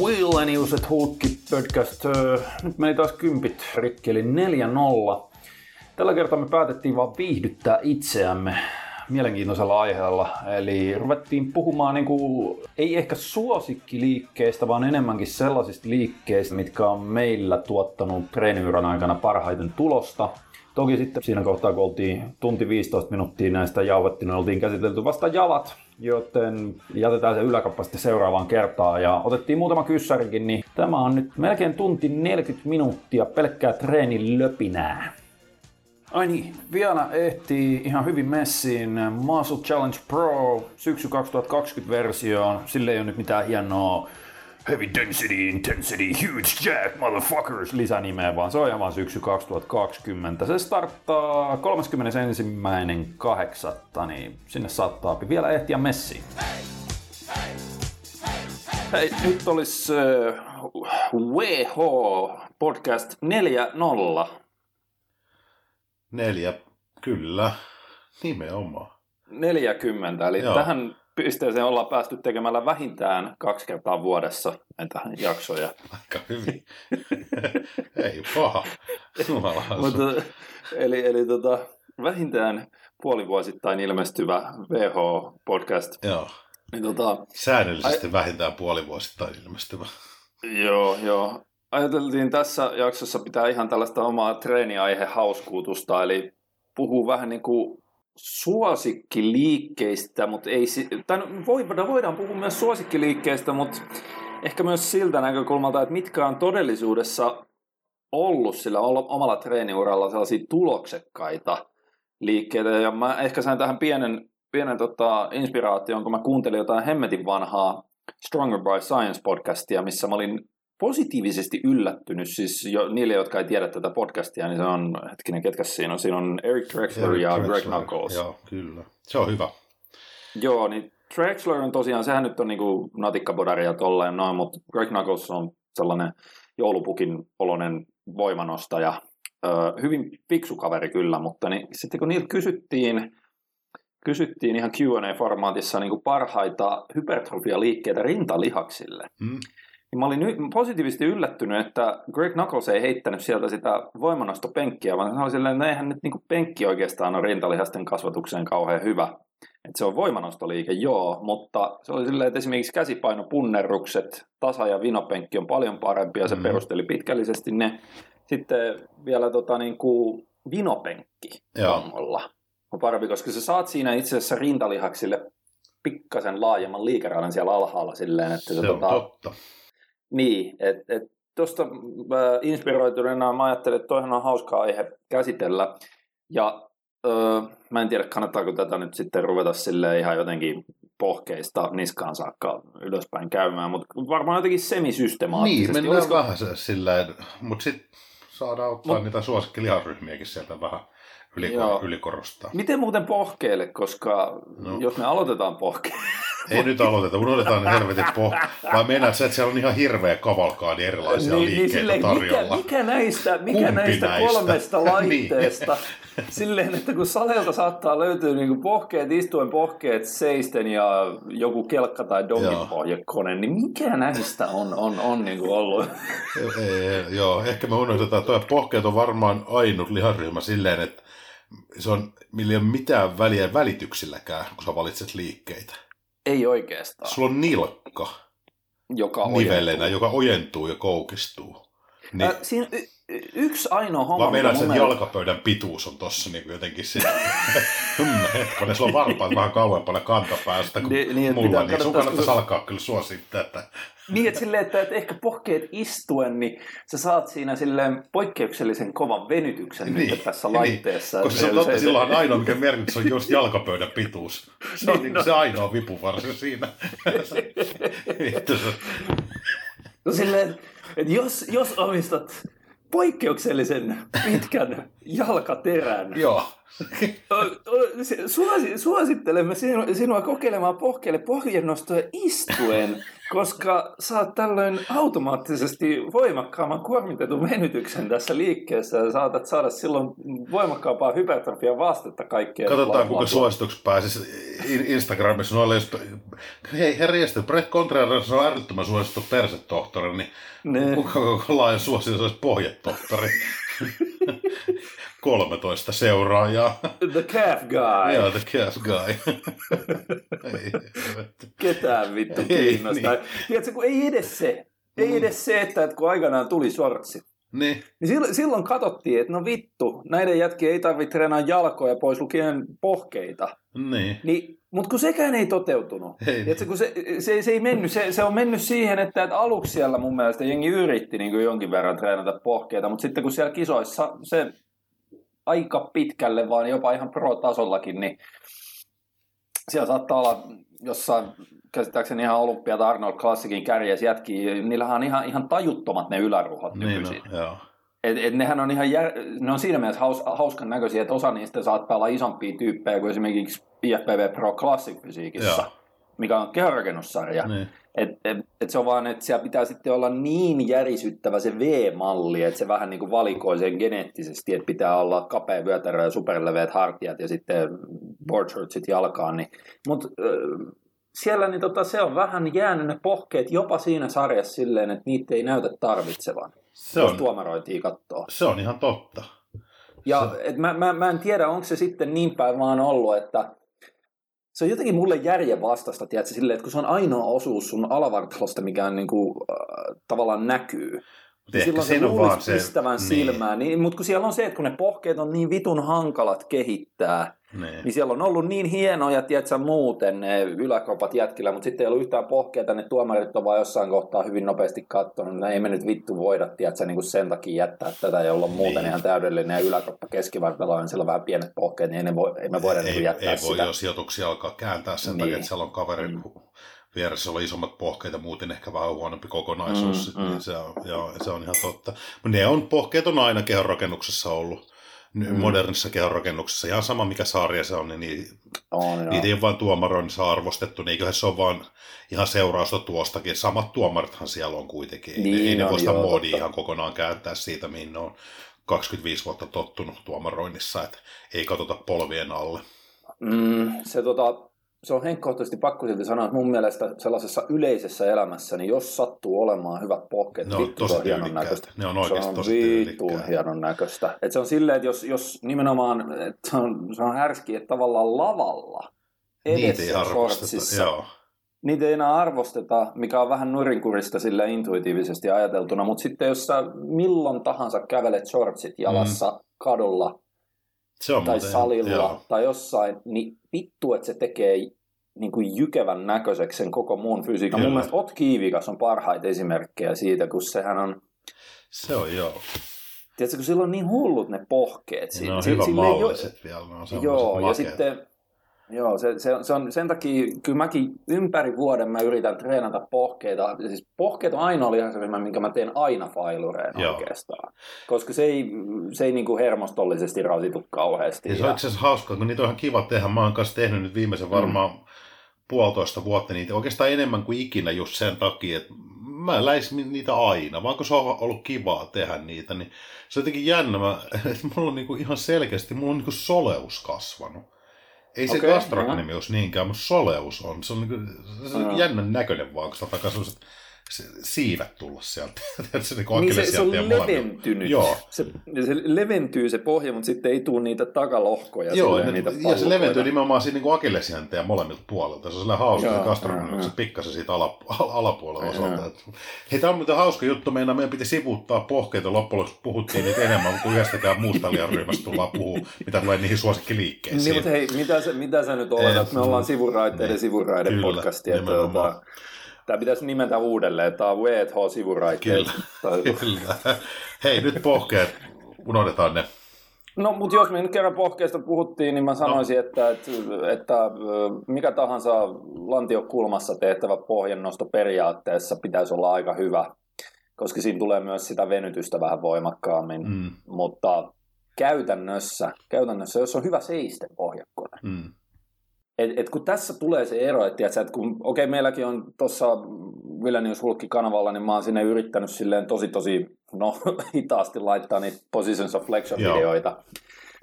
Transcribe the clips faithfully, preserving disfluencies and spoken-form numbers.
Wileniuset Hulkki-podcast. Nyt meni taas kympit rikkeli neljä nolla. Tällä kertaa me päätettiin vaan viihdyttää itseämme mielenkiintoisella aiheella. Eli ruvettiin puhumaan niin kuin, ei ehkä suosikkiliikkeistä, vaan enemmänkin sellaisista liikkeistä, mitkä on meillä tuottanut treeniuran aikana parhaiten tulosta. Toki sitten siinä kohtaa, kun oltiin tunti viisitoista minuuttia näistä jauvettiin, niin oltiin käsitelty vasta jalat, joten jätetään se yläkappa sitten seuraavaan kertaan. Ja otettiin muutama kyssärikin, niin tämä on nyt melkein tunti neljäkymmentä minuuttia pelkkää treenin löpinää. Ai niin, vielä ehtii ihan hyvin messiin Muscle Challenge Pro syksy kaksituhattakaksikymmentä versioon. Sillä ei ole nyt mitään hienoa Heavy Density, Intensity, Huge Jack, Motherfuckers lisänimeä, vaan se on ihan syksy kaksituhattakaksikymmentä. Se starttaa kolmaskymmenesensimmäinen kahdeksatta niin sinne saattaa vielä ehtiä messiin. Hei! Hei! Hei! Hei! Hei! Nyt olisi uh, W H-podcast neljä nolla. Neljä, kyllä, nimenomaan. neljäkymmentä, eli joo. Tähän pisteeseen ollaan päästy tekemällä vähintään kaksi kertaa vuodessa näitä jaksoja. Aika hyvin. Ei paha. Mutta, eli eli tota, vähintään puolivuosittain ilmestyvä W H-podcast. Joo. Niin, tota, säännöllisesti ai... vähintään puolivuosittain ilmestyvä. Joo, joo. Ajateltiin tässä jaksossa pitää ihan tällaista omaa treeniaihe-hauskuutusta, eli puhuu vähän niin kuin suosikkiliikkeistä, mutta ei... Si- tai voidaan, voidaan puhua myös suosikkiliikkeistä, mutta ehkä myös siltä näkökulmalta, että mitkä on todellisuudessa ollut sillä omalla treeniuralla sellaisia tuloksekkaita liikkeitä. Ja mä ehkä sain tähän pienen, pienen tota inspiraation, kun mä kuuntelin jotain hemmetin vanhaa Stronger by Science -podcastia, missä mä olin... positiivisesti yllättynyt, siis jo, niille, jotka ei tiedä tätä podcastia, niin se on, hetkinen, ketkä siinä on, siinä on Eric Trexler Eric ja Trexler. Greg Nuckols. Joo, kyllä. Se on hyvä. Joo, niin Trexler on tosiaan, sehän nyt on niinku natikkabodaria tolleen noin, mutta Greg Nuckols on sellainen joulupukin oloinen voimanostaja. Ö, hyvin fiksu kaveri kyllä, mutta niin, sitten kun niiltä kysyttiin, kysyttiin ihan Q and A-formaatissa niinku parhaita hypertrofialiikkeitä rintalihaksille, mm. Mä olin y- positiivisesti yllättynyt, että Greg Nuckols ei heittänyt sieltä sitä voimanostopenkkiä, vaan hän oli silleen, että eihän nyt niinku penkki oikeastaan on rintalihasten kasvatukseen kauhean hyvä. Et se on voimanostoliike, joo, mutta se oli silleen, että esimerkiksi käsipainopunnerrukset, tasa- ja vinopenkki on paljon parempi, ja se mm. perusteli pitkällisesti ne. Sitten vielä tota, niinku vinopenkki kangolla on parempi, koska sä saat siinä itse asiassa rintalihaksille pikkasen laajemman liikeradan siellä alhaalla silleen, että se, se on tota, totta. Niin, että et, tuosta inspiroituneena mä ajattelin, että toihan on hauska aihe käsitellä. Ja öö, mä en tiedä, kannattaako tätä nyt sitten ruveta silleen ihan jotenkin pohkeista niskaan saakka ylöspäin käymään, mutta varmaan jotenkin semisystemaattisesti. Niin, mennään vähän silleen, mutta sitten saadaan ottaa mut, niitä suosikkiliharyhmiäkin sieltä vähän ylikor- ylikorostaa. Miten muuten pohkeille, koska no. Jos me aloitetaan pohkeille. Ei nyt aloiteta, unohdetaan ne helvetin pohjaa. Vai meinaat sä, että siellä on ihan hirveä kavalkaani erilaisia niin, liikkeitä silleen, tarjolla? Mikä, mikä näistä, mikä näistä, näistä kolmesta laitteesta? Niin. Silleen, että kun salelta saattaa löytyä niin pohkeet, istuen pohkeet, seisten ja joku kelkka tai dongin pohjakone, niin mikä näistä on, on, on niin ollut? Ei, ei, joo, ehkä me unohdetaan, että pohkeet on varmaan ainut liharyhmä silleen, että se on, millä ei ole mitään väliä välityksilläkään, kun sä valitset liikkeitä. Ei oikeastaan. Sulla on nilkka joka nivelenä, joka ojentuu ja koukistuu. Niin. Äh, siinä y- y- yksi ainoa homma... Vaan meidän sen mielestä... jalkapöydän pituus on tossa niin jotenkin siinä. Hetkonen, sulla on varpaat vähän kauempana kantapäästä kuin ne, niin, mulla, pitää, niin sun kannattaisi kun... alkaa kyllä suosia tätä. Niin, että silleen, että, että ehkä pohkeet istuen, niin sä saat siinä silleen poikkeuksellisen kovan venytyksen niin, nyt tässä laitteessa. Niin, koska se on totta, silloinhan ainoa, mikä merkitys on just jalkapöydän pituus. Se on no. niin, se ainoa vipuvarsi siinä. No silleen, että jos, jos omistat poikkeuksellisen pitkän jalkaterän. Joo. Suosittelemme sinua kokeilemaan pohkeelle pohjennostoja istuen, koska saat tällöin automaattisesti voimakkaamman kuormitetun venytyksen tässä liikkeessä ja saatat saada silloin voimakkaampaa hypertrofian vastetta kaikkeen. Katsotaan, kuinka suosituksi pääsisi Instagramissa noille, jos hei herjestä, Bret Contra on äärettömän suosittu persetohtori, niin kuinka laajan suosin se olisi pohjetohtori. kolmetoista seuraajaa. The calf guy. Joo, the calf guy. Ketään vittu kiinnostaa. Niin. Tiedätkö, kun ei edes se, ei mm. edes se, että, että kun aikanaan tuli shortsit, niin. niin silloin, silloin katsottiin, että no vittu, näiden jätkien ei tarvitse treenaa jalkoja pois lukien pohkeita. Niin. Niin, mutta kun sekään ei toteutunut. Ei. Tiedätkö, kun se, se, se, ei mennyt, se, se on mennyt siihen, että, että aluksi siellä mun mielestä jengi yritti niin kuin jonkin verran treenata pohkeita, mutta sitten kun siellä kisoissa se aika pitkälle, vaan jopa ihan pro-tasollakin, niin siellä saattaa olla jossain, käsittääkseni ihan Olympia tai Arnold Classicin kärjessä jätkiä, niillähän on ihan, ihan tajuttomat ne yläruhat nykyisin. Niin on, et, et nehän on ihan, jär... ne on siinä mielessä haus, hauskan näköisiä, että osa niistä saattaa olla isompia tyyppejä kuin esimerkiksi I F B B Pro Classic fysiikissa, joo, mikä on kehonrakennussarja. Niin. Et, et, et se on vaan, että siellä pitää sitten olla niin järisyttävä se V-malli, että se vähän niin kuin valikoi sen geneettisesti, että pitää olla kapea vyötärö ja superleveät hartiat ja sitten board shortsit jalkaan. Niin. Mutta äh, siellä niin tota, se on vähän jäänyt ne pohkeet jopa siinä sarjassa silleen, että niitä ei näytä tarvitsevan, se jos on, tuomarointia kattoo. Se on ihan totta. Ja et mä, mä, mä en tiedä, onko se sitten niin päin vaan ollut, että se on jotenkin mulle järjenvastaista, tiedätkö, silleen, että kun se on ainoa osuus sun alavartalosta, mikä on, niin kuin, äh, tavallaan näkyy. Niin silloin se luulisi se pistävän niin silmään. Niin, mutta kun siellä on se, että kun ne pohkeet on niin vitun hankalat kehittää, niin, niin siellä on ollut niin hienoja, tiedätkö, muuten ne yläkropat jätkillä, mutta sitten ei ollut yhtään pohkeita, ne tuomarit on vaan jossain kohtaa hyvin nopeasti katsonut, että ei me nyt vittu voida, tiedätkö, niin kuin sen takia jättää tätä, jolloin muuten niin ihan täydellinen ja yläkroppa keskivartalo on siellä vähän pienet pohkeet, niin ei, voi, ei me voida ei, niin jättää ei sitä. Ei voi jo sijoituksia alkaa kääntää sen niin takia, että siellä on kaverin mm. vieressä oli isommat pohkeet ja muuten ehkä vähän huonompi kokonaisuus. Mm, mm. Se, on, joo, se on ihan totta. Ne on, pohkeet on aina kehonrakennuksessa ollut. Mm. Modernissa kehonrakennuksessa. Ihan sama mikä sarja se on, niin niitä, on, niitä ei ole vain tuomaroinnissa arvostettu. Niin eiköhän se ole vaan ihan seurausta tuostakin. Samat tuomarithan siellä on kuitenkin. Niin, ei ne voi sitä moodia ihan kokonaan kääntää siitä, mihin ne on kaksikymmentäviisi vuotta tottunut tuomaroinnissa. Että ei katsota polvien alle. Mm, se tota... Se on henkkohtaisesti pakko silti sanoa, että mun mielestä sellaisessa yleisessä elämässä, niin jos sattuu olemaan hyvät pohkeet, no, vittu se on hienon näköistä. Ne on oikeasti on tosi tyylikkäitä. Hienon näköistä. Et se on silleen, että jos, jos nimenomaan, että se on, se on härski, että tavallaan lavalla edessä shortsissa, joo, niitä ei enää arvosteta, mikä on vähän nurinkurista sillä intuitiivisesti ajateltuna, mutta sitten jos sä milloin tahansa kävelet shortsit jalassa mm. kadulla, tai muuten, salilla, joo, tai jossain, niin vittu, että se tekee niin kuin jykevän näköiseksi sen koko muun fysiikan. Kyllä. Mun mielestä Ott Kiivikas on parhaita esimerkkejä siitä, kun sehän on... Se on, joo. Tiedätkö, kun sillä on niin hullut ne pohkeet. Si- ne on si- hyvän mauliset jo... vielä, ne on sellaiset joo, makeet. Ja sitten, joo, se, se, on, se on sen takia, kyllä mäkin ympäri vuoden mä yritän treenata pohkeita. Siis pohkeet on ainoa lihasryhmä, minkä mä teen aina failureen oikeastaan. Koska se ei, se ei niin kuin hermostollisesti rasitu kauheasti. Ja se on itse asiassa hauskaa, kun niitä on ihan kiva tehdä. Mä oon kanssa tehnyt nyt viimeisen varmaan mm. puolitoista vuotta niitä. Oikeastaan enemmän kuin ikinä just sen takia, että mä en läisin niitä aina, vaan kun se on ollut kivaa tehdä niitä. Niin se on jotenkin jännä, että mulla on niin kuin ihan selkeästi mulla on niin kuin soleus kasvanut. Ei se okay, gastrocnemius no. niinkään, mutta soleus on. Se on, niinku, se on no. jännän näköinen vaan, kun sitä alkaa sellaiset siivet tulla sieltä. se, niinku niin se, se on leventynyt. Joo. Se, se leventyy se pohja, mutta sitten ei tule niitä takalohkoja. Joo, ne, niitä ja se leventyy nimenomaan siinä niinku akillesjänteen molemmilta puolilta. Se on sellainen hauska, että gastrocnemius pikkasen siitä ala, alapuolella osalta. Et, hei, tämä on muuten hauska juttu. Meidän, meidän piti sivuuttaa pohkeita. Loppujen lopuksi puhuttiin niitä enemmän kuin yhdestäkään muusta liianryhmästä tullaan puhua, mitä tulee niihin suosikkiliikkeisiin. Niin, mutta hei, mitä sä, mitä sä nyt oletat? Me ollaan sivuraiteiden sivuraiden podcastia. Tämä pitäisi nimetä uudelleen. Tämä on W H-sivuraitteet. Kyllä. Kyllä. Hei, nyt pohkeet. Unohdetaan ne. No, mutta jos me nyt kerran pohkeista puhuttiin, niin mä sanoisin, no. että, että, että mikä tahansa lantiokulmassa tehtävä pohjennosto periaatteessa pitäisi olla aika hyvä, koska siinä tulee myös sitä venytystä vähän voimakkaammin. Mm. Mutta käytännössä, käytännössä jos on hyvä seisten ohjakone. Mm. Et, et kun tässä tulee se ero, että et kun okei, okay, meilläkin on tuossa Vilenius Hulkki-kanavalla, niin mä oon sinne yrittänyt silleen tosi tosi no, hitaasti laittaa niitä Positions of Flexion-videoita,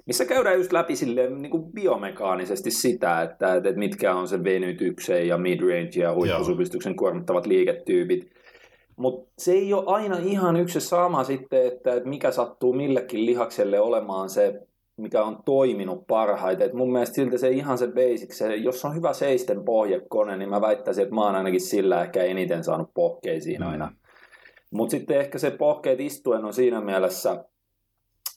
missä käydään just läpi silleen niin kuin biomekaanisesti sitä, että et, et mitkä on se venytyksen ja midrange ja huippusupistuksen kuormittavat liiketyypit. Mutta se ei ole aina ihan yksi sama sitten, että et mikä sattuu millekin lihakselle olemaan se, mikä on toiminut parhaiten. Et mun mielestä siltä se ihan se basic, se, jos on hyvä seisten pohjekone, niin mä väittäisin, että mä oon ainakin sillä ehkä eniten saanut pohkeisiin aina. Mm. Mutta sitten ehkä se pohkeet istuen on siinä mielessä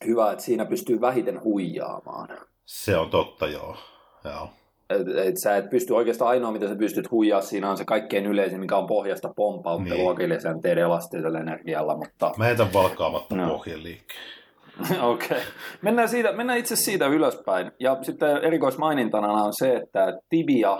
hyvä, että siinä pystyy vähiten huijaamaan. Se on totta, joo. joo. Et, et sä et pysty oikeastaan ainoa, mitä sä pystyt huijaamaan, siinä on se kaikkein yleisin, mikä on pohjasta pompauttelua niin. Kelisänteiden elasteisella energialla. Mutta... Mä heitän valkaamatta no. pohjien liikkeen. Okei. Okay. Mennään, mennään itse siitä ylöspäin. Ja sitten erikoismainintana on se, että tibia,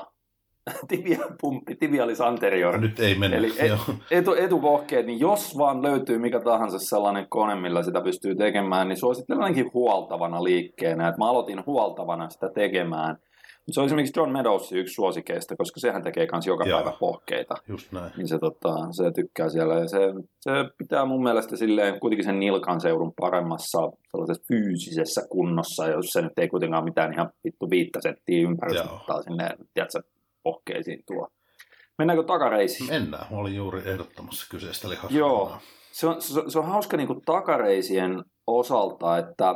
tibia pumppi, tibialis anterior. Nyt ei mennä. Eli et, etu, etupohkeet, niin jos vaan löytyy mikä tahansa sellainen kone, millä sitä pystyy tekemään, niin suosittelen ainakin huoltavana liikkeenä. Et mä aloitin huoltavana sitä tekemään. Se on esimerkiksi John Meadows yksi suosikeista, koska sehän tekee myös joka Joo, päivä pohkeita. Just näin. Niin se, tota, se tykkää siellä. Ja se, se pitää mun mielestä silleen, kuitenkin sen nilkan seudun paremmassa sellaisessa fyysisessä kunnossa, jos se nyt ei kuitenkaan mitään ihan vittu viittä senttiä ympäristää sinne, tiedätkö, pohkeisiin tuo. Mennäänkö takareisiin? Mennään. Mä olin juuri ehdottamassa kyseistä lihasta. Joo. Se on, se, se on hauska niin kuin takareisien osalta, että...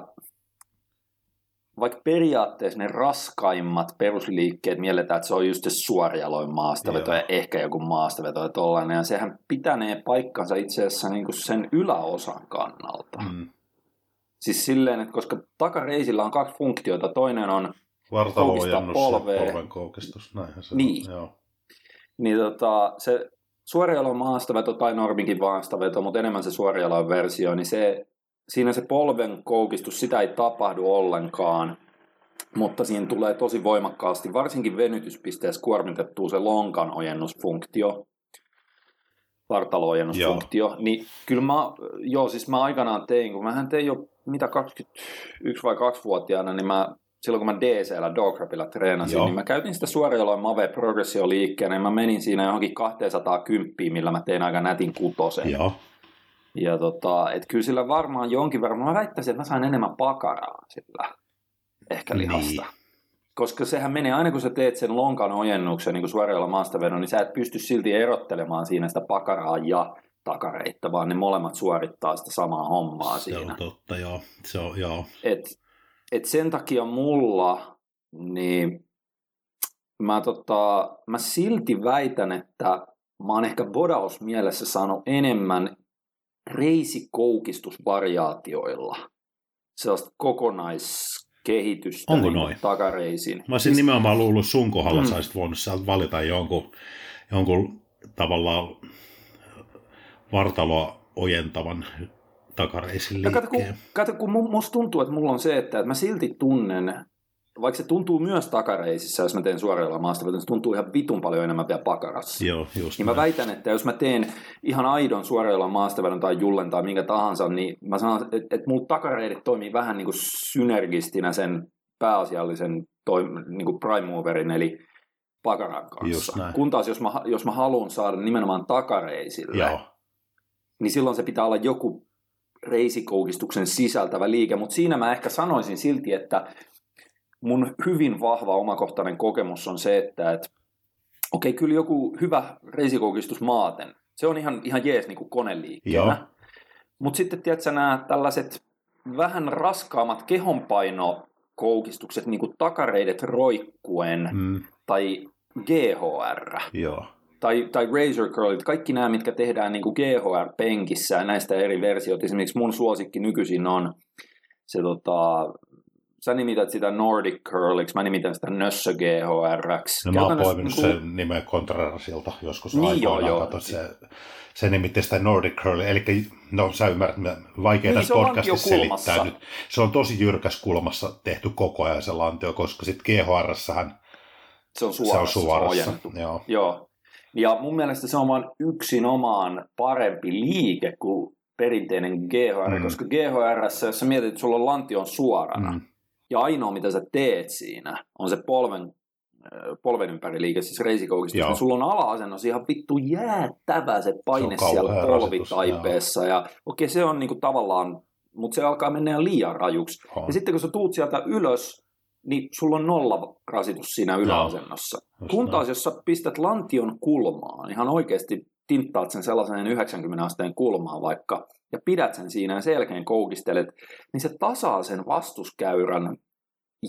Vaikka periaatteessa ne raskaimmat perusliikkeet mielletään, että se on just se suorialoin maastaveto ja ehkä joku maastaveto ja tollainen. Ja sehän pitänee paikkansa itse asiassa niin kuin sen yläosan kannalta. Mm. Siis silleen, että koska takareisillä on kaksi funktiota. Toinen on koukistaa polveen. Polven koukistus, näinhän se niin. on. Joo. Niin tota, se suorialoin maastaveto tai norminkin maastaveto, mutta enemmän se suorialoin versio, niin se... Siinä se polven koukistus, sitä ei tapahdu ollenkaan, mutta siinä tulee tosi voimakkaasti, varsinkin venytyspisteessä kuormitettua se lonkan ojennusfunktio, vartalo-ojennusfunktio. Niin kyllä mä, joo, siis mä aikanaan tein, kun mähän tein jo mitä kaksikymmentäyksi vai kaksikymmentäkaksivuotiaana, niin mä, silloin kun mä D C-llä, dograpilla treenasin, joo. niin mä käytin sitä suorialoin mave progressioliikkeenä, ja mä menin siinä johonkin kaksisataakymmenen, millä mä tein aika nätin kutosen. Joo. Ja tota, et kyllä sillä varmaan jonkin verran, mä väittäisin, että mä sain enemmän pakaraa sillä ehkä lihasta. Niin. Koska sehän menee, aina kun sä teet sen lonkan ojennuksen, niin kuin suorialla maastavedon, niin sä et pysty silti erottelemaan siinä sitä pakaraa ja takareita, vaan ne molemmat suorittaa sitä samaa hommaa siinä. Se on totta, joo. Se on, joo. Et, et sen takia mulla, niin mä, tota, mä silti väitän, että mä oon ehkä bodaus mielessä saanut enemmän reisikoukistusvariaatioilla sellaista kokonaiskehitystä niin takareisiin. Mä olisin siis... nimenomaan luullut sun kohdalla, mm. saisit voinut sä valita jonkun, jonkun tavallaan vartaloa ojentavan takareisin liikkeen. Kato, kun, kato, kun musta tuntuu, että mulla on se, että, että mä silti tunnen, vaikka se tuntuu myös takareisissä, jos mä teen suorialla maastaveton, se tuntuu ihan vitun paljon enemmän vielä pakarassa. Joo, just niin mä väitän, että jos mä teen ihan aidon suorialla maastavedon tai jullen tai minkä tahansa, niin mä sanon, että, että mun takareidet toimii vähän niin kuin synergistinä sen pääasiallisen toim- niin kuin prime moverin, eli pakaran kanssa. Kun taas, jos mä, jos mä haluan saada nimenomaan takareisille, Joo. niin silloin se pitää olla joku reisikoukistuksen sisältävä liike, mutta siinä mä ehkä sanoisin silti, että mun hyvin vahva omakohtainen kokemus on se, että et, okei, okay, kyllä joku hyvä reisikoukistus maaten, se on ihan, ihan jees niin kuin koneliikkeenä, mutta sitten tiedätkö nämä tällaiset vähän raskaammat kehonpainokoukistukset, niin kuin takareidet roikkuen mm. tai G H R Joo. tai, tai razor curlit, kaikki nämä, mitkä tehdään niin kuin G H R-penkissä ja näistä eri versioita, esimerkiksi mun suosikki nykyisin on se tota... Sä nimität sitä Nordic Curliksi, mä nimitän sitä Nössö G H R:ksi. No, mä oon poiminut niinku... sen nimen Kontrarasilta joskus niin aikoinaan, katot se, se nimitti sitä Nordic Curl. Eli no sä ymmärrät, vaikea niin, tässä podcastissa selittää nyt. Se on tosi jyrkäs kulmassa tehty koko ajan se lantio, koska sitten G H R:ssähän se on suorassa. Se on suorassa. Se Joo. Joo. Ja mun mielestä se on vaan yksinomaan parempi liike kuin perinteinen G H R, mm-hmm. koska G H R:ssä, jos sä mietit, että sulla on lantion suorana, mm-hmm. ja ainoa, mitä sä teet siinä, on se polven, polven ympäriliike, siis reisikoukistus, niin sulla on ala-asennossa ihan vittu jäättävä se paine se siellä polvitaipeessa, ja okei, okay, se on niinku tavallaan, mutta se alkaa mennä liian rajuksi. Oh. Ja sitten kun sä tuut sieltä ylös, niin sulla on nolla rasitus siinä yläasennossa. Just kun taas, näin. Jos sä pistät lantion kulmaan, ihan oikeasti tinttaat sen sellaiseen yhdeksänkymmentä asteen kulmaan vaikka, ja pidät sen siinä ja selkeän koukistelet, niin se tasaa sen vastuskäyrän,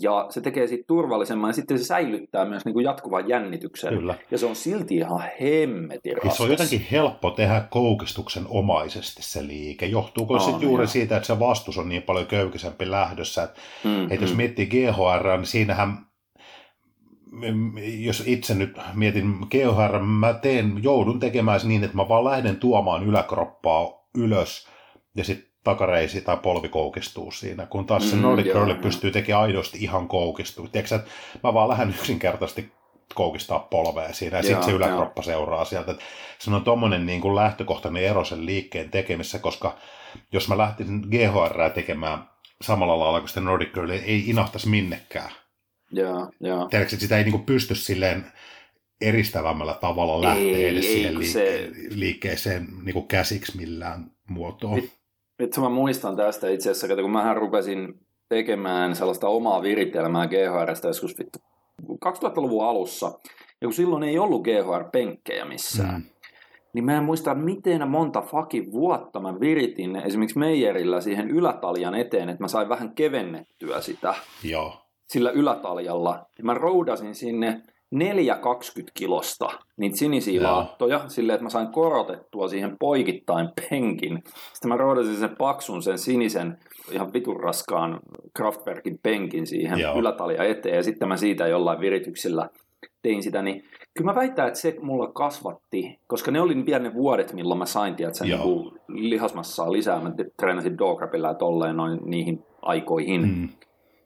ja se tekee siitä turvallisemman, ja sitten se säilyttää myös niin kuin jatkuvan jännityksen. Kyllä. Ja se on silti ihan hemmetin raskas. Se on jotenkin helppo tehdä koukistuksen omaisesti se liike. Johtuuko no, se no, juuri no. siitä, että se vastus on niin paljon köykisempi lähdössä? Että mm-hmm. et jos miettii G H R, niin siinähän, jos itse nyt mietin G H R, mä teen, joudun tekemään niin, että mä vaan lähden tuomaan yläkroppaa ylös, ja sitten takareisi tai polvi koukistuu siinä, kun taas se nollikrolli pystyy tekemään aidosti ihan koukistua. Tiedätkö, mä vaan lähden yksinkertaisesti koukistaa polvea siinä, ja sitten se yläkroppa seuraa sieltä. Se on tommoinen niin kuin lähtökohtainen ero sen liikkeen tekemisessä, koska jos mä lähtisin G H R tekemään samalla lailla kuin sitä Nordic Curl, ei inahtaisi minnekään. Tiedätkö, sitä ei niin kuin pysty silleen eristävämmällä tavalla lähteä edes siihen liike- se... liikkeeseen niin kuin käsiksi millään muotoon. Vitsi, mä muistan tästä itse asiassa, että kun mähän rupesin tekemään sellaista omaa viritelmää G H R:stä joskus kaksituhattaluvun alussa, ja kun silloin ei ollut G H R-penkkejä missään, mm. niin mä en muista, miten monta fucking vuotta mä viritin esimerkiksi Meijerillä siihen ylätaljan eteen, että mä sain vähän kevennettyä sitä Joo. sillä ylätaljalla. Ja mä roudasin sinne neljä kaksikymmentä kilosta niitä sinisiä vaattoja silleen, että mä sain korotettua siihen poikittain penkin. Sitten mä roudasin sen paksun, sen sinisen, ihan vitun raskaan Kraftwerkin penkin siihen Joo. ylätalia eteen, ja sitten mä siitä jollain virityksillä tein sitä, niin kyllä mä väitän, että se mulla kasvatti, koska ne oli vielä ne vuodet, milloin mä sain, tiedätkö, niin lihasmassaa lisää. Mä treenasin dograpilla ja tolleen noin niihin aikoihin. Mm.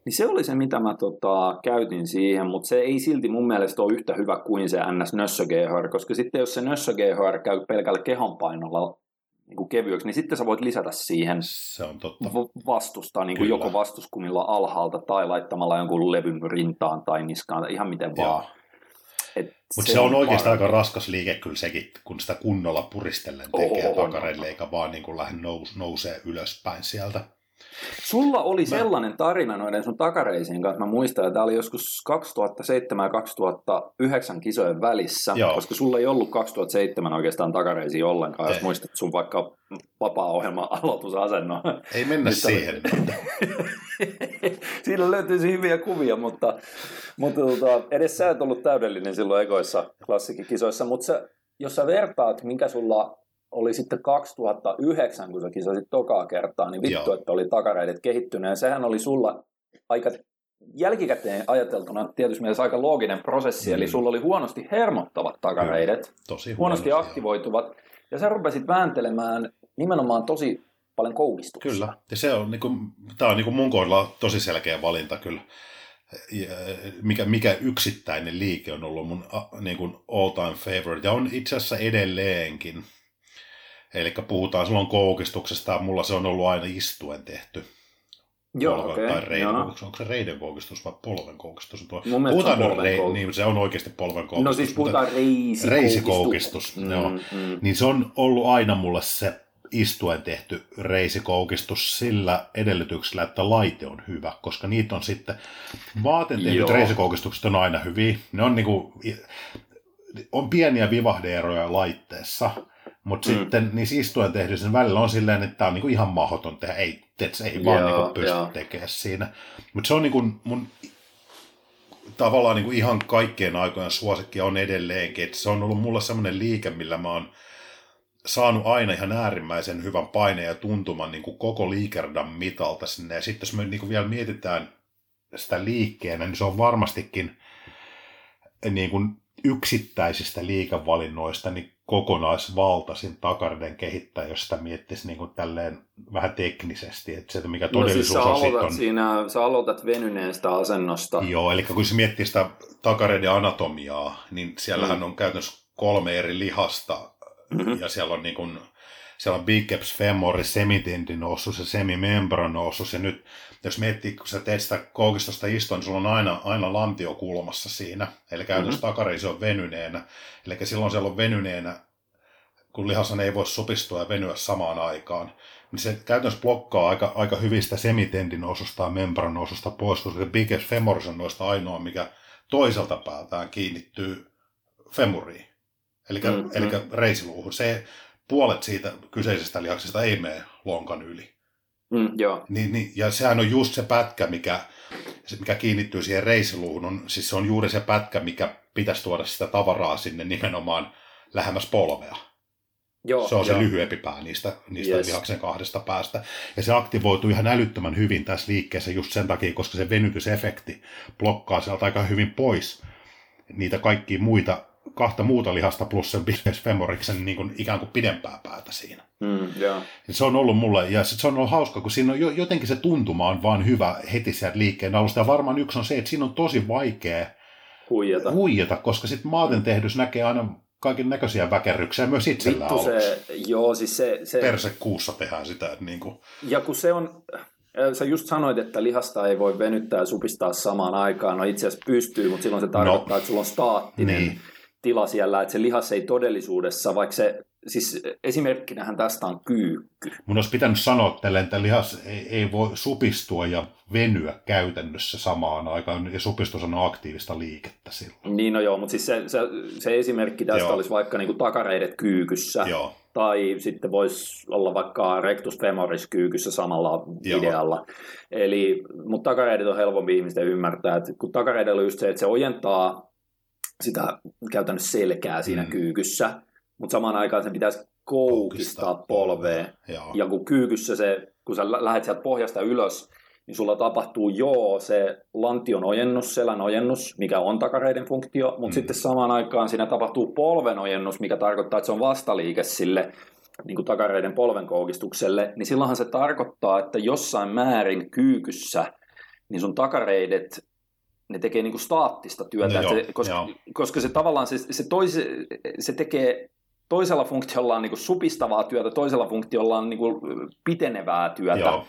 Niin se oli se, mitä mä tota, käytin siihen, mutta se ei silti mun mielestä ole yhtä hyvä kuin se N S-nössö-G H R, koska sitten jos se nössö-G H R käy pelkällä kehonpainolla niin kevyeksi, niin sitten sä voit lisätä siihen se on totta. vastusta, niin kuin joko vastuskumilla alhaalta tai laittamalla jonkun levyn rintaan tai niskaan, ihan miten vaan. Mutta se, se on oikeastaan aika raskas liike kyllä sekin, kun sitä kunnolla puristellen tekee Oho, takareille, eikä vaan niin kuin lähde nous, nousee ylöspäin sieltä. Sulla oli mä... sellainen tarina noiden sun takareisiin kanssa, mä muistan, että tämä oli joskus kaksituhattaseitsemän ja kaksituhattayhdeksän kisojen välissä, Joo. koska sulla ei ollut kaksituhattaseitsemän oikeastaan takareisiin ollenkaan, ei. Jos muistat sun vaikka vapaa-ohjelman aloitusasennon. Ei mennä siihen. Siinä löytyisi hyviä kuvia, mutta, mutta tota, edes sä et ollut täydellinen silloin ekoissa klassikkikisoissa, mutta sä, jos sä vertaat, minkä sulla... oli sitten kaksituhattayhdeksän, kun sä kisasit tokaa kertaa, niin vittu, Joo. että oli takareidet kehittynyt. Ja sehän oli sulla aika jälkikäteen ajateltuna tietysti mielessä aika looginen prosessi, mm. eli sulla oli huonosti hermottavat takareidet, tosi huonosti, huonosti aktivoituvat, jo. ja sä rupesit vääntelemään nimenomaan tosi paljon koukistusta. Kyllä, ja se on, niin kuin, tää on niin kuin mun kohdalla tosi selkeä valinta kyllä. Mikä, mikä yksittäinen liike on ollut mun niin kuin all time favorite, ja on itse asiassa edelleenkin. Eli puhutaan silloin koukistuksesta, ja mulla se on ollut aina istuen tehty. Joo, polven, okay. tai reiden koukistus. Onko se reiden koukistus vai polven koukistus? Mun puhutaan se on, polven rei- niin, se on oikeasti polven koukistus. No siis puhutaan reisikoukistus. Reisikoukistus, mm, joo. Mm. Niin se on ollut aina mulle se istuen tehty reisikoukistus sillä edellytyksellä, että laite on hyvä, koska niitä on sitten... Vaaten tehdyt reisikoukistukset on aina hyviä. Ne on, niinku, on pieniä vivahdeeroja laitteessa. Mutta mm. sitten niissä istuen tehdyissä välillä on silleen, että tämä on niinku ihan mahdoton tehdä, ei, tets, ei yeah, vaan niinku pysty yeah. tekemään siinä. Mutta se on niinku mun tavallaan niinku ihan kaikkien aikojen suosikkia on edelleenkin, että se on ollut mulla semmoinen liike, millä mä oon saanut aina ihan äärimmäisen hyvän paineen ja tuntuman niinku koko liikerdan mitalta sinne. Ja sitten jos me niinku vielä mietitään sitä liikkeenä, niin se on varmastikin niinku yksittäisistä liikevalinnoista niin kokonaisvaltaisin takareiden kehittää, jos sitä miettisi niin kuin tälleen vähän teknisesti, että se, mikä todellisuus no, siis on sitten on... Siinä, sä aloitat venyneestä asennosta. Joo, eli kun se miettii sitä takareiden anatomiaa, niin siellähän mm. on käytännössä kolme eri lihasta, mm-hmm. ja siellä on niin kuin siellä on biceps femori, semitendin ossus ja semimembran ossus, ja nyt jos miettii, kun sä teet sitä koukistosta istoa, niin sulla on aina, aina lantio kulmassa siinä, eli käytännössä mm-hmm. takariisi on venyneenä, eli silloin siellä on venyneenä, kun lihashan ei voi supistua ja venyä samaan aikaan, niin se käytännössä blokkaa aika, aika hyvistä semitendin osusta ja membran osusta pois, koska se biceps femoris on noista ainoa, mikä toiselta päältään kiinnittyy femuriin, eli mm-hmm. reisiluuhun. Se puolet siitä kyseisestä lihaksesta ei mene lonkan yli. Mm, joo. Ni, ni, ja sehän on just se pätkä, mikä, se mikä kiinnittyy siihen reisiluuhun, on, siis se on juuri se pätkä, mikä pitäisi tuoda sitä tavaraa sinne nimenomaan lähemmäs polvea. Joo, se on jo. Se lyhyempi pää niistä, niistä yes. lihaksen kahdesta päästä. Ja se aktivoituu ihan älyttömän hyvin tässä liikkeessä just sen takia, koska se venytysefekti blokkaa sieltä aika hyvin pois niitä kaikkia muita, kahta muuta lihasta plus sen biceps femoriksen niin kuin ikään kuin pidempää päätä siinä. Mm, yeah. Se on ollut mulle, ja se on ollut hauska, kun siinä on jo, jotenkin se tuntuma on vaan hyvä heti sieltä liikkeen alusta. Ja varmaan yksi on se, että siinä on tosi vaikea huijata, huijata koska sitten maaten tehdys näkee aina kaiken näköisiä väkerryksiä myös itsellä Vittu se, joo, siis se, se... Persekuussa tehdään sitä. Että niin kuin... Ja kun se on, sä just sanoit, että lihasta ei voi venyttää ja supistaa samaan aikaan. No itse asiassa pystyy, mutta silloin se tarkoittaa, no. että sulla on staattinen niin. tila siellä, että se lihas ei todellisuudessa, vaikka se, siis esimerkkinähän tästä on kyykky. Mun olisi pitänyt sanoa tälle, että lihas ei, ei voi supistua ja venyä käytännössä samaan aikaan, ja supistus on aktiivista liikettä silloin. Niin no joo, mutta siis se, se, se esimerkki tästä joo. olisi vaikka niinku takareidet kyykyssä, joo. tai sitten voisi olla vaikka rectus femoris kyykyssä samalla joo. idealla. Eli, mutta takareidet on helpompi ihmisten ymmärtää, että kun takareidella on just se, että se ojentaa sitä käytännössä selkää siinä mm. kyykyssä, mutta samaan aikaan sen pitäisi koukistaa polvea. Joo. Ja kun kyykyssä se, kun sä lähdet sieltä pohjasta ylös, niin sulla tapahtuu joo se lantion ojennus, selän ojennus, mikä on takareiden funktio, mutta mm. sitten samaan aikaan siinä tapahtuu polven ojennus, mikä tarkoittaa, että se on vastaliike sille niin kuin takareiden polven koukistukselle, niin silloinhan se tarkoittaa, että jossain määrin kyykyssä, niin sun takareidet ne tekee niinku staattista työtä, no joo, se, koska, koska se tavallaan se, se, tois, se tekee toisella funktiollaan niinku supistavaa työtä, toisella funktiollaan niinku pitenevää työtä, joo.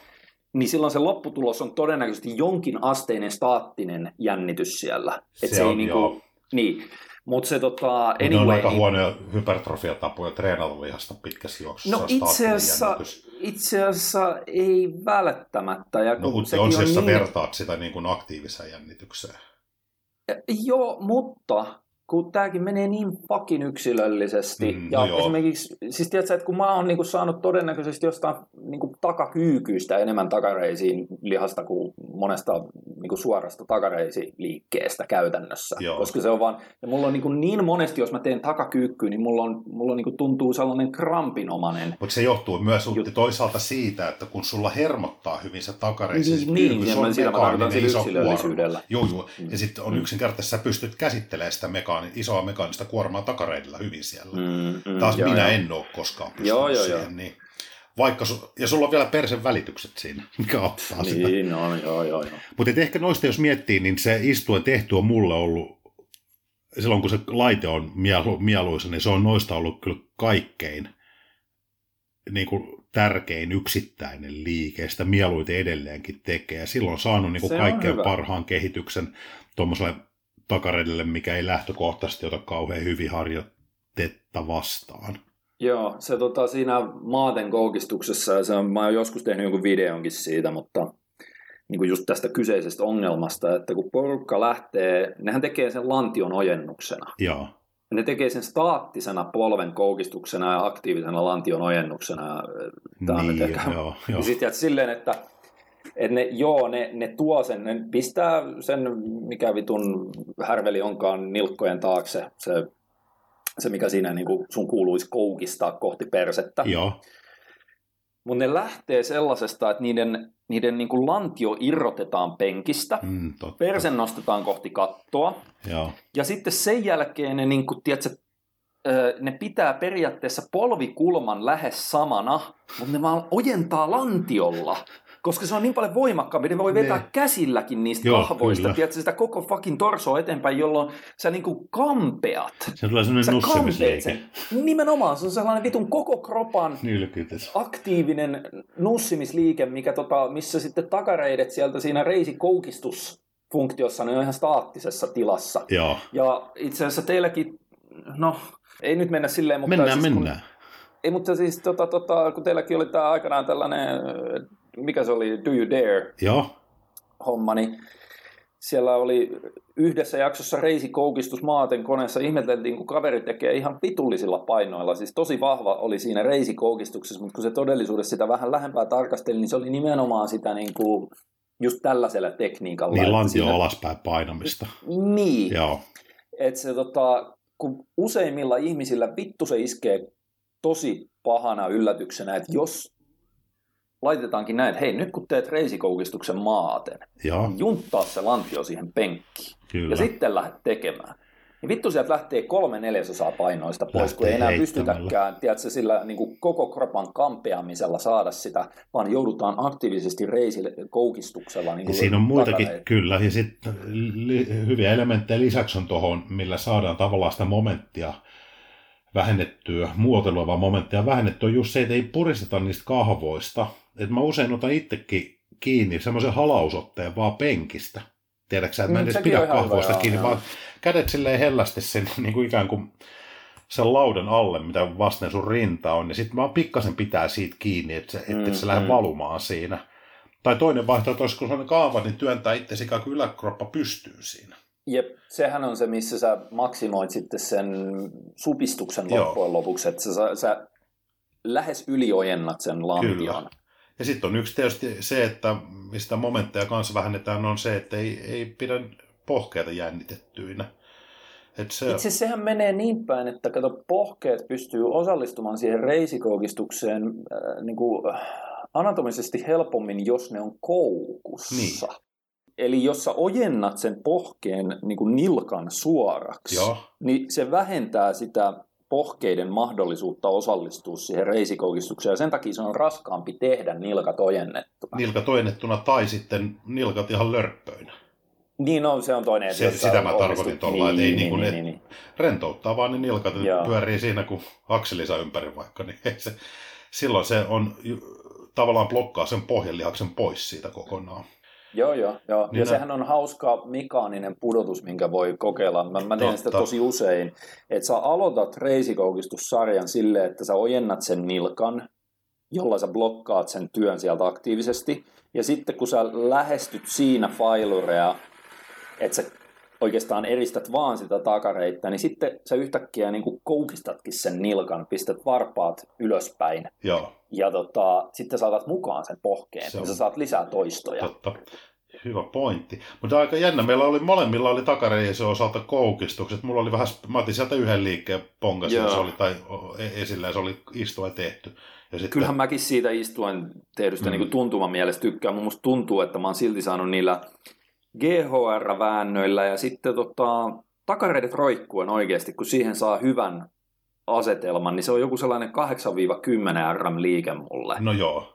niin silloin se lopputulos on todennäköisesti jonkin asteinen staattinen jännitys siellä. Et se, se on, niinku, niin. Mutta se tota, anyway... Ne on aika huonoja hypertrofiatapoja treenata lihasta pitkässä juoksussa. No itse asiassa, itse asiassa ei välttämättä. Ja no mutta on siis niin... vertaat sitä niin kuin aktiiviseen jännitykseen. Ja, joo, mutta kun tämäkin menee niin pakin yksilöllisesti. Mm, no ja joo. esimerkiksi, siis tiedätkö, että kun mä oon niinku saanut todennäköisesti jostain niinku takakyykyistä enemmän takareisiin lihasta kuin monesta niinku suorasta takareisiliikkeestä käytännössä. Joo. Koska se on vaan, ja mulla on niinku niin monesti, jos mä teen takakyykkyä, niin mulla, on, mulla niinku tuntuu sellainen krampinomainen. Mutta se johtuu myös Utti, toisaalta siitä, että kun sulla hermottaa hyvin se takareisiin, niin, niin, niin, se on mekaaninen iso kuorma. Joo, joo. Ja sitten on yksinkertaisesti, sä pystyt käsittelemään sitä mekaanista. isoa mekaanista kuormaa takareidillä hyvin siellä. Mm, mm, Taas joo, minä joo. en ole koskaan pystynyt siihen. Joo. Niin. Vaikka su- ja sulla on vielä persen välitykset siinä, mikä auttaa niin, sitä. Niin, no, joo, joo. joo. Mutta ehkä noista, jos miettii, niin se istuen tehty on mulle ollut, silloin kun se laite on mielu- mieluisa, niin se on noista ollut kyllä kaikkein niin kuin tärkein yksittäinen liike. Sitä mieluiten edelleenkin tekee. Ja silloin on saanut niin kuin kaikkein parhaan kehityksen tuommoiselle takareidelle, mikä ei lähtökohtaisesti ota kauhean hyvin harjoitetta vastaan. Joo, se tota, siinä maaten koukistuksessa, ja se on, mä oon joskus tehnyt jonkun videonkin siitä, mutta niin kuin just tästä kyseisestä ongelmasta, että kun porukka lähtee, nehän tekee sen lantion ojennuksena. Joo. Ne tekee sen staattisena polven koukistuksena ja aktiivisena lantion ojennuksena. Tää niin, joo, joo. Ja sitten jäät silleen, että että ne, joo, ne, ne tuo sen, ne pistää sen, mikä vitun härveli onkaan nilkkojen taakse, se, se mikä siinä niin kuin sun kuuluisi koukistaa kohti persettä. Joo. Mutta ne lähtee sellaisesta, että niiden, niiden niin kuin lantio irrotetaan penkistä, mm, perse nostetaan kohti kattoa, joo. ja sitten sen jälkeen ne, niin kuin, tiedätkö, ne pitää periaatteessa polvikulman lähes samana, mutta ne vaan ojentaa lantiolla. koska se on niin paljon voimakkaampi, niin voi vetää ne. käsilläkin niistä Joo, kahvoista, tiedätkö, sitä koko fucking torsoa eteenpäin, jolloin sä niinku kampeat. Se tulee sellainen nussimisliike. Nimenomaan, se on sellainen vitun koko kropan Nylkytys. aktiivinen nussimisliike, mikä tota, missä sitten takareidet sieltä siinä reisikoukistusfunktiossa, ne on ihan staattisessa tilassa. Joo. Ja itse asiassa teilläkin, no ei nyt mennä silleen, mutta... Mennään, siis, mennään. Kun, ei, mutta siis tota, tota, kun teilläkin oli tää aikanaan tällainen... Mikä se oli? Do You Dare? Joo. Homma, niin siellä oli yhdessä jaksossa reisikoukistus maaten koneessa. Ihmeteltiin, kun kaveri tekee ihan vitullisilla painoilla. Siis tosi vahva oli siinä reisikoukistuksessa, mutta kun se todellisuudessa sitä vähän lähempää tarkasteli, niin se oli nimenomaan sitä niin kuin just tällaisella tekniikalla. Niin, lantio siinä... alaspäin painamista. Niin. Joo. Että se tota, kun useimmilla ihmisillä vittu se iskee tosi pahana yllätyksenä, että jos... Laitetaankin näin, hei, nyt kun teet reisikoukistuksen maaten, Joo. junttaa se lantio siihen penkkiin. Kyllä. Ja sitten lähdet tekemään. Ja vittu, sieltä lähtee kolme neljäsosaa painoista pois, lähtee kun ei enää pystytäkään, tiedätkö, sillä niin kuin koko kropan kampeamisella saada sitä, vaan joudutaan aktiivisesti reisikoukistuksella. Niin siinä on muitakin, takareita. Kyllä, ja sitten li- hyviä elementtejä lisäksi on tuohon, millä saadaan tavallaan sitä momenttia vähennettyä, muotoilevaa momenttia vähennettyä, just se, että ei puristeta niistä kahvoista. Että mä usein otan itsekin kiinni semmoisen halausotteen vaan penkistä. Tiedätkö sä, että mä en edes pidä kahvoista hyvä, kiinni, joo, vaan joo. kädet silleen hellästi sen niin kuin ikään kuin sen laudan alle, mitä vasten sun rinta on, niin sit mä pikkasen pitää siitä kiinni, että se, mm, se mm. lähde valumaan siinä. Tai toinen vaihtoehto, kun se on kahva, niin työntää itsesi ikään kuin yläkroppa pystyy siinä. Jep, sehän on se, missä sä maksimoit sitten sen supistuksen loppujen lopuksi, että sä, sä lähes yliojennat sen lantion. Ja sitten on yksi tietysti se, että mistä momentteja kanssa vähennetään, on se, että ei, ei pidä pohkeita jännitettyinä. Et se... Itse asiassa sehän menee niin päin, että kato, pohkeet pystyy osallistumaan siihen reisikoukistukseen äh, niin kuin anatomisesti helpommin, jos ne on koukussa. Niin. Eli jos sä ojennat sen pohkeen niin kuin nilkan suoraksi, Joo. niin se vähentää sitä... pohkeiden mahdollisuutta osallistua siihen reisikoukistukseen, ja sen takia se on raskaampi tehdä nilkat ojennettuna. Nilkat ojennettuna tai sitten nilkat ihan lörppöinä. Niin, no, se on toinen. Se, sitä mä tarkoitin tuolla, niin, että ei niin, niin, niin, niin. rentouttaa vaan ne nilkat, ne pyörii siinä, kun akselinsa ympäri vaikka, niin se, silloin se on tavallaan blokkaa sen pohjelihaksen pois siitä kokonaan. Joo, joo. joo. Niin ja nä- sehän on hauska mekaaninen pudotus, minkä voi kokeilla. Mä, mä teen sitä tosi usein. Että sä aloitat reisikoukistussarjan silleen, että sä ojennat sen nilkan, jolla sä blokkaat sen työn sieltä aktiivisesti. Ja sitten kun sä lähestyt siinä failurea, että sä oikeastaan eristät vaan sitä takareittä, niin sitten sä yhtäkkiä niin kuin koukistatkin sen nilkan, pistät varpaat ylöspäin. Joo. Ja tota, sitten saatat mukaan sen pohkeen, se on... ja sä saat lisää toistoja. Totta. Hyvä pointti. Mutta aika jännä, meillä oli molemmilla oli takareisen osalta koukistukset. Mulla oli vähän, mä otin sieltä yhden liikkeen ponkasin, ja se oli, tai esillä, se oli istuen tehty. Ja sitten... Kyllähän mäkin siitä istuen tehdystä mm. niin kuin tuntuman mielestä tykkään. Mun musta tuntuu, että mä oon silti saanut niillä G H R-väännöillä ja sitten tota, takareidet roikkuen oikeasti, kun siihen saa hyvän asetelman, niin se on joku sellainen kahdeksan kymmenen liike mulle. No joo.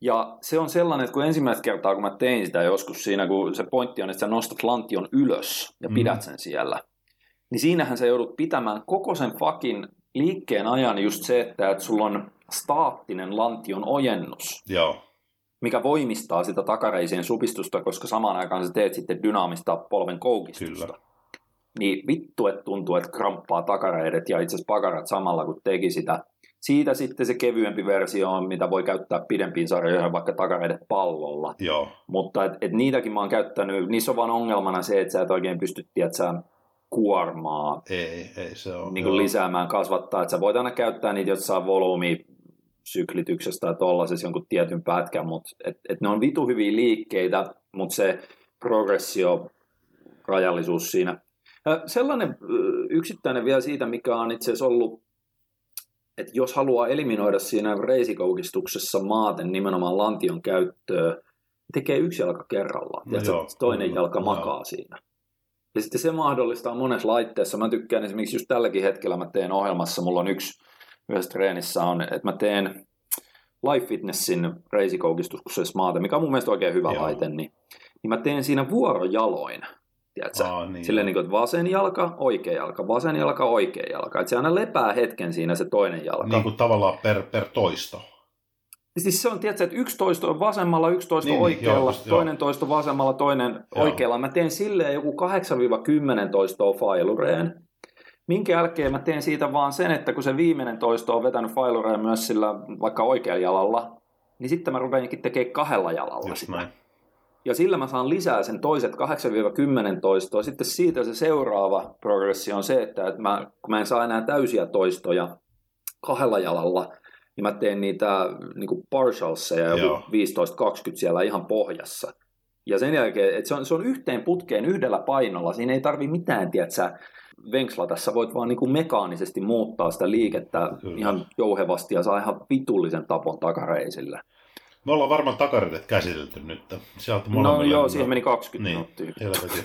Ja se on sellainen, että kun ensimmäistä kertaa, kun mä tein sitä joskus siinä, kun se pointti on, että sä nostat lantion ylös ja pidät mm. sen siellä, niin siinähän sä joudut pitämään koko sen fucking liikkeen ajan just se, että, että sulla on staattinen lantion ojennus. Joo. Mikä voimistaa sitä takareisien supistusta, koska samaan aikaan sä teet sitten dynaamista polven koukistusta. Kyllä. Niin vittu, että tuntuu, että kramppaa takareidet ja itse asiassa pakarat samalla, kun teki sitä. Siitä sitten se kevyempi versio on, mitä voi käyttää pidempiin sarjoihin, vaikka takareidet pallolla. Joo. Mutta et, et niitäkin mä oon käyttänyt, niissä on vaan ongelmana se, että sä et oikein pysty, että sä kuormaa ei, ei, se on, niin kuin lisäämään, kasvattaa. Että sä voit aina käyttää niitä, jotka saa volyymiä syklityksestä ja tollaisessa jonkun tietyn pätkän, mutta et, et ne on vitu hyviä liikkeitä, mutta se progressio, rajallisuus siinä. Sellainen yksittäinen vielä siitä, mikä on itse asiassa ollut, että jos haluaa eliminoida siinä reisikoukistuksessa maaten nimenomaan lantion käyttöä, tekee yksi jalka kerrallaan, no joo, toinen no, jalka no, makaa no. siinä. Ja sitten se mahdollistaa monessa laitteessa. Mä tykkään esimerkiksi just tälläkin hetkellä mä teen ohjelmassa, mulla on yksi yhdessä treenissä on, että mä teen Life Fitnessin reisikoukistus, kun se Smaate, mikä on mun mielestä oikein hyvä Joo. laite, niin, niin mä teen siinä vuorojaloin. Tiedätkö? Aa, niin. Silleen niin kuin, että vasen jalka, oikea jalka, vasen jalka, oikea jalka. Että se aina lepää hetken siinä se toinen jalka. Niin kuin tavallaan per, per toisto. Siis se on, tiedätkö, että yksi toisto on vasemmalla, yksi toisto niin, oikealla, joo, toinen joo. toisto vasemmalla, toinen joo. oikealla. Mä teen silleen joku kahdeksan kymmenen toistoa failureen. Minkä jälkeen mä teen siitä vaan sen, että kun se viimeinen toisto on vetänyt failureen myös sillä vaikka oikealla jalalla, niin sitten mä rupeenkin tekemään kahdella jalalla Just sitä. Näin. Ja sillä mä saan lisää sen toiset kahdeksan kymmenen toistoa. Sitten siitä se seuraava progressio on se, että mä, kun mä en saa enää täysiä toistoja kahdella jalalla, niin mä teen niitä niinku partialseja joku viisitoista kaksikymmentä siellä ihan pohjassa. Ja sen jälkeen, että se on, se on yhteen putkeen yhdellä painolla, siinä ei tarvi mitään, tiedätkö, venkslata, sä voit vaan niinku mekaanisesti muuttaa sitä liikettä Kyllä. ihan jouhevasti ja saa ihan vitullisen tapon takareisillä. Me ollaan varmaan takaritet käsitelty nyt. Sieltä no joo, siihen meni kaksikymmentä minuuttia. Niin,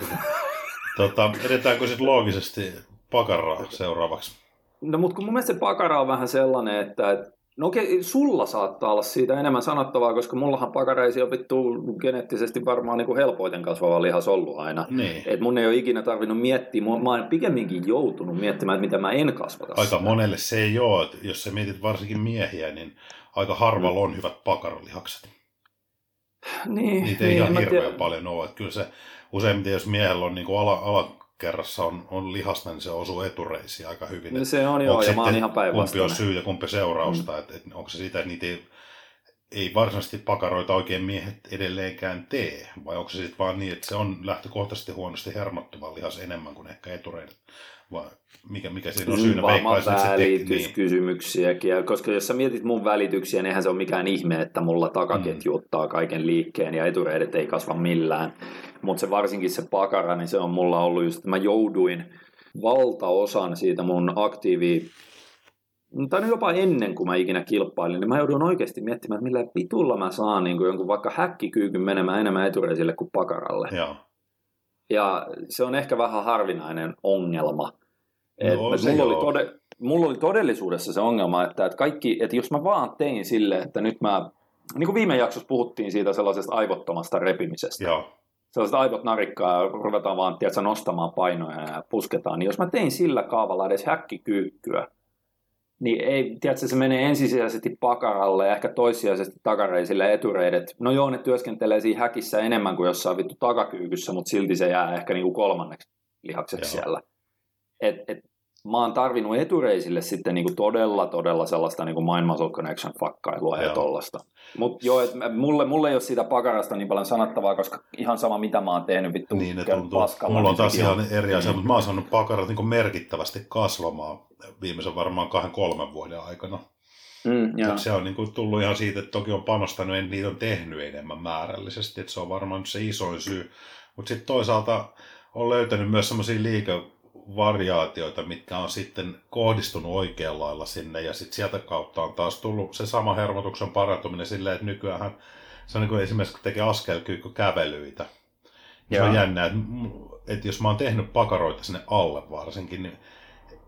tota, edetäänkö sitten loogisesti pakaraa seuraavaksi? No mutta kun mun mielestä se pakara on vähän sellainen, että et, no okei, sulla saattaa olla siitä enemmän sanottavaa, koska mullahan pakareisi on vittu geneettisesti varmaan niinku helpoiten kasvava lihas ollut aina. Niin. Et mun ei ole ikinä tarvinnut miettiä, mä oon pikemminkin joutunut miettimään, että mitä mä en kasvata. Aika sitä. Monelle se ei ole, jos sä mietit varsinkin miehiä, niin aika harvalla on hyvät pakaralihakset. Niin, Niitä ei niin, ihan hirveän tiedä. Paljon ole. Että kyllä se useimmiten, jos miehellä on niin ala, alakerrassa on, on lihasta, niin se osuu etureisiin aika hyvin. No se on joo, ja mä oon ihan päinvastainen. Kumpi on syy ja kumpi seurausta. Mm. Että, että onko se sitä, että niitä ei, ei varsinaisesti pakaroita oikein miehet edelleenkään tee? Vai onko se sitten vaan niin, että se on lähtökohtaisesti huonosti hermottuva lihas enemmän kuin ehkä etureidet? Vai mikä, mikä siinä on syynä? Varmaan välityskysymyksiäkin, niin. Koska jos sä mietit mun välityksiä, niin eihän se ole mikään ihme, että mulla takaketjuuttaa mm. kaiken liikkeen ja etureidet ei kasva millään. Mutta se varsinkin se pakara, niin se on mulla ollut just, että mä jouduin valtaosan siitä mun aktiivia, tai jopa ennen kuin mä ikinä kilpailin, niin mä joudun oikeasti miettimään, että millä pitulla mä saan niin jonkun vaikka häkkikyykyn menemään enemmän etureisille kuin pakaralle. Joo. Ja se on ehkä vähän harvinainen ongelma. No, et, se mulla, oli tode, mulla oli todellisuudessa se ongelma, että, että, kaikki, että jos mä vaan tein sille, että nyt mä, niin kuin viime jaksossa puhuttiin siitä sellaisesta aivottomasta repimisestä. Joo. Sellaiset aivot narikkaa ja ruvetaan vaan tiedätkö, nostamaan painoja ja pusketaan. Niin jos mä tein sillä kaavalla edes häkkikyykkyä, niin ei, tiedätkö, se menee ensisijaisesti pakaralle ja ehkä toissijaisesti takareisille ja etureidet. No joo, ne työskentelee siinä häkissä enemmän kuin jossain vittu takakyykyssä, mutta silti se jää ehkä niinku kolmanneksi lihakseksi joo. siellä. Et, et, mä oon tarvinnut etureisille sitten niinku todella, todella sellaista niinku mind muscle connection fakkailua ja tollaista. Mutta joo, et mulle, mulle ei ole siitä pakarasta niin paljon sanottavaa, koska ihan sama mitä mä oon tehnyt vittu niin, paskalla. Mulla on taas ihan eri asia, mutta mä oon saanut pakarat niinku merkittävästi kasvamaan viimeisen varmaan kahden kolmen vuoden aikana. Mm, se on niinku tullut ihan siitä, että toki on panostanut, en niitä on tehnyt enemmän määrällisesti, että se on varmaan se isoin syy. Mutta sitten toisaalta on löytänyt myös semmoisia liikevariaatioita, mitkä on sitten kohdistunut oikealla lailla sinne, ja sitten sieltä kautta on taas tullut se sama hermotuksen parantuminen silleen, että nykyään se on niinku esimerkiksi kun tekee askelkyykkökävelyitä. Se on jännää, että et jos mä oon tehnyt pakaroita sinne alle varsinkin, niin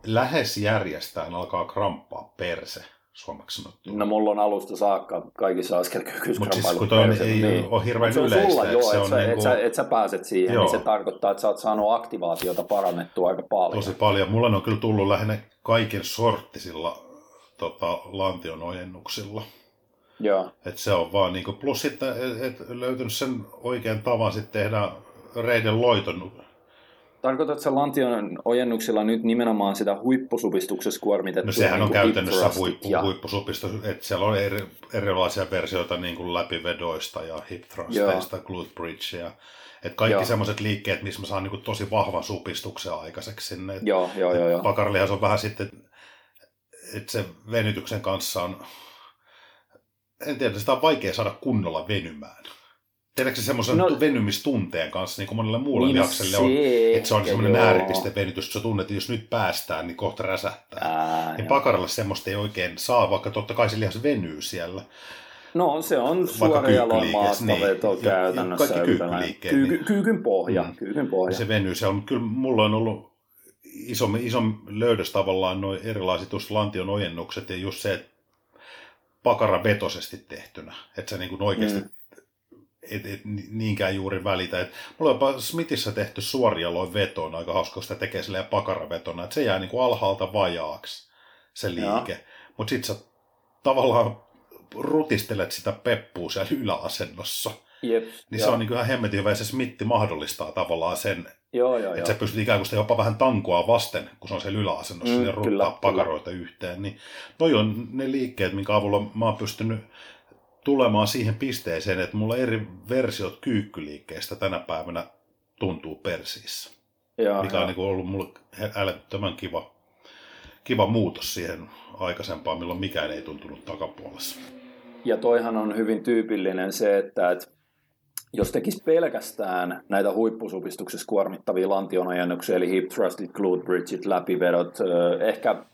lähes järjestään alkaa kramppaa perse, suomeksi sanottuna. No mulla on alusta saakka kaikissa askelkykyys kramppailu perse. Ei niin. ole hirveän se yleistä. Sulla, joo, se et, sä, niin kuin... et, sä, et sä pääset siihen, joo. niin se tarkoittaa, että sä oot saanut aktivaatiota parannettua aika paljon. Tosi paljon. Mulla on kyllä tullut lähinnä kaiken sorttisilla tota, lantion ojennuksilla. Joo. Et se on vaan niin kuin, plus sitten et, et löytynyt sen oikean tavan sitten tehdä reiden loiton. Tarkoitatko sä lantion ojennuksella nyt nimenomaan sitä huippusupistuksessa kuormitettua? No sehän niin on käytännössä huippu, ja... huippusupistus, että siellä on eri, erilaisia versioita niin kuin läpivedoista ja hip thrusteista, glute bridgeja. Että kaikki joo. sellaiset liikkeet, missä mä saan niin kuin tosi vahvan supistuksen aikaiseksi sinne. Joo, joo, joo, joo. Pakaralihas on vähän sitten, että se venytyksen kanssa on, en tiedä, sitä on vaikea saada kunnolla venymään. Tehdäänkö se semmoisen no, venymistunteen kanssa, niin kuin monelle muulle niin lihakselle on, että se on semmoinen ääripistevenytys, että sä tunnet, että jos nyt päästään, niin kohta räsähtää. Ää, niin pakaralla semmoista ei oikein saa, vaikka totta kai se lihas venyy siellä. No se on suorajaloin maastaveto niin, käytännössä. Kaikki kyykkyliikkeet. Kyy- niin. Kyykyn pohja. Mm. Kyykyn pohja. Se venyy siellä, mutta kyllä mulla on ollut iso, iso löydös tavallaan nuo erilaiset just lantion ojennukset ja just se, että pakaravetosesti tehtynä, että sä niin kuin oikeasti mm. et, et niinkään juuri välitä. Et mulla on jopa Smithissä tehty suorialoin vetoon, aika hauska, kun sitä tekee silleen pakaravetona, että se jää niin kuin alhaalta vajaaksi se liike, mutta sit sä tavallaan rutistelet sitä peppua siellä yläasennossa. Jep, niin joo. Se on niin ihan hemmetin hyvä, ja se smitti mahdollistaa tavallaan sen, joo, joo, että joo. Se pystyy ikään kuin sitä jopa vähän tankoa vasten, kun se on siellä yläasennossa, mm, ja ruttaa pakaroita kyllä. yhteen. Niin noi on ne liikkeet, minkä avulla mä oon pystynyt tulemaan siihen pisteeseen, että mulla eri versiot kyykkyliikkeestä tänä päivänä tuntuu persiissä, joo, mikä joo. on niin ollut mulle älyttömän kiva, kiva muutos siihen aikaisempaan, milloin mikään ei tuntunut takapuolessa. Ja toihan on hyvin tyypillinen se, että et jos tekisi pelkästään näitä huippusupistuksessa kuormittavia lantionajennuksia, eli hip thrustit, glute bridget, läpivedot, ehkä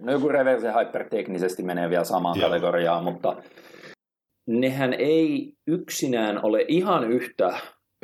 no joku reverse hyper teknisesti menee vielä samaan Joo. kategoriaan, mutta nehän ei yksinään ole ihan yhtä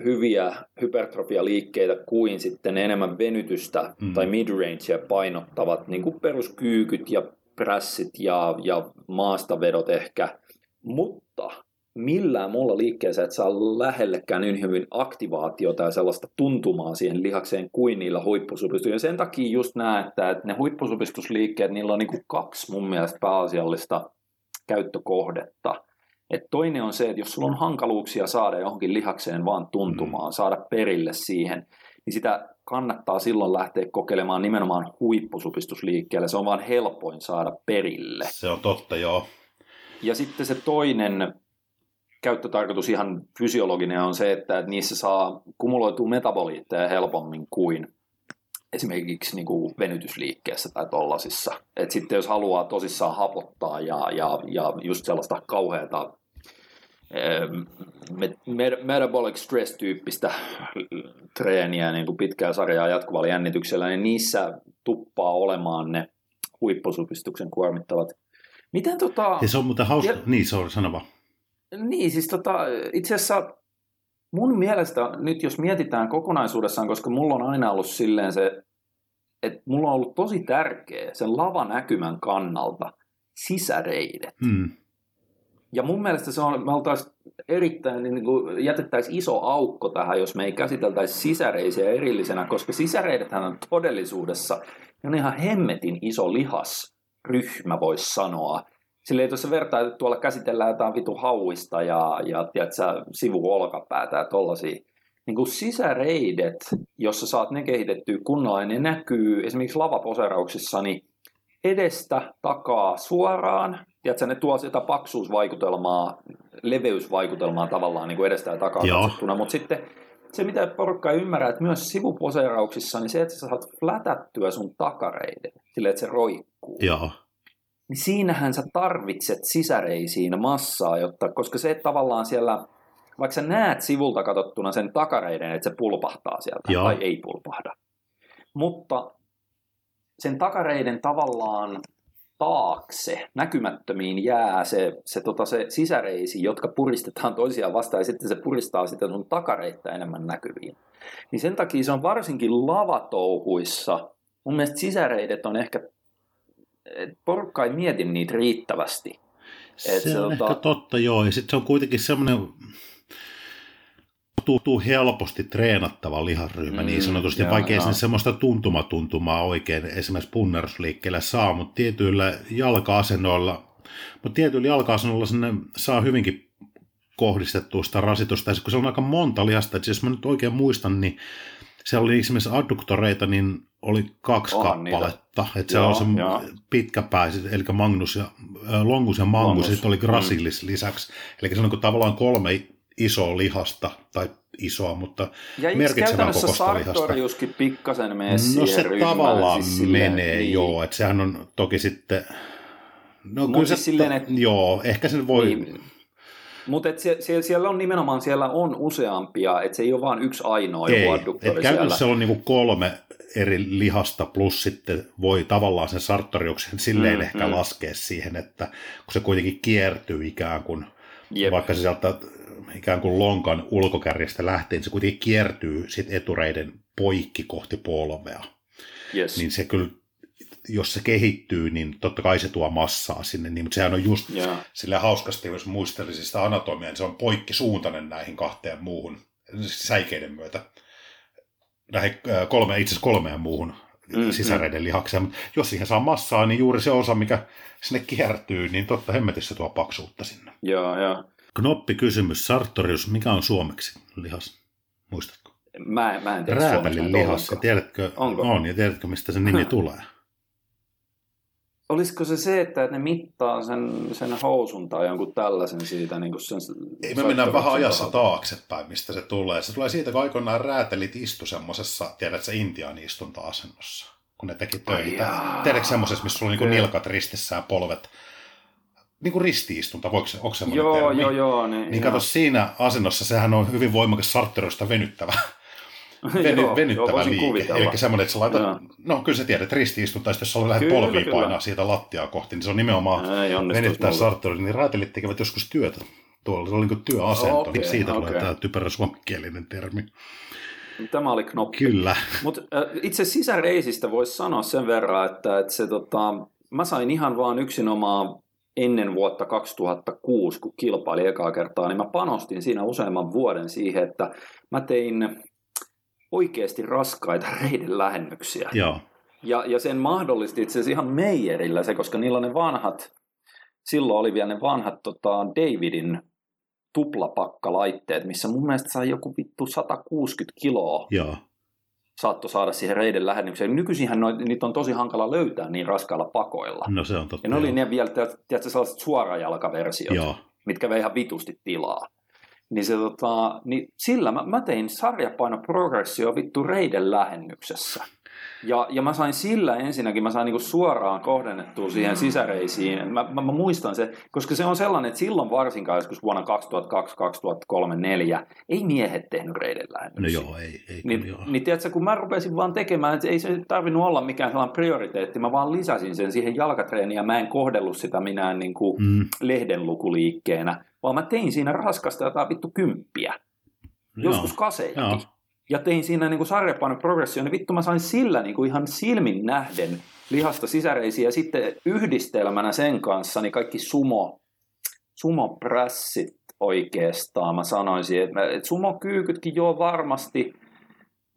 hyviä hypertrofialiikkeitä kuin sitten enemmän venytystä mm. tai midrangea painottavat niin kuin peruskyykyt ja prässit ja, ja maastavedot ehkä, mutta millään muulla liikkeessä et saa lähellekään niin hyvin aktivaatiota ja sellaista tuntumaa siihen lihakseen kuin niillä huippusupistuksilla. Sen takia just näen, että ne huippusupistusliikkeet, niillä on niin kuin kaksi mun mielestä pääasiallista käyttökohdetta. Et toinen on se, että jos sulla on hankaluuksia saada johonkin lihakseen vaan tuntumaan, saada perille siihen, niin sitä kannattaa silloin lähteä kokeilemaan nimenomaan huippusupistusliikkeelle. Se on vaan helpoin saada perille. Se on totta, joo. Ja sitten se toinen käyttötarkoitus, ihan fysiologinen, on se, että niissä saa kumuloitua metaboliitteja helpommin kuin esimerkiksi niin kuin venytysliikkeessä tai tollasissa. Et sitten jos haluaa tosissaan hapottaa ja, ja, ja just sellaista kauheata metabolic stress-tyyppistä treeniä, niin kuin pitkää sarjaa jatkuvalla jännityksellä, niin niissä tuppaa olemaan ne huippusupistuksen kuormittavat. Miten tota... Ja se on muuten hauska, ja... niin se on sanova. Niin, siis tota, itse asiassa mun mielestä nyt jos mietitään kokonaisuudessaan, koska mulla on aina ollut silleen se, että mulla on ollut tosi tärkeä sen lavanäkymän kannalta sisäreidet. Hmm. Ja mun mielestä se on, me oltaisiin erittäin, niin kuin jätettäisiin iso aukko tähän, jos me ei käsiteltäisi sisäreisiä erillisenä, koska sisäreidethän on todellisuudessa, ne on ihan hemmetin iso lihasryhmä, voisi sanoa. Silleen tuossa vertaa, että tuolla käsitellään jotain vitu hauista ja, ja tiedätkö, sivuolkapäätä ja tollaisia. Niin kuin sisäreidet, jos sä saat ne kehitettyä kunnolla, ne näkyy esimerkiksi lavaposerauksissa, niin edestä, takaa, suoraan. Tiedätkö, ne tuo sitä paksuusvaikutelmaa, leveysvaikutelmaa tavallaan niin kuin edestä ja takaa katsottuna. Mutta sitten se, mitä porukka ei ymmärrä, että myös sivuposeerauksissa, niin se, että sä saat flätättyä sun takareiden, silleen, että se roikkuu. Joo. Niin siinähän sä tarvitset sisäreisiin massaa, jotta, koska se tavallaan siellä, vaikka sä näet sivulta katsottuna sen takareiden, että se pulpahtaa sieltä Joo. tai ei pulpahda. Mutta sen takareiden tavallaan taakse näkymättömiin jää se, se, tota, se sisäreisi, jotka puristetaan toisiaan vastaan, ja sitten se puristaa sitä sun takareita enemmän näkyviin. Niin sen takia se on varsinkin lavatouhuissa. Mun mielestä sisäreidet on ehkä, porukka ei mieti niitä riittävästi. Et se, se on tota... ehkä totta, joo. Ja sitten se on kuitenkin semmoinen tuntuu helposti treenattava liharyhmä, mm, niin sanotusti, jaa, vaikea sinne semmoista tuntumatuntumaa oikein esimerkiksi punnerusliikkeellä saa, mutta tietyillä jalka-asennoilla, mutta tietyillä jalka-asennoilla sinne saa hyvinkin kohdistettua sitä rasitusta, ja kun se on aika monta lihasta, että jos mä nyt oikein muistan, niin siellä oli esimerkiksi adduktoreita, niin oli kaksi Ohan kappaletta, niitä. Että siellä joo, oli se joo. pitkäpäiset, eli Magnus ja, äh, longus ja mangus, longus. Sitten oli gracilis mm. lisäksi, eli se on niin tavallaan kolme isoa lihasta, tai isoa, mutta merkitsevän kokoista lihasta. Ja pikkasen menee No se tavallaan siis menee, niin. joo, että sehän on toki sitten... No kyllä siis silleen, että... Joo, ehkä sen voi... Niin. Mutta siellä, siellä on nimenomaan, siellä on useampia, että se ei ole vain yksi ainoa ei, joku adduktori siellä. Käytännössä on niinku kolme eri lihasta, plus sitten voi tavallaan sen sartoriuksen silleen mm, ehkä mm. laskea siihen, että kun se kuitenkin kiertyy ikään kuin, Jep. vaikka se sieltä... ikään kuin lonkan ulkokärjestä lähtien, se kuitenkin kiertyy sit etureiden poikki kohti polvea. Yes. Niin se kyllä jos se kehittyy, niin totta kai se tuo massaa sinne, niin, mutta sehän on just yeah. sillä hauskasti, jos muistelisi sitä anatomiaa, niin se on poikkisuuntainen näihin kahteen muuhun, säikeiden myötä, näihin kolme, itse asiassa kolmeen muuhun mm, sisäreiden mm. lihakseen, mutta jos siihen saa massaa, niin juuri se osa, mikä sinne kiertyy, niin totta hemmetissä tuo paksuutta sinne. Joo, joo. Knoppikysymys, sartorius, mikä on suomeksi lihas, muistatko? Mä, mä en tiedä Rääpälin lihas, ja tiedätkö, on, ja tiedätkö, mistä sen nimi tulee? Olisiko se se, että ne mittaa sen, sen housun tai jonkun tällaisen siitä? Niin sen ei, me mennään vähän ajassa taaksepäin. taaksepäin, mistä se tulee. Se tulee siitä, kun aikoinaan räätälit istu semmoisessa, tiedätkö, Intian istunta-asennossa, kun ne teki töitä. Tiedätkö semmoisessa, missä sulla on okay. niin nilkat ristissään, polvet? Niin kuin risti-istunta, voiko se, onko semmoinen joo, termi? Joo, joo, niin, niin kato, siinä asennossa sehän on hyvin voimakas sartteroista venyttävä, veny, joo, venyttävä joo, liike. Kuvitella. Eli semmoinen, että sä laitat, joo. no kyllä sä tiedät, risti-istunta, jos sä lähdet polviin painaa siitä lattiaa kohti, niin se on nimenomaan venyttää sartteroista. Niin räätelit tekevät joskus työtä tuolla, se oli niin kuin työasento, okay, niin siitä okay. tulee tämä typerä suomenkielinen termi. Tämä oli knoppi. Kyllä. Mutta itse sisäreisistä voisi sanoa sen verran, että, että se, tota, mä sain ihan vaan yksinomaan ennen vuotta kaksituhattakuusi, kun kilpailin ekaa kertaa, niin mä panostin siinä useamman vuoden siihen, että mä tein oikeasti raskaita reiden lähennyksiä. Joo. Ja, ja sen mahdollisti itse asiassa ihan meijerillä se, koska niillä ne vanhat, silloin oli vielä ne vanhat tota, Davidin tuplapakkalaitteet, missä mun mielestä sai joku vittu sata kuusikymmentä kiloa. Joo. Saatto saada siihen reiden lähennykseen. Nykyisinhän noit, niitä on tosi hankala löytää niin raskailla pakoilla. No se on totta. Ja ne oli ne vielä, tiedätkö, sellaiset suorajalkaversiot, joo. mitkä vei ihan vitusti tilaa. Niin se tota, niin sillä mä, mä tein sarjapainoprogressio vittu reiden lähennyksessä. Ja, ja mä sain sillä ensinnäkin, mä sain niinku suoraan kohdennettua siihen sisäreisiin. Mä, mä, mä muistan se, koska se on sellainen, että silloin varsinkaan joskus vuonna kaksituhattakaksi kaksituhattakolme neljä ei miehet tehnyt reiden lähennyksiä. No joo, ei. ei niin joo. niin tiedätkö, kun mä rupesin vaan tekemään, että ei se tarvinnut olla mikään sellainen prioriteetti, mä vaan lisäsin sen siihen jalkatreeniin ja mä en kohdellut sitä minään niinku mm. lehdenlukuliikkeenä, vaan mä tein siinä raskasta jotain vittu kymppiä, no, joskus kasejakin. No. Ja tein siinä niin sarjapainoprogressio, niin vittu mä sain sillä niin kuin ihan silmin nähden lihasta sisäreisiä. Ja sitten yhdistelmänä sen kanssa niin kaikki sumo, sumoprässit oikeastaan. Mä sanoisin, että, että sumokyykytkin joo varmasti,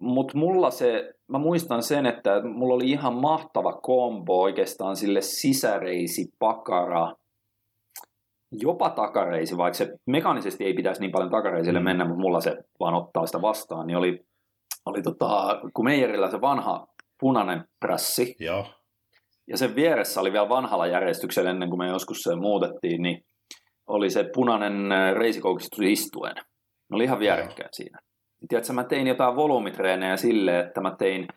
mutta mulla se, mä muistan sen, että mulla oli ihan mahtava kombo oikeastaan sille sisäreisi, pakara, jopa takareisi, vaikka se mekaanisesti ei pitäisi niin paljon takareisille mennä, mutta mulla se vaan ottaa sitä vastaan, niin oli, oli tota, kun meijerillä se vanha punainen prässi, joo. ja sen vieressä oli vielä vanhalla järjestyksellä ennen kuin me joskus se muutettiin, niin oli se punainen reisikoukistus istuen. Ne oli ihan vierekkäin siinä. Tiedätkö, mä tein jotain volyymitreenejä silleen, että mä tein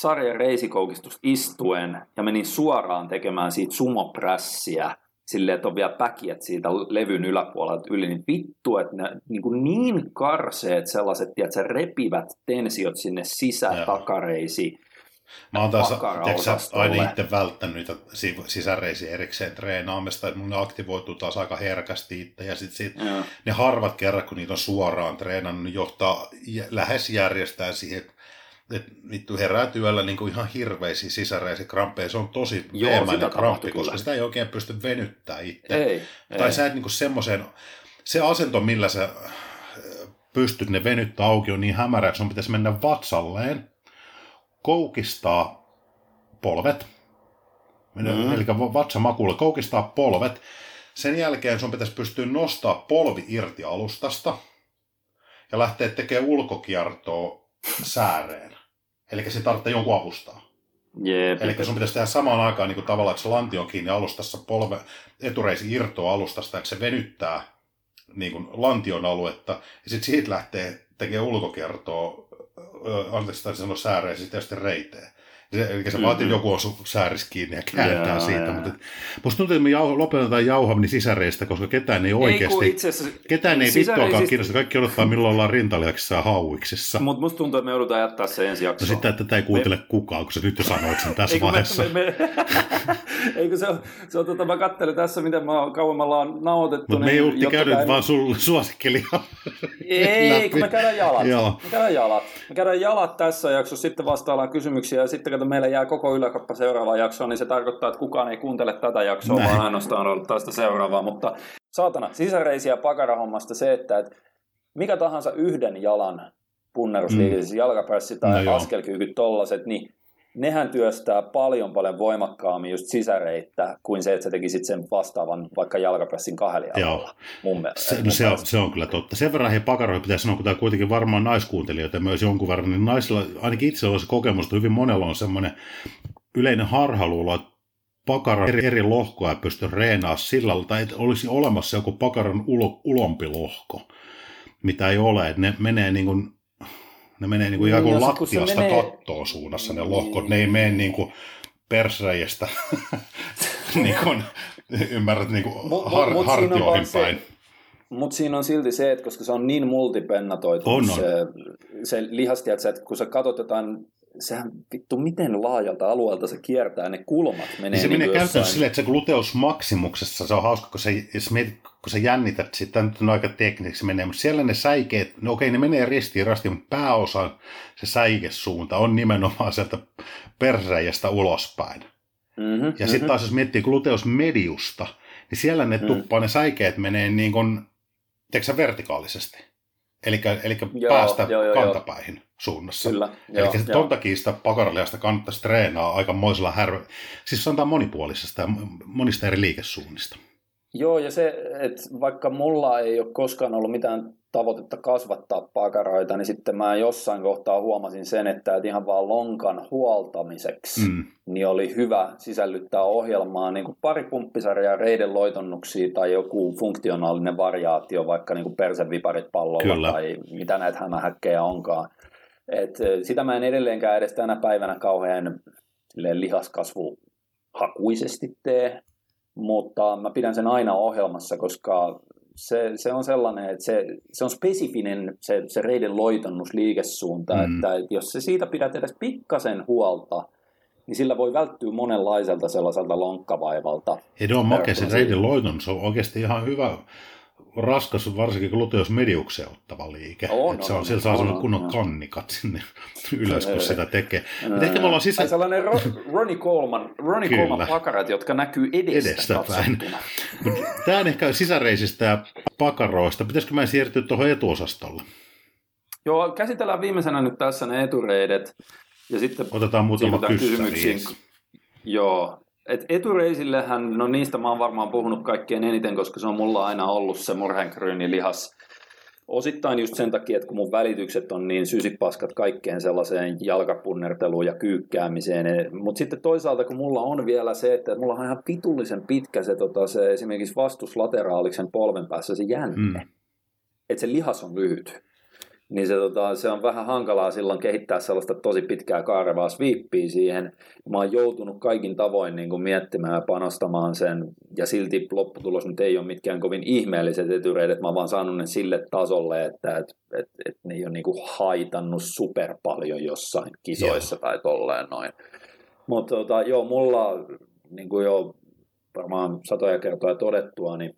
sarjan reisikoukistus istuen ja menin suoraan tekemään siitä sumoprässiä, silleen, että on vielä päkiät siitä levyn yläpuolelta yli, niin vittu, että ne niin, kuin niin karseet sellaiset, tiedätkö, repivät tensiot sinne sisätakareisiin. Mä oon taas, tiedätkö, aina itse välttänyt niitä sisäreisiä erikseen treenaamista, että mun aktivoituu taas aika herkästi itse, ja sit siitä, ne harvat kerran, kun niitä on suoraan treenannut, niin johtaa lähes järjestää siihen, että vittu herätyöllä yöllä niin ihan hirveisiä sisäreisiä kramppeja. Se on tosi veemäinen kramppi, koska sitä ei oikein pysty venyttämään itse. Ei, tai ei. Sä et niin semmoiseen, se asento, millä sä pystyt ne venyttää auki, on niin hämäräksi. Sun pitäisi mennä vatsalleen, koukistaa polvet, mm. eli vatsamakuulle, koukistaa polvet. Sen jälkeen sun pitäisi pystyä nostaa polvi irti alustasta ja lähteä tekemään ulkokiertoa sääreen. Eli se tarvitsee jonkun avustaa. Jeep. Eli sun pitäisi tehdä samaan aikaan niin kuin tavallaan, että se lanti on kiinni alustassa, polve, etureisi irtoa alustasta, että se venyttää niin kuin lantion aluetta, ja sitten siitä lähtee tekemään ulkokiertoa, anteeksi taisi sanoa sääreen, ja sitten reiteen. Eli se vaatii, mm-hmm. joku on sun sääris kiinni ja kääntää jaa, siitä. Jaa. Mutta musta tuntuu, että me jauh- lopetetaan jauhaminen sisäreistä, koska ketään ei oikeasti, ei, asiassa, ketään ei vittuakaan kiinnostaa. Kaikki odottaa, milloin ollaan rintalihaksissa ja hauiksissa. Mutta musta tuntuu, että me joudutaan jättää se ensi jaksoon. No sitä tätä ei kuuntele me... kukaan, kun sä nyt jo sanoit sen tässä vaiheessa. Me... Eikö se, se on, tota, mä katselin tässä, miten mä, kauan me ollaan nautettu. Mutta me ei niin, jotta käynyt vaan sun suosikkelihan. Ei, kun me käydään jalat. Me käydään jalat. Me käydään jalat tässä jaksossa, sitten vastaillaan kysymyksiä ja sitten kato, meillä jää koko yläkappa seuraavaan jaksoon, niin se tarkoittaa, että kukaan ei kuuntele tätä jaksoa, näin, vaan ainoastaan on ollut tästä seuraavaa. Mutta saatana, sisäreisiä pakarahommasta se, että et mikä tahansa yhden jalan punnerusliike, mm. siis jalkapressi tai no askelkyykyt tollaset, niin nehän työstää paljon paljon voimakkaammin just sisäreittä kuin se, että sä tekisit sen vastaavan vaikka jalkapressin kahdella jalalla, mun mielestä. Se, no se, on, se on kyllä totta. Sen verran he pakaroihin pitää sanoa, kun tämä kuitenkin varmaan naiskuuntelijoita myös jonkun verran, niin naisilla ainakin itsellä on se kokemus, että hyvin monella on semmoinen yleinen harhaluulo, että pakaran eri, eri lohkoa ei pysty reenaamaan sillä lailla, tai olisi olemassa joku pakaran ulo, ulompi lohko, mitä ei ole, että ne menee niin kuin Ne menee niin kuin ikään kuin lattiasta menee kattoon suunnassa ne lohkot. Ne ei mene niin kuin perseestä niin kuin, ymmärrät, niin kuin har, mut, hartioihin päin. Mutta siinä on silti se, että koska se on niin multipennatoitu, on, on. se, se lihasti, että kun sä katot jotain, sehän vittu miten laajalta alueelta se kiertää, ne kulmat menee. Niin se niin menee käytännössä silleen, että se kun luteusmaksimuksessa, se on hauska, kun sä, kun sä jännität, sitä nyt on aika tekniksi menee, mutta siellä ne säikeet, no okei ne menee ristiin rastiin, mutta pääosan se säikesuunta on nimenomaan sieltä perseijästä ulospäin. Mm-hmm, ja sitten mm-hmm. taas jos miettii luteusmediusta, niin siellä ne mm. tuppaa, ne säikeet menee niin kuin, tiedätkö sä, vertikaalisesti. Eli päästä joo, joo, kantapäihin joo. suunnassa. Eli ton takia sitä pakaraliasta kannattaisi treenaa aikamoisella härvellä. Siis sanotaan monipuolisesta ja monista eri liikesuunnista. Joo, ja se, että vaikka mulla ei ole koskaan ollut mitään tavoitetta kasvattaa pakaroita, niin sitten mä jossain kohtaa huomasin sen, että ihan vaan lonkan huoltamiseksi mm. niin oli hyvä sisällyttää ohjelmaan niin kuin pari pumppisarjaa, reiden loitonnuksia tai joku funktionaalinen variaatio, vaikka niin kuin perseviparit pallolla Kyllä. tai mitä näitä hämähäkkejä onkaan. Et sitä mä en edelleenkään edes tänä päivänä kauhean lihaskasvuhakuisesti tee, mutta mä pidän sen aina ohjelmassa, koska Se, se on sellainen, että se, se on spesifinen se, se reiden loitonnus liikesuunta, mm. että jos se siitä pidät edes pikkasen huolta, niin sillä voi välttyä monenlaiselta sellaiselta lonkkavaivalta. Ja ne on makea se reiden loitonnus, on oikeasti ihan hyvä, raskas, varsinkin luteusmediukseen ottava liike. On, on, se on, siellä saa on, on, kunnon on. kannikat sinne ylös, kun sitä tekee. Mutta ehkä me ollaan sisä... sellainen Ro- Ronnie Coleman, Ronnie Coleman pakarat, jotka näkyy edestä, edestä katsottuna. Tämä on ehkä sisäreisistä ja pakaroista. Pitäisikö mä siirtyä tuohon etuosastolle? Joo, käsitellään viimeisenä nyt tässä ne etureidet. Ja sitten otetaan muutama kysymyksiin. Joo. Et etureisillähän, no niistä mä oon varmaan puhunut kaikkein eniten, koska se on mulla aina ollut se murhenkryynilihas. Osittain just sen takia, että kun mun välitykset on niin sysipaskat kaikkeen sellaiseen jalkapunnerteluun ja kyykkäämiseen. Mutta sitten toisaalta, kun mulla on vielä se, että mulla on ihan vitullisen pitkä se, tota, se esimerkiksi vastuslateraaliksen polven päässä se jänne. Mm. Että se lihas on lyhyt. Niin se, tota, se on vähän hankalaa silloin kehittää sellaista tosi pitkää kaarevaa sviippiä siihen. Mä oon joutunut kaikin tavoin niin kuin miettimään ja panostamaan sen, ja silti lopputulos nyt ei ole mitkään kovin ihmeelliset etyreidet. Mä oon vaan saanut ne sille tasolle, että et, et, et ne ei ole niin kuin haitannut super paljon jossain kisoissa joo. tai tolleen noin. Mutta tota, joo, mulla niin kuin jo varmaan satoja kertoja todettua, niin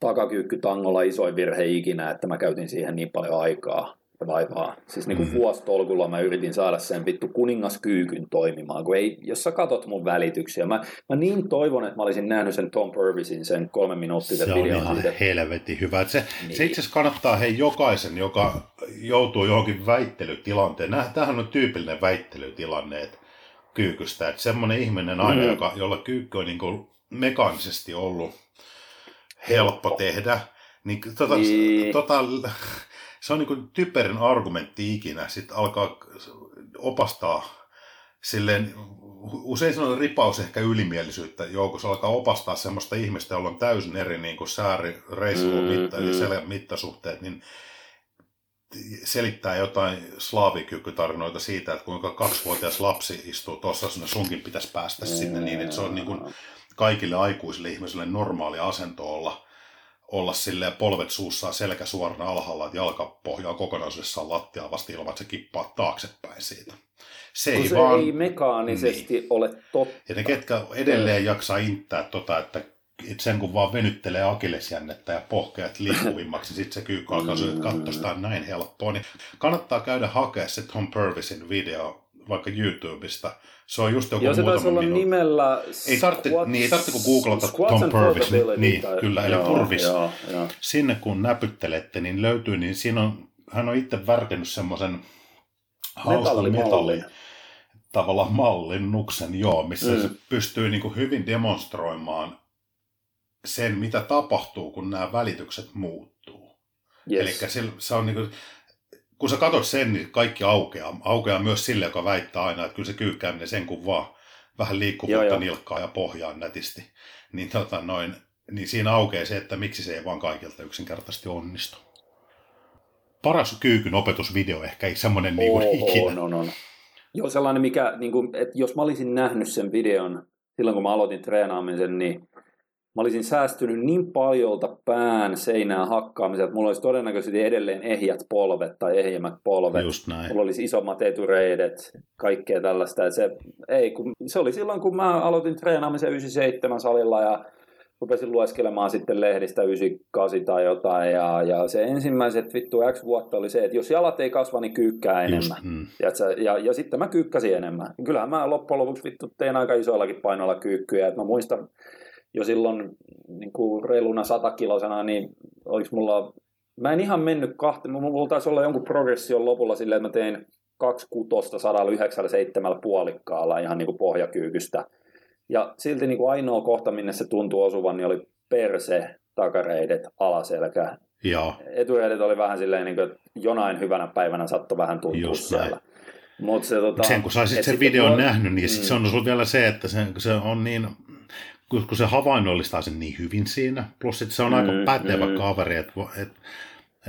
takakyykky tangolla isoin virhe ikinä, että mä käytin siihen niin paljon aikaa ja vaivaa. Siis niin kuin vuositolkulla mä yritin saada sen vittu kuningaskyykyn toimimaan, kun ei, jos sä katot mun välityksiä. Mä, mä niin toivon, että mä olisin nähnyt sen Tom Purvisin, sen kolme minuuttisen videon. Se on ihan helvetin hyvä. Se, niin. se itse asiassa kannattaa hei jokaisen, joka joutuu johonkin väittelytilanteen. Tämähän on tyypillinen väittelytilanne että kyykystä. Että semmoinen ihminen aina, mm. joka, jolla kyykky on niin kuin mekaanisesti ollut helppo tehdä, niin, tota, niin. Tota, se on niin kuin typerin argumentti ikinä, sitten alkaa opastaa silleen, usein sellainen ripaus ehkä ylimielisyyttä joukossa, alkaa opastaa semmoista ihmistä, jolla on täysin eri niin kuin sääri, reissuun mitta- mm, mm. ja selän mittasuhteet, niin selittää jotain slaavikyykkytarinoita siitä, että kuinka kaksivuotias lapsi istuu tuossa, sunkin pitäisi päästä mm. sinne niin, että se on niin kuin kaikille aikuisille ihmisille normaali asento olla, olla silleen polvet suussaan selkä suorana alhaalla, että jalka pohjaa kokonaisuudessaan lattiaa vasta ilman, että se kippaa taaksepäin siitä. Se ei, se vaan, ei mekaanisesti niin. ole totta. Ja ne ketkä edelleen jaksaa inttää tota, että sen kun vaan venyttelee akillesjännettä ja pohkeat liikkuvimmaksi, niin sitten se kyykkä alkaa syödä, että katsotaan näin helppoa. Niin kannattaa käydä hakemaan se Tom Purvisin video vaikka YouTubesta. Se on just joku muutama minuutti. Ja se taisi olla nimellä squats, niin, ei tarvitse kuin googlata Tom Purvis. Niin, tai, kyllä, joo, eli Purvis. Joo, joo. Sinne kun näpyttelette, niin löytyy, niin siinä on, hän on itse värkännyt semmoisen haustan metallin. Tavallaan mallinnuksen, joo, missä mm. se pystyy niin kuin hyvin demonstroimaan sen, mitä tapahtuu, kun nämä välitykset muuttuu. Yes. Eli se on niin kuin, kun sä katot sen, niin kaikki aukeaa. Aukeaa myös sille, joka väittää aina, että kyllä se kyykkääminen sen kun vaan vähän liikkuvuutta nilkkaa ja pohjaan nätisti. Niin, tota noin, niin siinä aukeaa se, että miksi se ei vaan kaikilta yksinkertaisesti onnistu. Paras kyykyn opetusvideo ehkä, ei semmoinen niin kuin ikinä. No, no, no. Joo, sellainen, mikä, niin kuin, että jos mä olisin nähnyt sen videon silloin, kun mä aloitin treenaamisen, niin mä olisin säästynyt niin paljolta pään seinään hakkaamiselta, että mulla olisi todennäköisesti edelleen ehjät polvet tai ehjemmät polvet. Just näin. Mulla olisi isommat etureidet, kaikkea tällaista. Ja se, ei, kun, se oli silloin, kun mä aloitin treenaamisen yhdeksänkymmentäseitsemän salilla ja rupesin lueskelemaan sitten lehdistä yhdeksänkymmentäkahdeksan tai jotain, ja, ja se ensimmäiset vittu X vuotta oli se, että jos jalat ei kasva, niin kyykkää enemmän. Just, mm. ja, ja, ja sitten mä kyykkäsin enemmän. Kyllähän mä loppujen lopuksi vittu tein aika isoillakin painoilla kyykkyjä, että mä muistan jo silloin niin kuin reiluna satakilosena, niin oliko mulla, mä en ihan mennyt kahteen, mulla taisi olla jonkun progression lopulla silleen, että mä tein kaksi kutosta sata yhdeksänkymmentäseitsemän puolikkaalla ihan niin kuin pohjakyykystä. Ja silti niin kuin ainoa kohta, minne se tuntui osuvan, niin oli perse, takareidet, alaselkä. Joo. Etureidet oli vähän silleen, niin kuin, että jonain hyvänä päivänä saattoi vähän tuntua siellä. Mut se, tota, sen kun sä olisit sen videon voi nähnyt, niin mm. se on ollut vielä se, että se, se on niin, kun, kun se havainnollistaa sen niin hyvin siinä. Plus se on mm, aika pätevä mm. kaveri, että et,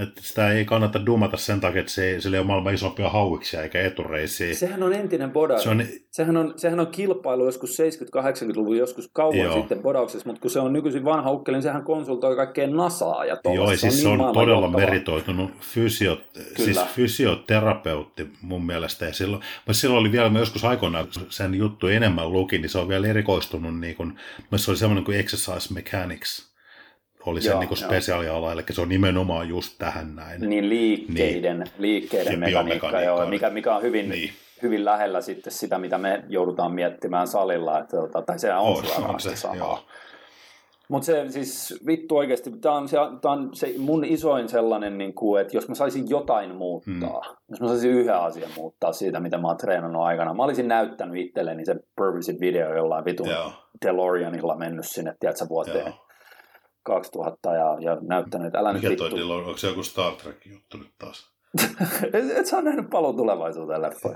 et sitä ei kannata dumata sen takia, että se, se ei ole maailman isompia hauiksia eikä etureisiä. Sehän on entinen bodari. Se on, sehän, on, sehän on kilpailu joskus seitsemänkymmentä-kahdeksankymmentäluvun joskus kauan joo. sitten bodauksessa, mutta kun se on nykyisin vanha ukkeli, niin sehän konsultoi kaikkea NASAa ja tollaista. Joo, se siis on, niin se on todella johtava. meritoitunut fysio, siis fysioterapeutti mun mielestä. Ja silloin, silloin oli vielä, mä joskus aikoinaan sen juttu enemmän luki, niin se on vielä erikoistunut, niin kuin, se oli semmoinen kuin exercise mechanics. Oli sen niin spesiaaliala, eli se on nimenomaan just tähän näin. Niin liikkeiden, niin. liikkeiden mekaniikka, joo, mikä, mikä on hyvin, niin. hyvin lähellä sitten sitä, mitä me joudutaan miettimään salilla, että, tai sehän on, on suoraan se sama. Mutta se siis vittu oikeasti, tämä on, se, on se mun isoin sellainen, niin kuin, että jos mä saisin jotain muuttaa, hmm. jos mä saisin yhden asian muuttaa siitä, mitä mä oon treenannut aikana, mä olisin näyttänyt itselleni sen Purvisin video jollain vitun joo. DeLoreanilla mennyt sinne, tiedätkö, vuoteen. Joo. kaksituhatta ja, ja näyttänyt, että älä mikä nyt vittu. Mikä onko se joku Star Trek-juttu nyt taas? et, et sä ole nähnyt Palon tulevaisuuteen leffoja.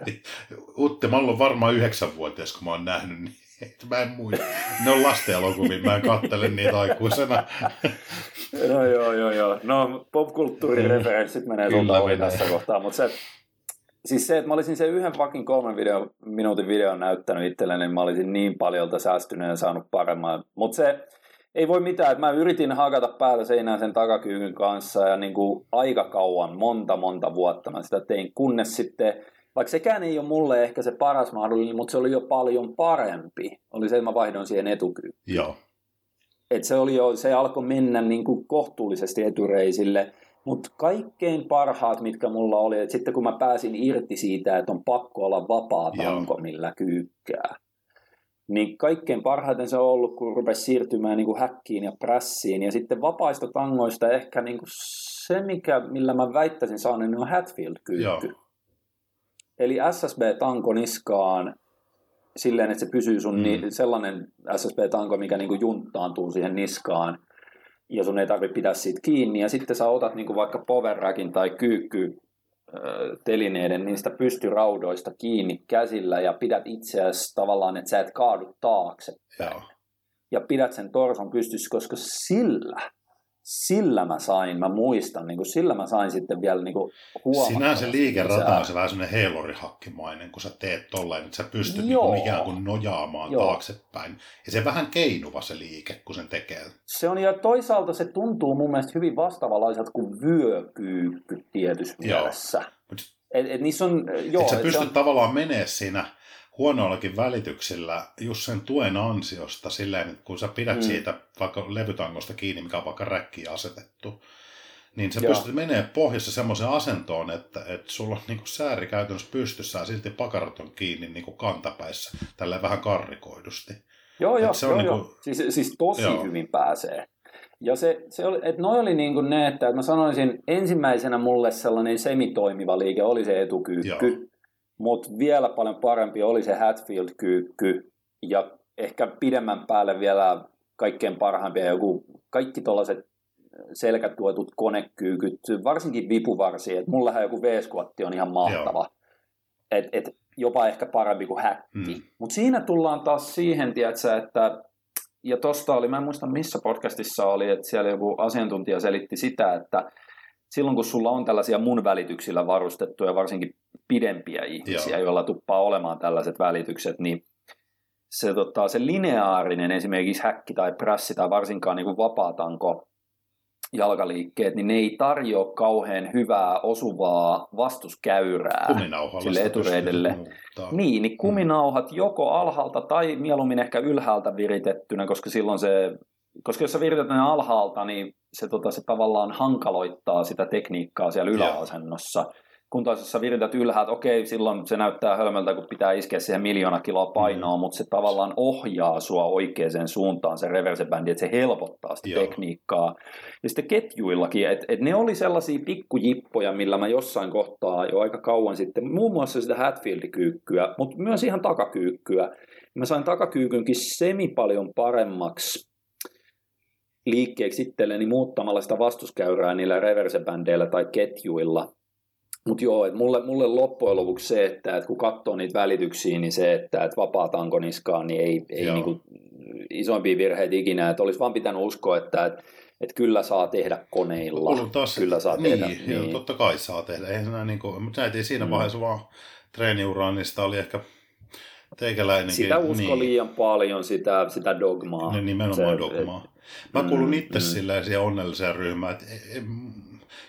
Utte, mä oon varmaan yhdeksänvuotias, kun mä oon nähnyt, niin et mä en muista. Ne on lasten elokuvia, mä en katsele niitä aikuisena. no joo, joo, joo. No popkulttuurireferenssit menee tuolta ohi tässä kohtaa, mutta se, siis se, että mä olisin sen yhden vakin kolmen video, minuutin videon näyttänyt itselleni, niin mä olisin niin paljolta säästyneen ja saanut paremmin, mutta se ei voi mitään, että mä yritin hakata päätä seinään sen takakyykyn kanssa ja niin kuin aika kauan, monta monta vuotta mä sitä tein, kunnes sitten, vaikka sekään ei ole mulle ehkä se paras mahdollinen, mutta se oli jo paljon parempi, oli se, että mä vaihdoin siihen etukyykkyyn. Joo. Et se oli jo, se alkoi mennä niin kuin kohtuullisesti etureisille, mutta kaikkein parhaat, mitkä mulla oli, että sitten kun mä pääsin irti siitä, että on pakko olla vapaa tanko, millä kyykkää. Niin kaikkein parhaiten se on ollut, kun rupesi siirtymään niin kuin häkkiin ja prässiin. Ja sitten vapaista tangoista ehkä niin kuin se, mikä, millä mä väittäisin saaneen, niin on Hatfield-kyykky. Eli S S B-tanko niskaan silleen, että se pysyy sun mm. ni- sellainen S S B-tanko, mikä niin kuin junttaantuu siihen niskaan. Ja sun ei tarvitse pitää siitä kiinni. Ja sitten sä otat niin kuin vaikka powerrackin tai kyykky telineiden niistä pystyraudoista kiinni käsillä ja pidät itseäsi tavallaan, että sä et kaadu taaksepäin. Joo. Ja pidät sen torson pystyssä, koska sillä, sillä mä sain, mä muistan, niin kuin sillä mä sain sitten vielä niin kuin huomattavasti. Sinähän se liikerata on se vähän semmoinen heilorihakkimainen, kun sä teet tolleen, että sä pystyt niin kuin ikään kuin nojaamaan Joo. taaksepäin. Ja se vähän keinuva se liike, kun sen tekee. Se on, ja toisaalta se tuntuu mun mielestä hyvin vastaavanlaiselta kuin vyökyykky tietyssä mielessä. Et, et niissä on, joo, et sä et pystyt on tavallaan menee siinä huonoillakin välityksillä just sen tuen ansiosta silleen, että kun sä pidät mm. siitä vaikka levytangosta kiinni, mikä on vaikka räkkiä asetettu, niin sä Joo. pystyt menemään pohjassa semmoiseen asentoon, että, että sulla on niin kuin sääri käytännössä pystyssä ja silti pakarat on kiinni niin kuin kantapäissä, tälleen vähän karrikoidusti. Joo, joo, joo, niin kuin... joo. Siis, siis tosi joo. hyvin pääsee. Ja se, se oli, että noi oli niin kuin ne, että mä sanoisin, ensimmäisenä mulle sellainen semitoimiva liike oli se etukyykky, mutta vielä paljon parempi oli se Hatfield-kyykky, ja ehkä pidemmän päälle vielä kaikkein parhaimpia joku, kaikki tuollaiset selkätuetut konekyykyt, varsinkin vipuvarsi, että mullahan joku V-squatti on ihan mahtava, että et, jopa ehkä parempi kuin hätti. Mm. Mutta siinä tullaan taas siihen, tiedätkö, että, ja tosta oli, mä en muista missä podcastissa oli, että siellä joku asiantuntija selitti sitä, että silloin kun sulla on tällaisia mun välityksillä varustettuja, varsinkin pidempiä ihmisiä, Joo. joilla tuppaa olemaan tällaiset välitykset, niin se, tota, se lineaarinen esimerkiksi häkki tai prässi tai varsinkaan niin kuin vapaatanko jalkaliikkeet, niin ne ei tarjoa kauhean hyvää osuvaa vastuskäyrää sille etureidelle. Niin, niin kuminauhat joko alhaalta tai mieluummin ehkä ylhäältä viritettynä, koska silloin se, koska jos sä virität ne alhaalta, niin se, tota, se tavallaan hankaloittaa sitä tekniikkaa siellä yläasennossa. Joo. Kun taas jos sä virität ylhäältä, okei, silloin se näyttää hölmöltä, kun pitää iskeä siihen miljoona kiloa painoa, mm. mutta se tavallaan ohjaa sua oikeaan suuntaan, se reversebändi, että se helpottaa sitä Joo. tekniikkaa. Ja sitten ketjuillakin, että et ne oli sellaisia pikkujippoja, millä mä jossain kohtaa jo aika kauan sitten, muun muassa sitä Hatfield-kyykkyä, mutta myös ihan takakyykkyä. Mä sain takakyykynkin semi paljon paremmaksi liikkeeksi itselleni muuttamalla sitä vastuskäyrää niillä reversebändeillä tai ketjuilla. Mutta joo, että mulle, mulle loppujen lopuksi se, että et kun katsoo niitä välityksiä, niin se, että et vapaataanko niskaan, niin ei, ei niinku isoimpia virheitä ikinä. Että olisi vaan pitänyt uskoa, että et, et kyllä saa tehdä koneilla. Taas, kyllä saa niin, tehdä. Niin, joo, totta kai saa tehdä. Eihän niinku, mutta näitä ei siinä mm. vaiheessa vaan treeniuraan, niin sitä oli ehkä teikäläinenkin. Sitä usko niin. liian paljon, sitä, sitä dogmaa. Ne, nimenomaan se, dogmaa. Et, mä kuulun itse mm, silleen onnelliseen ryhmään, että...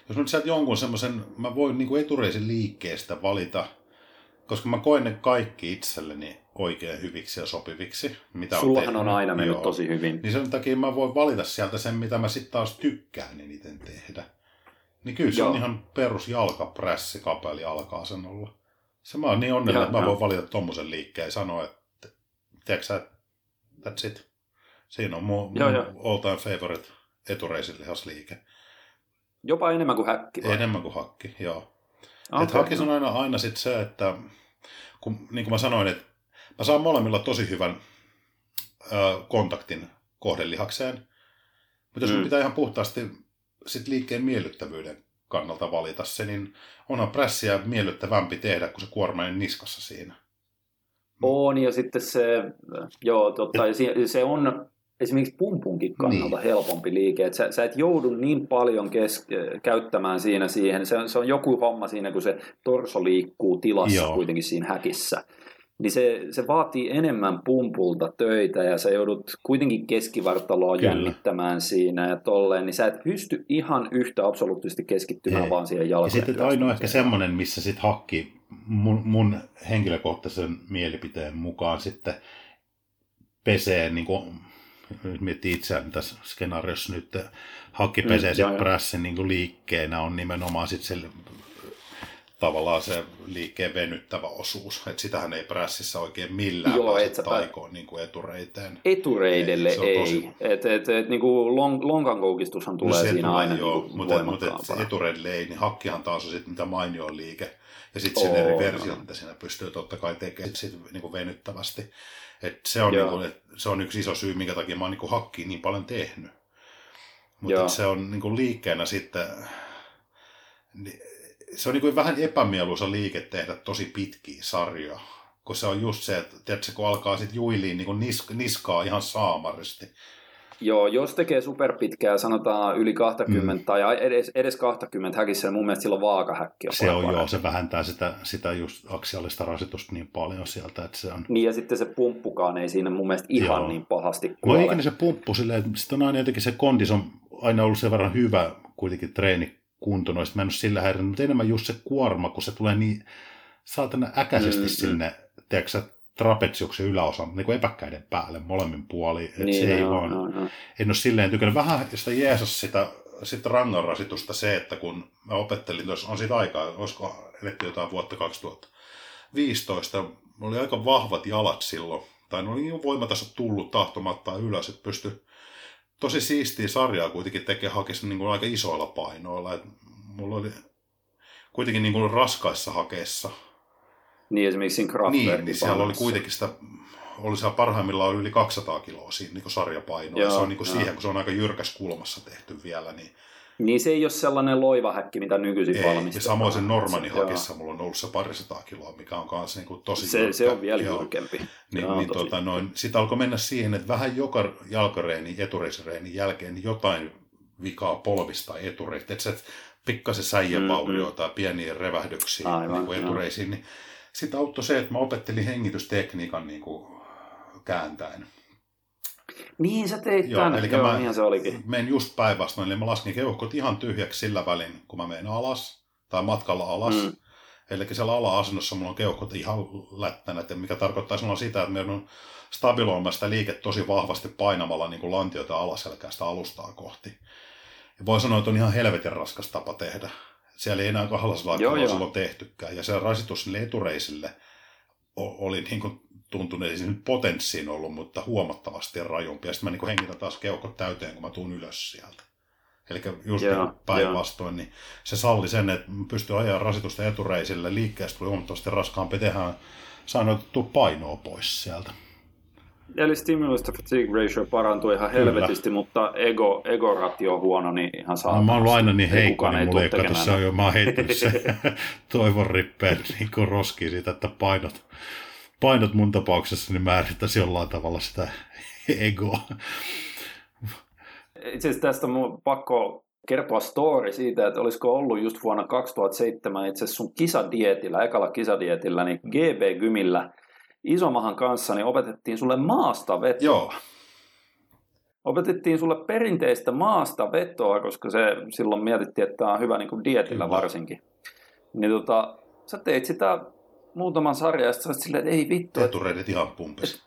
Jos nyt sieltä jonkun semmoisen, mä voin niinku etureisin liikkeestä valita, koska mä koen ne kaikki itselleni oikein hyviksi ja sopiviksi. Mitä Sullahan on, on aina mennyt Joo. tosi hyvin. Niin sen takia mä voin valita sieltä sen, mitä mä sitten taas tykkään eniten tehdä. Niin kyllä se Joo. on ihan perus jalkaprässi kapeli alka-asennolla. Se mä oon niin onnellinen, että mä voin valita tommosen liikkeen ja sanoa, että tiedätkö sä, that's it. Siinä on mun, Joo, mun all time favorite etureisin lihasliike. Jopa enemmän kuin häkki. Vai? Enemmän kuin häkki, joo. Okay, että häkki on aina, aina sit se, että kun, niin kuin mä sanoin, että mä saan molemmilla tosi hyvän ö, kontaktin kohdelihakseen, mutta jos mm. pitää ihan puhtaasti sit liikkeen miellyttävyyden kannalta valita se, niin onhan prässiä miellyttävämpi tehdä, kun se kuormainen niskassa siinä. On, ja sitten se, joo, totta, Et... se, se on... Esimerkiksi pumpunkin kannalta niin. helpompi liike, että sä, sä et joudu niin paljon kes- käyttämään siinä siihen, se on, se on joku homma siinä, kun se torso liikkuu tilassa Joo. kuitenkin siinä häkissä, niin se, se vaatii enemmän pumpulta töitä ja sä joudut kuitenkin keskivartaloa Kyllä. jännittämään siinä ja tolleen, niin sä et pysty ihan yhtä absoluuttisesti keskittymään Ei. vaan siihen jalkojen. Ja sitten ainoa ehkä semmoinen, missä sit hakki mun, mun henkilökohtaisen mielipiteen mukaan sitten pesee niinku... Nyt miettii itseään tässä skenaariossa nyt, hakkipeseen mm, prässin niin liikkeenä on nimenomaan sit se, tavallaan se liikkeen venyttävä osuus. Et sitähän ei prässissä oikein millään Joo, pääse taikoon niin etureiteen. Etureidelle ei. ei. Tosi... Et, et, et, niin kuin long, lonkankoukistushan tulee no, siinä aina jo, niin mutta, mutta et etureidelle ei, niin hakkihan taas on sit, mitä mainio liike. Ja sitten sen eri versiot, mitä siinä pystyy totta kai tekemään sit, niin venyttävästi. Et se, on niinku, et se on yksi iso syy, minkä takia mä oon niinku hakkiin niin paljon tehnyt. Mutta se on niinku liikkeenä sitten, se on niinku vähän epämieluisa liike tehdä tosi pitkiä sarjoja. Kun se on just se, että tiedätkö, kun alkaa sitten juiliin niinku nisk- niskaa ihan saamaristi. Joo, jos tekee superpitkää, sanotaan yli kaksikymmentä mm. tai edes, edes kaksikymmentä häkissä, niin mun mielestä silloin vaakahäkki on. Se on parempi. Joo, se vähentää sitä, sitä just aksiaalista rasitusta niin paljon sieltä, että se on... Niin, ja sitten se pumppukaan ei siinä mun mielestä ihan joo. niin pahasti kuole. No eikä se pumppu silleen, että sitten on aina jotenkin se kondis on aina ollut sen verran hyvä kuitenkin treenikunto, noista mä en ole sillä häirinyt, mutta enemmän just se kuorma, kun se tulee niin saatana äkäisesti mm, sinne, mm. tiedätkö trapetsiuksen yläosa, niin kuin epäkkäiden päälle molemmin puolin, että niin, se ei no, vaan, no, no. en ole silleen tykännyt, vähän sitä jeesas sitä sitten rangan rasitusta se, että kun mä opettelin, jos on siitä aikaa, olisiko eletty jotain vuotta kaksituhattaviisitoista, mulla oli aika vahvat jalat silloin, tai ne oli niin voimatasot tullut tahtomattaan ylös, että pystyi tosi siistiä sarjaa kuitenkin tekemään, hakisi niin kuin aika isoilla painoilla, että mulla oli kuitenkin niin kuin raskaissa hakeissa. Niin, esimerkiksi siinä Kraftwerkin niin, niin siellä oli kuitenkin sitä, oli siellä parhaimmillaan yli kaksisataa kiloa siinä niin sarjapainoa, joo, ja se on niin kuin siihen, kun se on aika jyrkässä kulmassa tehty vielä. Niin, niin se ei ole sellainen loivahäkki, mitä nykyisin valmistetaan. Ei, ja samoin sen Normanin hakissa mulla on ollut se parisataa kiloa, mikä on myös niin tosi se, se on vielä jyrkempi. Niin, niin, tota, sitten alkoi mennä siihen, että vähän joka jalkareeni, etureisireeni jälkeen niin jotain vikaa polvista etureista, että se pikkasen säijäpaurioon tai pieniä revähdyksiä niin etureisiin, niin sitten auttoi se, että mä opettelin hengitystekniikan niin kuin kääntäen. Niin sä teit joo, tämän, joo, mä niin se olikin. Menen just päinvastoin, eli mä laskin keuhkot ihan tyhjäksi sillä välin, kun mä menen alas, tai matkalla alas. Mm. Eli siellä ala-asennossa mulla on keuhkot ihan lättänä, mikä tarkoittaa silloin sitä, että meidän on stabiloimaan sitä liikettä tosi vahvasti painamalla niin kuin lantiota alaselkäistä alustaa kohti. Ja voi sanoa, että on ihan helvetin raskas tapa tehdä. Siellä ei enää kahdella joo, silloin tehtykään. Ja se rasitus niille etureisille oli niin kuin tuntunut, ei se nyt potenssiin ollut, mutta huomattavasti rajumpi. Ja sitten mä niin kuin hengitän taas keuhkot täyteen, kun mä tuun ylös sieltä. Eli just päinvastoin, niin se salli sen, että mä pystyn ajamaan rasitusta etureisille. Liikkeestä tuli huomattavasti raskaampi tehdä. Sain otettua painoa pois sieltä. Eli stimulus to fatigue ratio parantui ihan helvetisti, kyllä, mutta ego, ego ratio on huono, niin ihan saa. No, mä oon ollut aina niin heikko, niin mulla ei kato se jo. Mä oon heittänyt se toivon rippeen niin roskiin siitä, että painot, painot mun tapauksessa niin määrittäisi jollain tavalla sitä egoa. Itse asiassa tästä on pakko kertoa story siitä, että olisiko ollut just vuonna kaksituhattaseitsemän itse asiassa sun kisadietillä, ekalla kisadietillä, niin G B-gymillä, Isomahan kanssa, niin opetettiin sulle maastavetoa. Joo. Opetettiin sulle perinteistä maastavetoa, koska se silloin mietittiin, että tämä on hyvä niin kuin dietillä varsinkin. Niin tota, sä teit sitä muutaman sarjan, ja sä olet silleen, että ei vittu. Etureidet et, ihan pumpis. Et,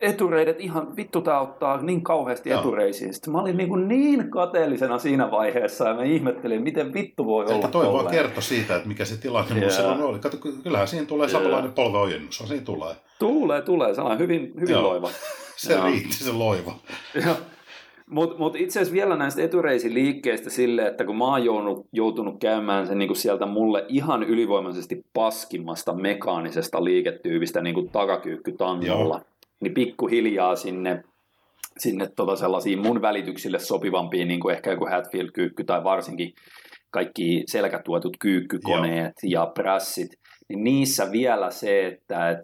etureidet ihan, vittu tää ottaa niin kauheasti joo, etureisiin. Sitten mä olin niin, kuin niin kateellisena siinä vaiheessa, ja mä ihmettelin, miten vittu voi että olla toi tolleen. Toi vaan kertoi siitä, että mikä se tilanne yeah. silloin oli. Kato, kyllähän siinä tulee yeah. samanlainen polvenojennus, on siinä tulee. Tulee, tulee, se on hyvin, hyvin loiva. Se ja. riitti se loiva. Mutta mut itse asiassa vielä näistä etureisiliikkeistä silleen, että kun mä oon joutunut, joutunut käymään sen niin kuin sieltä mulle ihan ylivoimaisesti paskimmasta mekaanisesta liiketyypistä niin kuin takakyykkytangolla, joo, niin pikkuhiljaa sinne, sinne tota sellaisiin mun välityksille sopivampiin, niin kuin ehkä joku Hatfield-kyykky tai varsinkin kaikki selkätuetut kyykkykoneet joo, ja prässit, niin niissä vielä se, että et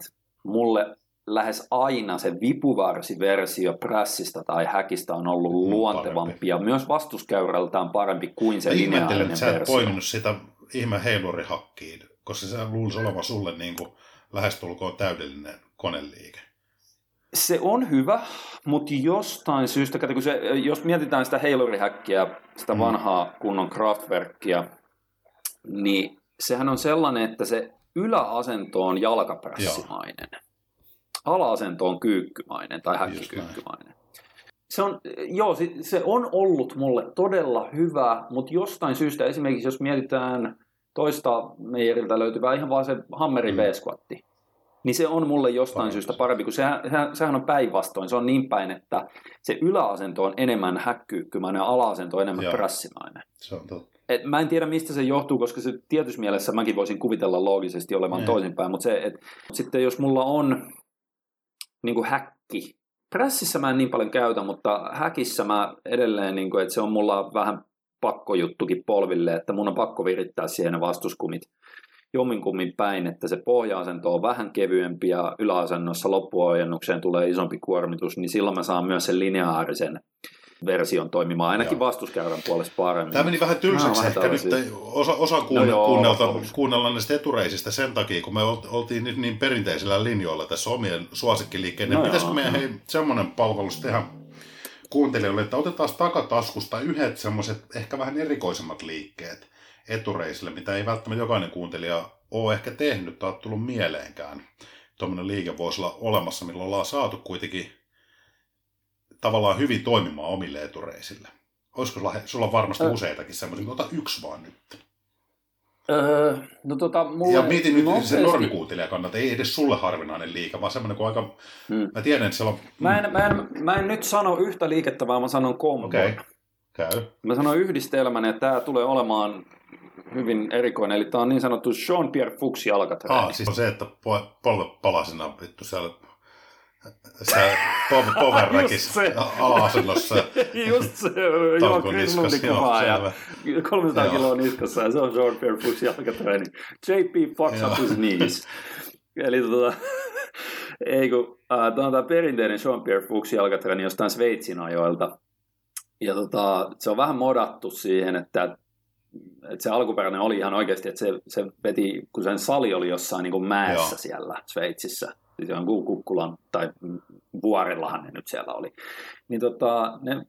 mulle lähes aina se vipuvarsiversio prässistä tai häkistä on ollut mm, luontevampi parempi, ja myös vastuskäyrältään parempi kuin se lineaarinen versio. Mä ihmettelin, että sä et poiminut sitä ihme heilurihakkiin, koska se luulisi olevan sulle niin kuin lähestulkoon täydellinen koneliike. Se on hyvä, mutta jostain syystä, kun se, jos mietitään sitä heilurihäkkiä, sitä vanhaa kunnon Kraftwerkia, niin sehän on sellainen, että se yläasento on jalkaprässimainen, ala-asento on kyykkymainen tai häkkikyykkymainen. Se on, joo, se, se on ollut mulle todella hyvä, mutta jostain syystä esimerkiksi jos mietitään toista meijeriltä löytyvää ihan vaan se hammerin V-squatti, niin se on mulle jostain parempi syystä parempi, kun sehän, sehän, sehän on päinvastoin. Se on niin päin, että se yläasento on enemmän häkkyykkymäinen ja ala-asento on enemmän joo, prässimäinen. Se on totta. Et mä en tiedä, mistä se johtuu, koska se tietyssä mielessä mäkin voisin kuvitella loogisesti olevan ne toisinpäin, mutta se, että sitten jos mulla on niin kuin häkki, prässissä mä en niin paljon käytä, mutta häkissä mä edelleen, niin kuin, että se on mulla vähän pakkojuttukin polville, että mun on pakko virittää siihen ne vastuskumit jomminkummin päin, että se pohja-asento on vähän kevyempi ja yläasennossa loppuojennukseen tulee isompi kuormitus, niin silloin mä saan myös sen lineaarisen version toimimaan, ainakin joo, vastuskäyrän puolesta paremmin. Tämä meni vähän tylsäksi no, ehkä tällaisia nyt, osa, osa kuunne- no, kuunnelta, kuunnella näistä etureisistä sen takia, kun me oltiin nyt niin perinteisillä linjoilla tässä omien suosikkiliikkeen, niin no, pitäisikö meidän hei, semmoinen palvelus tehdä kuuntelijoille, että otetaan takataskusta yhdet semmoiset ehkä vähän erikoisemmat liikkeet etureisille, mitä ei välttämättä jokainen kuuntelija ole ehkä tehnyt tai tullut mieleenkään. Tuommoinen liike voisi olla olemassa, millä ollaan saatu kuitenkin tavallaan hyvin toimimaan omille etureisille. Olisiko sulla, sulla on varmasti öö. useitakin semmoisia, ota yksi vaan nyt. Öö, no tota, mulla ja mietin nyt nopeasti. Sen normikuuntelijan kannalta, ei edes sulle harvinainen liike, vaan semmoinen kuin aika, hmm. mä tiedän, että siellä on... Mm. Mä, en, mä, en, mä en nyt sano yhtä liikettä, vaan mä sanon kombon. Okei, okay. Käy. Mä sanon yhdistelmän, että tää tulee olemaan hyvin erikoinen, eli tää on niin sanottu Jean-Pierre Fuchs jalkatreeni. Ah, siis on se, että polvepalasena vittu siellä... Se poverräkis ala-asennossa. Just se, joo, Krislundin kuvaa ja kolmesataa kiloa niskassa ja se on Jean-Pierre Fuchs jalkatreeni. J P fucks up his knees. Eli tota, ei kun, tämä on tämä perinteinen Jean-Pierre Fuchs jalkatreeni jostain Sveitsin ajoilta. Ja tota, se on vähän modattu siihen, että, että se alkuperäinen oli ihan oikeasti, että se, se veti, kun sen sali oli jossain niin kuin mäessä joo. siellä Sveitsissä. Siis jonkun kukkulan tai vuorillahan ne nyt siellä oli. Niin tota, ne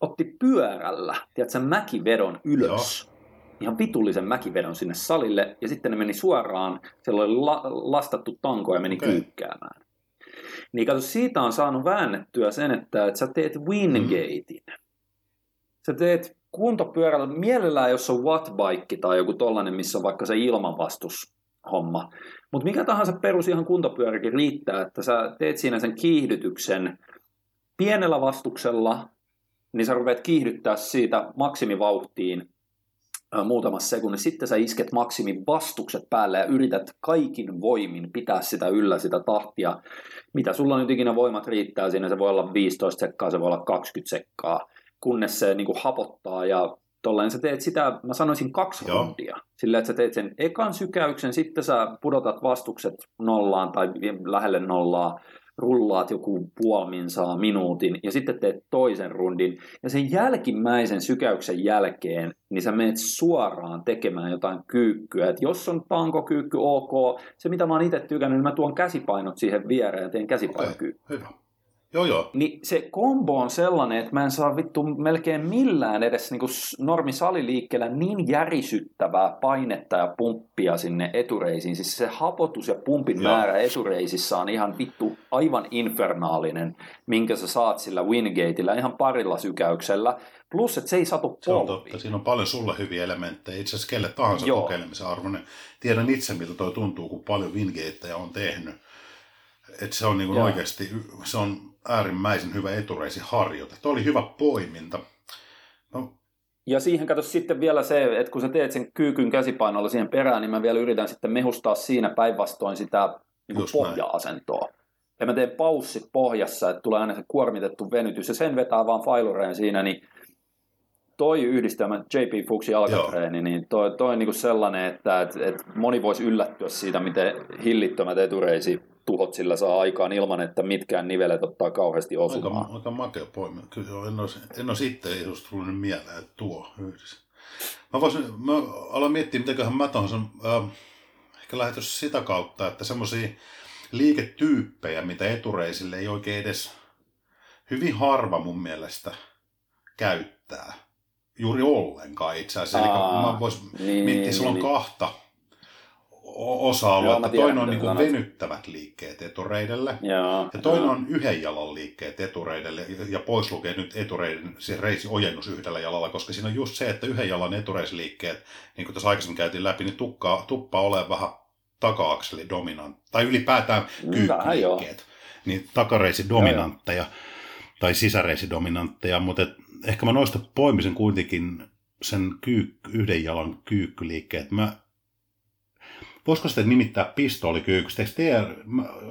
otti pyörällä, tiedätkö, mäkivedon ylös. Joo. Ihan vitullisen mäkivedon sinne salille. Ja sitten ne meni suoraan, siellä oli la- lastattu tanko ja meni okay. kyykkäämään. Niin kato, siitä on saanut väännettyä sen, että, että sä teet Wingatein. Mm. Sä teet kuntopyörällä, mielellään jos on wattbike tai joku tollainen, missä on vaikka se ilmanvastus. Homma. Mutta mikä tahansa perus ihan kuntopyöräkin riittää, että sä teet siinä sen kiihdytyksen pienellä vastuksella, niin sä rupeat kiihdyttää siitä maksimivauhtiin muutamassa sekunnissa. Sitten sä isket maksimivastukset päälle ja yrität kaikin voimin pitää sitä yllä, sitä tahtia. Mitä sulla nyt ikinä voimat riittää siinä, se voi olla viisitoista sekkaa, se voi olla kaksikymmentä sekkaa, kunnes se niinku hapottaa ja tollain sä teet sitä, mä sanoisin kaksi Joo. rundia. Sillä, että sä teet sen ekan sykäyksen, sitten sä pudotat vastukset nollaan tai lähelle nollaa, rullaat joku puomin saa minuutin ja sitten teet toisen rundin. Ja sen jälkimmäisen sykäyksen jälkeen, niin sä menet suoraan tekemään jotain kyykkyä. Et jos on tankokyykky, ok. Se mitä mä oon itse tykännyt, niin mä tuon käsipainot siihen viereen ja teen käsipainokyykkyä. Okay. Joo, joo. Niin se kombo on sellainen, että mä en saa vittu melkein millään edes niin kuin normisaliliikkeellä niin järisyttävää painetta ja pumppia sinne etureisiin. Siis se hapotus ja pumpin joo. määrä etureisissä on ihan vittu aivan infernaalinen, minkä sä saat sillä Wingateillä ihan parilla sykäyksellä. Plus, että se ei satu polviin. Se on totta. Siinä on paljon sulle hyviä elementtejä. Itse asiassa kelle tahansa joo. kokeilemisen arvoinen. Tiedän itse, miltä toi tuntuu, kun paljon Wingateja on tehnyt. Että se on niin kuin oikeasti... Se on äärimmäisen hyvä etureisiharjoite. Tuo oli hyvä poiminta. No. Ja siihen katso sitten vielä se, että kun sä teet sen kyykyn käsipainolla siihen perään, niin mä vielä yritän sitten mehustaa siinä päinvastoin sitä niin pohja-asentoa. Ja mä teen paussit pohjassa, että tulee aina se kuormitettu venytys, ja sen vetää vaan failureen siinä, niin toi yhdistelmä J P Fuchsin jalkatreeni, niin toi, toi on niin kuin sellainen, että et, et moni voisi yllättyä siitä, miten hillittömät etureisi tuhot sillä saa aikaan ilman, että mitkään nivelet ottaa kauheasti osumaan. Aika, aika makea poimia. Kyllä en olisi, en olisi itse ei olisi tullut mieleen, että tuo yhdessä. Mä, voisin, mä alan miettiä, mitenköhän mä tahansa. Äh, ehkä lähetys sitä kautta, että semmoisia liiketyyppejä, mitä etureisille ei oikein edes hyvin harva mun mielestä käyttää. Juuri ollenkaan itse asiassa. Eli mä voisin niin, miettiä, sulla on niin. kahta. Osa-alueita. Toinen on niin kuin venyttävät liikkeet etureidelle Joo, ja toinen jo. on yhden jalan liikkeet etureidelle ja pois lukee nyt etureiden siis reisiojennus yhdellä jalalla, koska siinä on just se, että yhden jalan etureisliikkeet, niin kuin tässä aikaisemmin käytiin läpi, niin tukkaa, tuppaa olemaan vähän taka-akseli dominantti, tai ylipäätään kyykkyliikkeet, niin takareisidominantteja tai sisäreisidominantteja, mutta et, ehkä mä noista poimisin kuitenkin sen kyykky, yhden jalan kyykkyliikkeet. Mä Voisiko sitä nimittää pistoolikyykystä?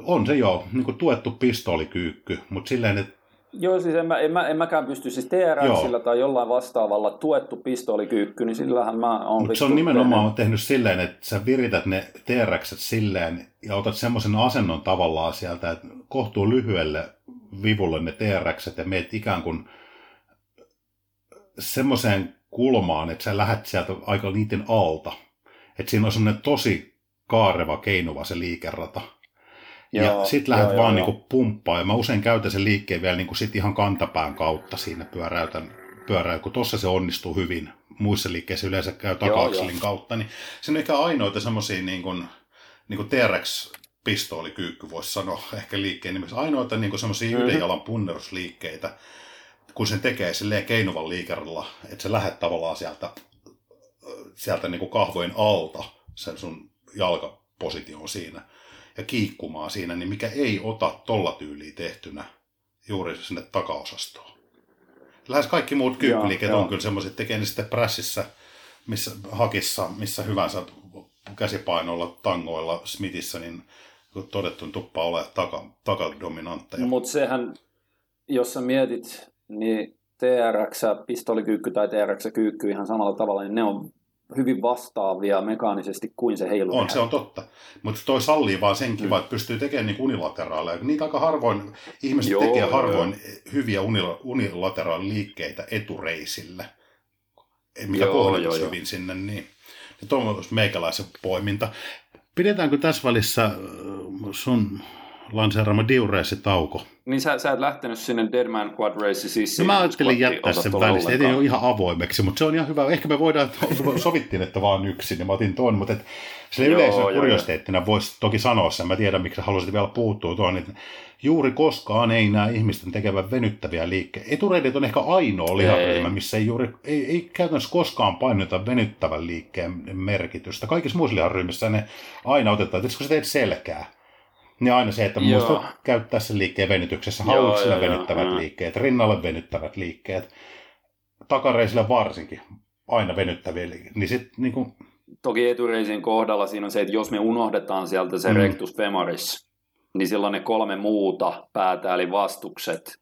On se jo niin tuettu pistoolikyykky, mutta silleen, että... Joo, siis en, mä, en, mä, en mäkään pysty siis T R X:llä tai jollain vastaavalla tuettu pistoolikyykky, niin sillähän mä oon... Mutta se on nimenomaan tehnyt. tehnyt silleen, että sä virität ne T R X:t silleen ja otat semmoisen asennon tavallaan sieltä, että kohtuu lyhyelle vivulle ne T R X:t ja meet ikään kuin semmoiseen kulmaan, että sä lähdet sieltä aika niiden alta. Että siinä on semmoinen tosi... kaareva, keinuva se liikerata. Joo, ja sit lähdet joo, vaan joo, niinku pumppaan. Ja mä usein käytän sen liikkeen vielä niinku sit ihan kantapään kautta siinä pyöräytän. Pyöräytän, kun tossa se onnistuu hyvin. Muissa liikkeissä yleensä käy taka-akselin kautta. Niin siinä on ehkä ainoita semmosia niinku, niinku T R X-pistoolikyykky, voisi sanoa ehkä liikkeen nimessä. Ainoita niinku semmosia mm-hmm. yhden jalan punnerusliikkeitä, kun sen tekee silleen keinuvan liikerilla, että se lähdet tavallaan sieltä, sieltä niin kuin kahvojen alta sen sun jalkapositioon siinä ja kiikkumaan siinä, niin mikä ei ota tolla tyyliä tehtynä juuri sinne takaosastoon. Lähes kaikki muut kyykkyliiket on kyllä semmoiset, tekee ne sitten prässissä, missä, hakissa, missä hyvänsä käsipainoilla, tangoilla, smitissä, niin todettu tuppaa olemaan taka, takadominantteja. Mutta sehän, jos sä mietit, niin T R X-pistolikyykky tai T R X-kyykky ihan samalla tavalla, niin ne on hyvin vastaavia mekaanisesti kuin se heilu. On, se on totta. Mutta toi sallii vaan senkin, mm. vaan, että pystyy tekemään niin unilateraaleja. Niitä aika harvoin, ihmiset joo, tekee harvoin joo. hyviä unilateraaliliikkeitä etureisille, mikä kohdataan hyvin sinne. Niin. Ja tuommoista meikäläisen poiminta. Pidetäänkö tässä välissä sun lanseeraama diureesitauko? Niin sä, sä et lähtenyt sinne Deadman Quad Race siis. No mä ajattelin jättää sen välistä, ettei ole ihan avoimeksi, mutta se on ihan hyvä. Ehkä me voidaan, sovittiin, että vaan yksin, niin mä otin tuon, mutta et, sille yleisenä kuriositeettina voisi toki sanoa sen, mä tiedän miksi haluaisit vielä puuttua tuohon, että juuri koskaan ei näe ihmisten tekevän venyttäviä liikkeitä. Etureidet on ehkä ainoa liharyhmä, missä ei, juuri, ei, ei käytännössä koskaan painota venyttävän liikkeen merkitystä. Kaikissa muissa liharyhmissä ne aina otetaan, että kun sä teet selkää, niin aina se, että muista käyttää sen liikkeen venytyksessä, hauksilla venyttävät joo, liikkeet, rinnalle venyttävät liikkeet, takareisillä varsinkin, aina venyttäviä liikkeet. Niin sit, niin kun... Toki etureisin kohdalla siinä on se, että jos me unohdetaan sieltä se mm. rectus femoris, niin silloin ne kolme muuta päätä, eli vastukset,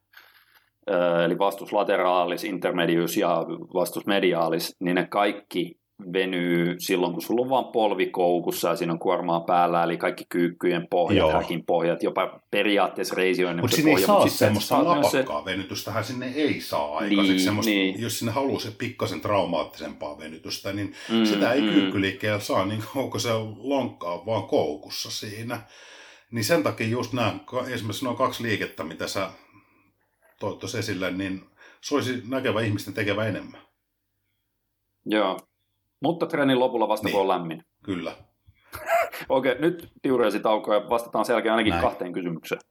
eli vastus lateraalis, intermedius ja vastus mediaalis, niin ne kaikki venyy silloin, kun sulla on vaan polvikoukussa ja siinä on kuormaa päällä, eli kaikki kyykkyjen pohjat, häkin pohjat, jopa periaatteessa reisioinnin pohja. Mutta sinne ei saa semmoista napakkaa se... venytystähän sinne ei saa aikaiseksi niin, semmoista, niin. Jos sinne haluaa se pikkasen traumaattisempaa venytystä, niin mm, sitä ei mm. kyykkyliikkeellä saa, niin onko se lonkkaa vaan koukussa siinä. Niin sen takia just nämä, esimerkiksi nuo kaksi liikettä, mitä sä toit tuossa esille, niin se olisi näkevä ihmisten tekevä enemmän. Joo. Mutta treenin lopulla vasta niin, kun on lämmin. Kyllä. Okei, nyt diureesitauko ja vastataan selkeä ainakin näin. Kahteen kysymykseen.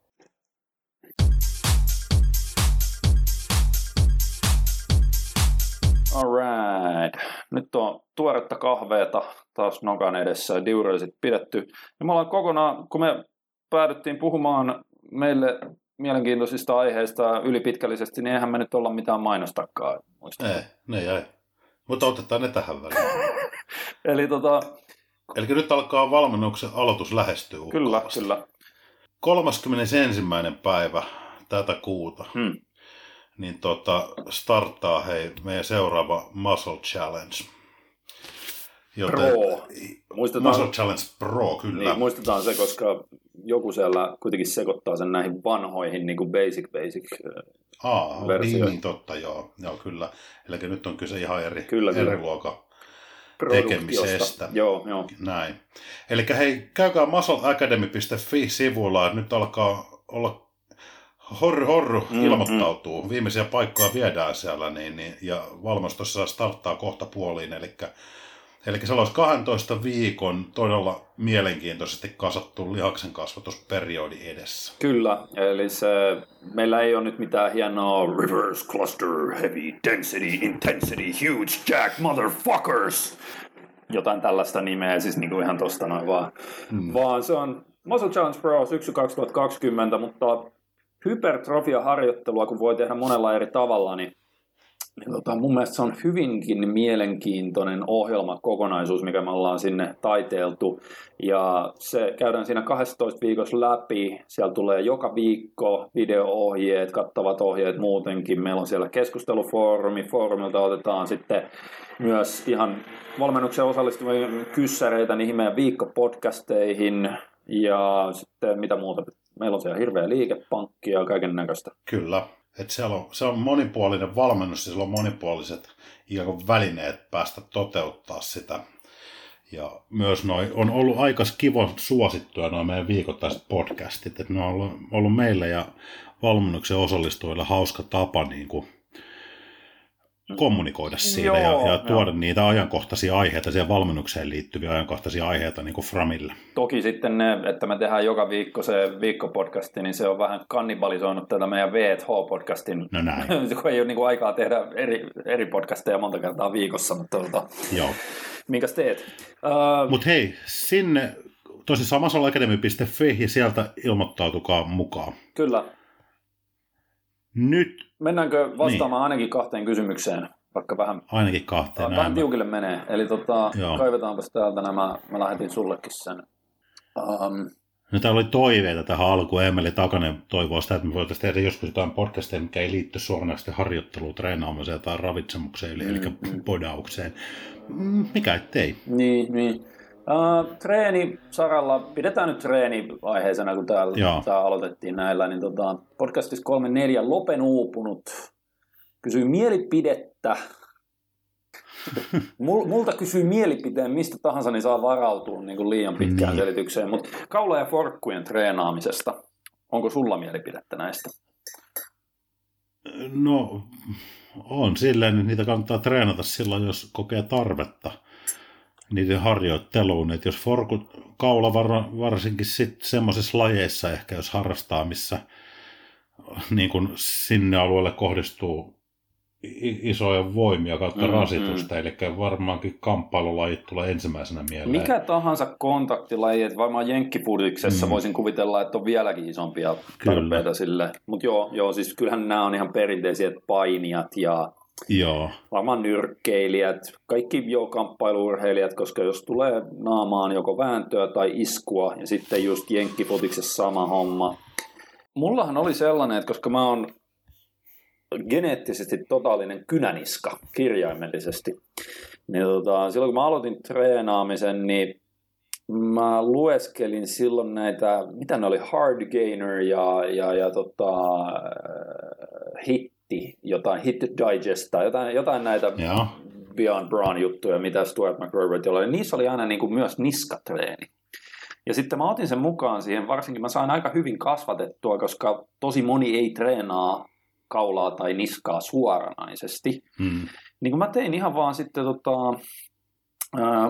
Alright. Nyt on tuoretta kahveeta taas nokan edessä, diureesit pidetty. Ja me ollaan kokonaan, kun me päädyttiin puhumaan meille mielenkiintoisista aiheista ylipitkällisesti, niin eihän me nyt olla mitään mainostakaan. Ei, ne ei. Mutta otetaan ne tähän väliin. Eli, tota... Eli nyt alkaa valmennuksen aloitus lähestyä uhkaavasti. Kyllä, kyllä. kolmaskymmenesensimmäinen päivä tätä kuuta hmm. niin tota, starttaa hei, meidän seuraava Muscle Challenge. Joten... Pro. Muistetaan... Muscle Challenge Pro, kyllä. Niin, muistetaan se, koska joku siellä kuitenkin sekoittaa sen näihin vanhoihin niin kuin basic basic Aa, versio. Niin totta, joo. Joo, kyllä. Eli nyt on kyse ihan eri, kyllä, eri kyllä. luokan tekemisestä. Joo, joo. Näin. Eli hei, käykää muscle academy piste f i-sivuilla, nyt alkaa olla horru, horru mm, ilmoittautuu. Mm. Viimeisiä paikkoja viedään siellä, niin, niin, ja valmistossa starttaa kohta puoliin. Eli, eli se olisi kahdentoista viikon todella mielenkiintoisesti kasattu lihaksen kasvatusperiodi edessä. Kyllä, eli se, meillä ei ole nyt mitään hienoa reverse cluster, heavy density, intensity, huge jack motherfuckers, jotain tällaista nimeä, siis niinku ihan tosta noin vaan. Hmm. Vaan se on Muscle Challenge Pro syksy kaksituhattakaksikymmentä, mutta hypertrofiaharjoittelua, kun voi tehdä monella eri tavalla, niin Tota, mun mielestä se on hyvinkin mielenkiintoinen ohjelmakokonaisuus, mikä me ollaan sinne taiteeltu. Ja se käydään siinä kahdessatoista viikossa läpi. Siellä tulee joka viikko video-ohjeet, kattavat ohjeet muutenkin. Meillä on siellä keskustelufoorumi. Foorumilta otetaan sitten myös ihan valmennuksen osallistuvia kyssäreitä niihin meidän viikkopodcasteihin. Ja sitten mitä muuta. Meillä on siellä hirveä liikepankki ja kaiken näköistä. Kyllä. Että siellä on, se on monipuolinen valmennus ja siellä on monipuoliset välineet päästä toteuttaa sitä. Ja myös noi, on ollut aika kiva suosittuja nuo meidän viikoittaiset podcastit. Että ne on ollut, ollut meillä ja valmennuksen osallistujilla hauska tapa niin kuin kommunikoida siinä ja, ja tuoda joo. niitä ajankohtaisia aiheita, siihen valmennukseen liittyviä ajankohtaisia aiheita niin kuin Framille. Toki sitten ne, että me tehdään joka viikko se viikkopodcasti, niin se on vähän kannibalisoinut tätä meidän W H-podcastin, no näin. kun ei ole niin kuin aikaa tehdä eri, eri podcasteja monta kertaa viikossa, mutta tota, joo. minkäs teet? Uh, Mutta hei, sinne tosissaan muscle academy piste f i ja sieltä ilmoittautukaa mukaan. Kyllä. Nyt. Mennäänkö vastaamaan niin. ainakin kahteen kysymykseen, vaikka vähän, ainakin kahteen, vähän tiukille menee. Eli tota, kaivetaanpas täältä nämä, mä lähetin sullekin sen. Um, no, täällä oli toiveita tähän alkuun. Emeli Takanen toivoo sitä, että me voitaisiin tehdä joskus jotain podcasteja, mikä ei liitty suoranaisesti harjoitteluun, treenaamiseen tai ravitsemukseen, eli, mm, eli mm. podaukseen. Mikä ettei. Niin, niin. Uh, treeni saralla, pidetään nyt treeni-aiheisena, kun täällä tää aloitettiin näillä, niin tota, podcastissa kolme neljä Lopen uupunut kysyy mielipidettä. Multa kysyy mielipiteen mistä tahansa, niin saa varautua niin kuin liian pitkään mm. selitykseen, mutta kaula- ja forkkujen treenaamisesta, onko sulla mielipidettä näistä? No, on silleen, että niitä kannattaa treenata silloin, jos kokee tarvetta niiden harjoitteluun, että jos forkut, kaula varsinkin sitten semmoisissa lajeissa ehkä, jos harrastaa, missä niin kun sinne alueelle kohdistuu isoja voimia kautta mm-hmm. rasitusta, eli varmaankin kamppailulajit tulee ensimmäisenä mieleen. Mikä tahansa kontaktilaji, että varmaan jenkkipudiksessa mm. voisin kuvitella, että on vieläkin isompia tarpeita sille, mutta joo, joo, siis kyllähän nämä on ihan perinteiset painijat ja joo. Varmaan nyrkkeilijät, kaikki jo kamppailuurheilijat, koska jos tulee naamaan joko vääntöä tai iskua, ja sitten just jenkkipotiksessa sama homma. Mullahan oli sellainen, että koska mä oon geneettisesti totaalinen kynäniska kirjaimellisesti, niin tota, silloin kun mä aloitin treenaamisen, niin mä lueskelin silloin näitä, mitä ne oli, hard gainer ja, ja, ja tota, hit. jotain Hit Digest tai jotain, jotain näitä yeah. Beyond Brawn-juttuja, mitä Stuart McRobert oli. Niissä oli aina niin kuin myös niskatreeni. Ja sitten mä otin sen mukaan siihen, varsinkin mä sain aika hyvin kasvatettua, koska tosi moni ei treenaa kaulaa tai niskaa suoranaisesti. Mm. Niin kun mä tein ihan vaan sitten tota,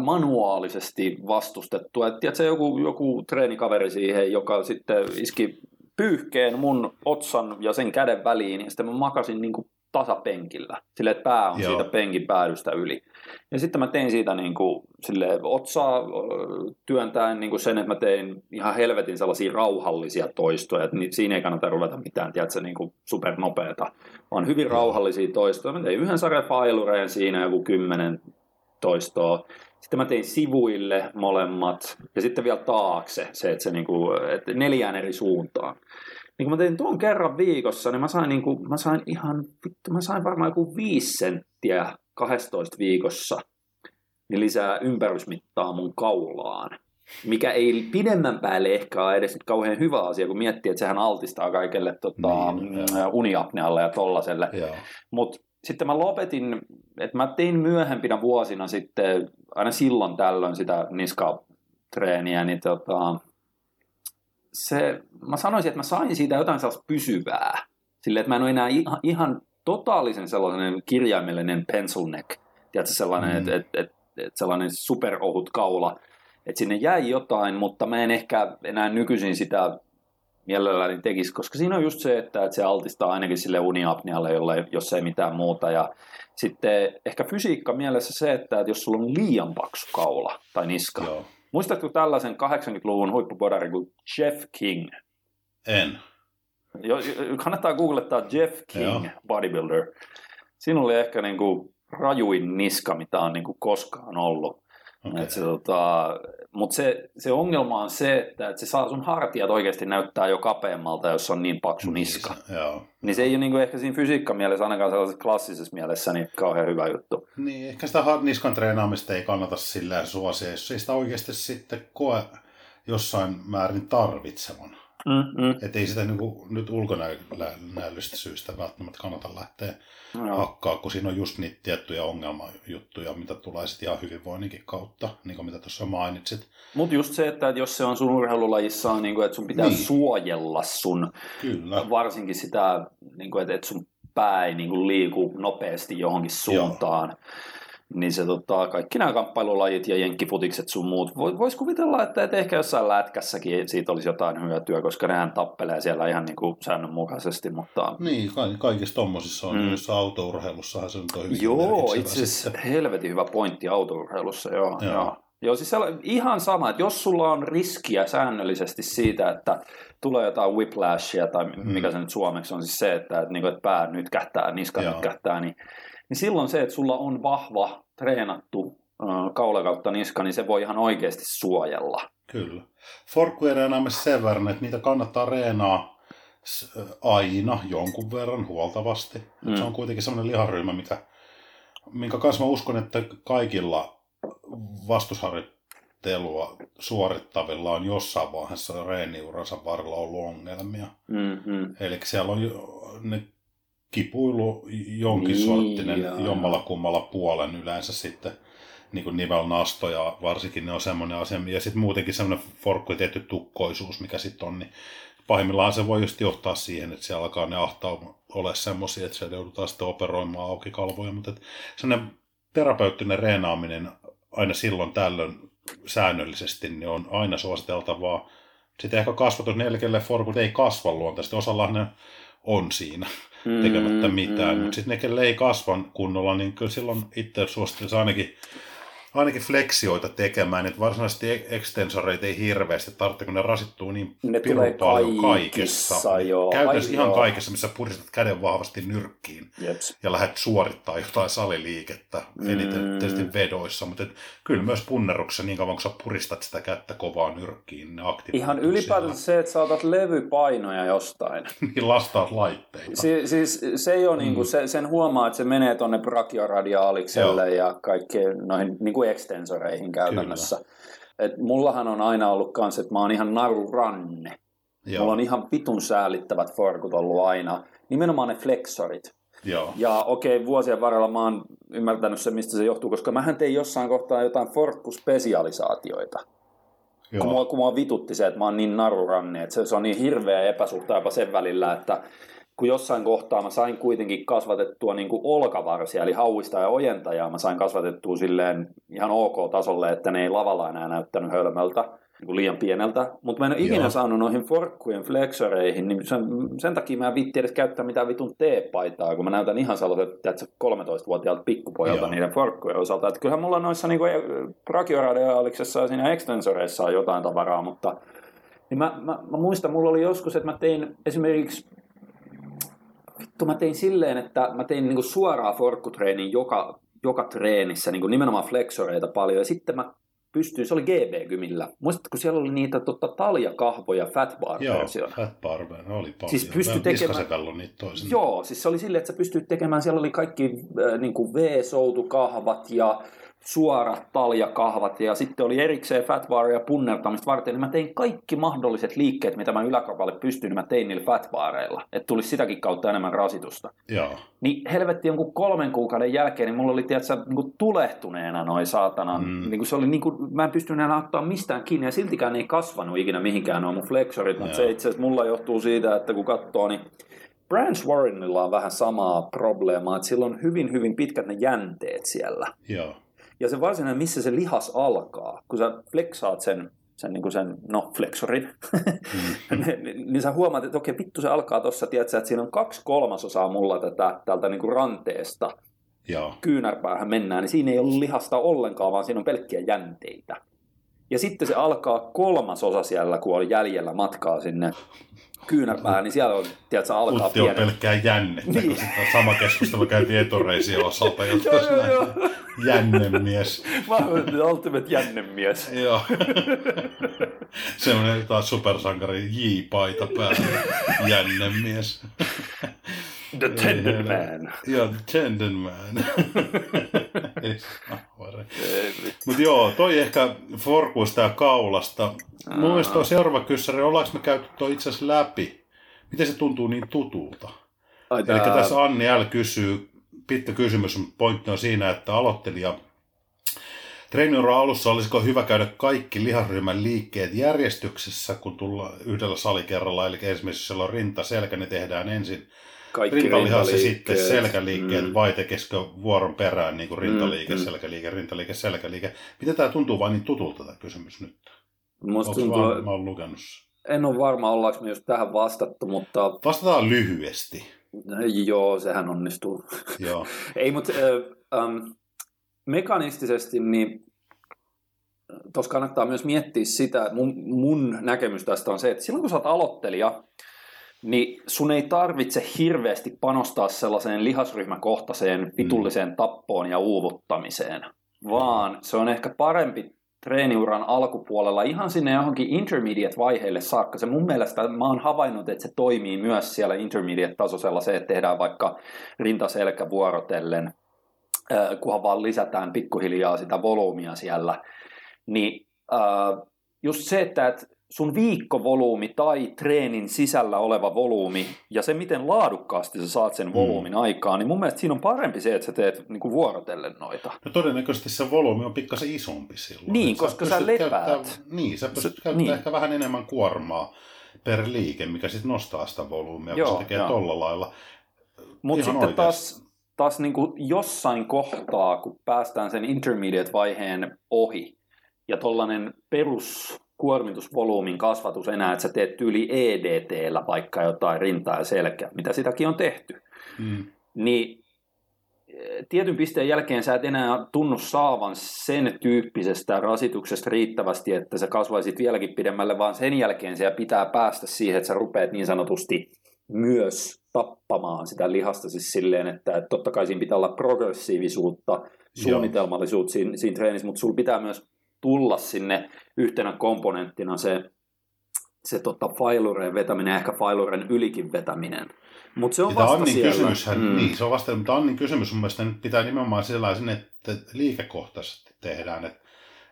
manuaalisesti vastustettua. Et tiedätkö, joku, joku treenikaveri siihen, joka sitten iski pyyhkeen mun otsan ja sen käden väliin, ja sitten mä makasin niin kuin tasapenkillä, silleen, että pää on Joo. siitä penkin päädystä yli. Ja sitten mä tein siitä niin kuin, silleen, otsaa työntäen niin kuin sen, että mä tein ihan helvetin sellaisia rauhallisia toistoja, että siinä ei kannata ruveta mitään, tiedätkö, niin kuin supernopeata, vaan hyvin rauhallisia toistoja. Mä tein yhden sarjan failureen siinä, joku kymmenen toistoa. Sitten mä tein sivuille molemmat ja sitten vielä taakse, se, että se niinku, että neljään eri suuntaan. Niin kun mä tein tuon kerran viikossa, niin mä sain, niinku, mä sain ihan, vittu, mä sain varmaan joku viisi senttiä kahdessatoista viikossa niin lisää ympärysmittaa mun kaulaan. Mikä ei pidemmän päälle ehkä ole edes kauhean hyvä asia, kun miettii, että sehän altistaa kaikelle tota, niin, uniapnealle ja tollaselle. Mutta sitten mä lopetin, että mä tein myöhempinä vuosina sitten, aina silloin tällöin sitä niskatreeniä, niin tota, se, mä sanoisin, että mä sain siitä jotain sellaista pysyvää. Silleen, että mä en ole enää ihan, ihan totaalisen sellainen kirjaimellinen pencil neck, tiedätkö, sellainen, mm. että et, et, et sellainen superohut kaula, että sinne jäi jotain, mutta mä en ehkä enää nykyisin sitä mielelläni tekisi, koska siinä on just se, että, että se altistaa ainakin sille uniapnialle, jolle, jos ei mitään muuta. Ja sitten ehkä fysiikka mielessä se, että, että jos sulla on liian paksu kaula tai niska. Joo. Muistatko tällaisen kahdeksankymmentäluvun huippubodarin kuin Jeff King? En. Jo, kannattaa googlettaa Jeff King, Joo. bodybuilder. Siinä oli ehkä niin kuin rajuin niska, mitä on niin kuin koskaan ollut. Okay. Tota, mutta se, se ongelma on se, että et se saa sun hartiat oikeasti näyttää jo kapeammalta, jos on niin paksu niska. Niin, niin se ei ole niinku ehkä siinä fysiikkamielessä, ainakaan sellaisessa klassisessa mielessä, niin kauhean hyvä juttu. Niin, ehkä sitä niskan treenaamista ei kannata sillä suosia, jos ei sitä oikeasti sitten koe jossain määrin tarvitsevan. Mm, mm. Että ei sitä niinku nyt ulkonäöllisistä syystä välttämättä kannata lähteä no. hakkaa, kun siinä on just niitä tiettyjä ongelmajuttuja, mitä tulee sitten ihan hyvinvoinninkin kautta, niin kuin mitä tuossa mainitsit. Mutta just se, että jos se on sun urheilulajissa, niin että sun pitää niin. suojella sun, Kyllä. varsinkin sitä, niin että sun pää ei niin kuin liiku nopeasti johonkin suuntaan. Joo. Niin se tota, kaikki nämä kamppailulajit ja jenkkifutikset sun muut, voisi kuvitella, että et ehkä jossain lätkässäkin siitä olisi jotain hyötyä, koska nehän tappelee siellä ihan niin kuin säännönmukaisesti. Mutta... Niin, kaikissa tommosissa on, mm. joissa autourheilussahan se nyt on hyvin. Joo, itse asiassa helvetin hyvä pointti autourheilussa, joo, joo. joo. Joo, siis ihan sama, että jos sulla on riskiä säännöllisesti siitä, että tulee jotain whiplashia tai mikä hmm. se nyt suomeksi on, siis se, että, että, että pää nyt kähtää, niska Joo. nyt kähtää, niin, niin silloin se, että sulla on vahva, treenattu kaula kautta niska, niin se voi ihan oikeasti suojella. Kyllä. Forkkuereenäämässä sen verran, että niitä kannattaa reenaa aina jonkun verran huoltavasti. Hmm. Se on kuitenkin sellainen liharyhmä, mikä, minkä kanssa mä uskon, että kaikilla... vastusharjoittelua suorittavilla on jossain vaiheessa reeniuransa varrella ollut ongelmia. Mm-hmm. Eli siellä on ne kipuilu jonkin niin, sorttinen joo. jommalla kummalla puolen yleensä sitten niin kuin nivelnastoja, varsinkin ne on semmoinen asia. Ja sitten muutenkin semmoinen forkku ja tietty tukkoisuus, mikä sitten on, niin pahimmillaan se voi just johtaa siihen, että siellä alkaa ne ahtaa ole semmoisia, että siellä joudutaan sitten operoimaan auki kalvoja, mutta semmoinen terapeuttinen reenaaminen aina silloin tällöin säännöllisesti niin on aina suositeltavaa. Sitten ehkä kasvatusnelkelle forkut ei kasva luontaisesti, osalla ne on siinä tekemättä mitään, mm-hmm. mutta sitten ne, kelle ei kasvan kunnolla, niin kyllä silloin itse suosittelisi ainakin, ainakin fleksioita tekemään, että varsinaisesti ekstensoreita ei hirveästi tarvitse, kun ne rasittuu niin ne pirun paljon kaikissa. kaikessa. Käytännössä ihan joo. kaikessa, missä puristat käden vahvasti nyrkkiin Jeps. ja lähdet suorittamaan jotain saliliikettä, mm. eli tietysti vedoissa, mutta et, kyllä myös punneruksessa niin kauan, kun sä puristat sitä kättä kovaa nyrkkiin, ne aktivoituu ihan ylipäätään se, että sä otat levypainoja jostain. Niin lastaat laitteita. Si- siis se ei ole mm. niinku, se, sen huomaa, että se menee tonne brachioradiaalikselle joo. ja kaikkeen noihin niinku ekstensoreihin käytännössä. Et mullahan on aina ollut kans, että mä oon ihan naruranne. Joo. Mulla on ihan vitun säällittävät forkut ollut aina. Nimenomaan ne fleksorit. Joo. Ja okei, okay, vuosien varrella mä oon ymmärtänyt sen, mistä se johtuu, koska mähän tein jossain kohtaa jotain forkkuspesialisaatioita. Joo. Kun, mua, kun mua vitutti se, että mä oon niin naruranne, että se, se on niin hirveä epäsuhta jopa sen välillä, että kun jossain kohtaa mä sain kuitenkin kasvatettua niin kuin olkavarsia, eli hauista ja ojentajaa, mä sain kasvatettua silleen ihan ok-tasolle, että ne ei lavalla enää näyttänyt hölmöltä, niin kuin liian pieneltä. Mutta mä en ole Joo. ikinä saanut noihin forkkujen fleksoreihin, niin sen, sen takia mä en viitti edes käyttää mitään vitun T-paitaa, kun mä näytän ihan sellaiselta, että kolmetoistavuotiaalta pikkupojalta Joo. niiden forkkujen osalta. Että kyllähän mulla noissa niin kuin brachioradiaaliksessa ja siinä ekstensoreissa on jotain tavaraa, mutta niin mä, mä, mä muistan, mulla oli joskus, että mä tein esimerkiksi Vittu, mä tein silleen, että mä tein niinku suoraa forkkutreenin joka, joka treenissä, niinku nimenomaan fleksoreita paljon, ja sitten mä pystyin, se oli G B-gymillä. Muistatko, siellä oli niitä tota, taljakahvoja fatbar-versioina? Joo, fatbar-versioina, ne oli paljon. Siis pystyi tekemään... niitä toisin. Joo, siis se oli silleen, että sä pystyit tekemään, siellä oli kaikki äh, niinku V-soutukahvat ja suorat taljakahvat, ja sitten oli erikseen fatbaria punnertamista varten, niin mä tein kaikki mahdolliset liikkeet, mitä mä yläkavalle pystyin, niin mä tein niillä fatbareilla, että tulisi sitäkin kautta enemmän rasitusta. Joo. Niin helvetti jonkun kolmen kuukauden jälkeen, niin mulla oli tiiätsä, niin kuin tulehtuneena noin saatanan, mm. niin kuin se oli niin kuin, mä en pystynyt enää ottaa mistään kiinni, ja siltikään ei kasvanut ikinä mihinkään nuo mun fleksorit, mutta se itse asiassa mulla johtuu siitä, että kun katsoo, niin Branch Warrenilla on vähän samaa probleemaa, että sillä on hyvin, hyvin pitkät ne jänteet siellä. Joo. Ja se varsinainen, missä se lihas alkaa, kun sä fleksaat sen, sen, niin sen no, fleksorin, niin, niin sä huomaat, että okei, vittu se alkaa tuossa, tiedätkö, että siinä on kaksi kolmasosaa mulla tätä, tältä niin kuin ranteesta, Joo. kyynärpäähän mennään, niin siinä ei ole lihasta ollenkaan, vaan siinä on pelkkiä jänteitä. Ja sitten se alkaa kolmasosa siellä, kun on jäljellä matkaa sinne kyynärpäähän, niin siellä on, tiedätkö, alkaa pieni. Putti on pelkkää jännettä, niin. Sama keskustelu käytiin etoreisiin osalta, jotta jännemies. Mä ultimate jännemies. Joo. Semmoinen taas supersankari J-paita päällä. Jännemies. The Tendon Man. Joo, The Tendon Man. Mutta joo, toi ehkä forkuista ja kaulasta. Mun mielestä toi seuraava kyssäri, ollaanko me käyty toi itse asiassa läpi? Miten se tuntuu niin tutulta? Eli tässä Anni L. kysyy, pitkä kysymys, pointti on siinä, että aloittelija treeniura alussa olisiko hyvä käydä kaikki liharyhmän liikkeet järjestyksessä, kun tullaan yhdellä salikerralla, eli esimerkiksi jos siellä on rinta, selkä, ne tehdään ensin. kaikki rintalihaksi sitten selkäliikkeet, mm. vai tekesikö vuoron perään niin kuin rintaliike, mm. selkäliike, rintaliike, selkäliike. Miten tämä tuntuu vain niin tutulta tämä kysymys nyt? Tuntuu... Vaan, mä oon lukenut. En ole varma, ollaanko me just tähän vastattu, mutta... Vastataan lyhyesti. No, joo, sehän onnistuu. Joo. Ei, mutta äh, ähm, mekanistisesti niin tuossa kannattaa myös miettiä sitä, mun, mun näkemys tästä on se, että silloin kun sä oot aloittelija, niin sun ei tarvitse hirveästi panostaa sellaiseen lihasryhmäkohtaiseen vitulliseen mm. tappoon ja uuvuttamiseen, vaan se on ehkä parempi treeniuran alkupuolella ihan sinne johonkin intermediate-vaiheille saakka. Se mun mielestä, mä oon havainnut, että se toimii myös siellä intermediate-tasoisella se, että tehdään vaikka rintaselkä vuorotellen, kunhan vaan lisätään pikkuhiljaa sitä volyymia siellä. Niin äh, just se, että sun viikkovolyymi tai treenin sisällä oleva volyymi ja se, miten laadukkaasti sä saat sen volyymin mm. aikaan, niin mun mielestä siinä on parempi se, että sä teet niin kuin vuorotellen noita. No todennäköisesti se volyymi on pikkasen isompi silloin. Niin, sä koska sä lepäät. Käyttää, niin, sä pystyt käyttämään niin. ehkä vähän enemmän kuormaa per liike, mikä sitten nostaa sitä volyymia, kun se tekee tolla lailla. Mutta sitten oikeasti. taas, taas niin kuin jossain kohtaa, kun päästään sen intermediate-vaiheen ohi, ja tollainen peruskuormitusvolyymin kasvatus enää, että sä teet yli E D T:llä vaikka jotain rintaa ja selkää, mitä sitäkin on tehty, mm. niin tietyn pisteen jälkeen sä et enää tunnu saavan sen tyyppisestä rasituksesta riittävästi, että sä kasvaisit vieläkin pidemmälle, vaan sen jälkeen sä pitää päästä siihen, että sä rupeat niin sanotusti myös tappamaan sitä lihasta siis silleen, että totta kai siinä pitää olla progressiivisuutta, suunnitelmallisuutta siinä, siinä treenissä, mutta sulla pitää myös tulla sinne yhtenä komponenttina se, se tota failureen vetäminen, ehkä failureen ylikin vetäminen. Mutta se on vasta Annin siellä. Mm. Niin, se on vasta, mutta Annin kysymys mun mielestä nyt pitää nimenomaan sellaisen, että liikekohtaisesti tehdään, että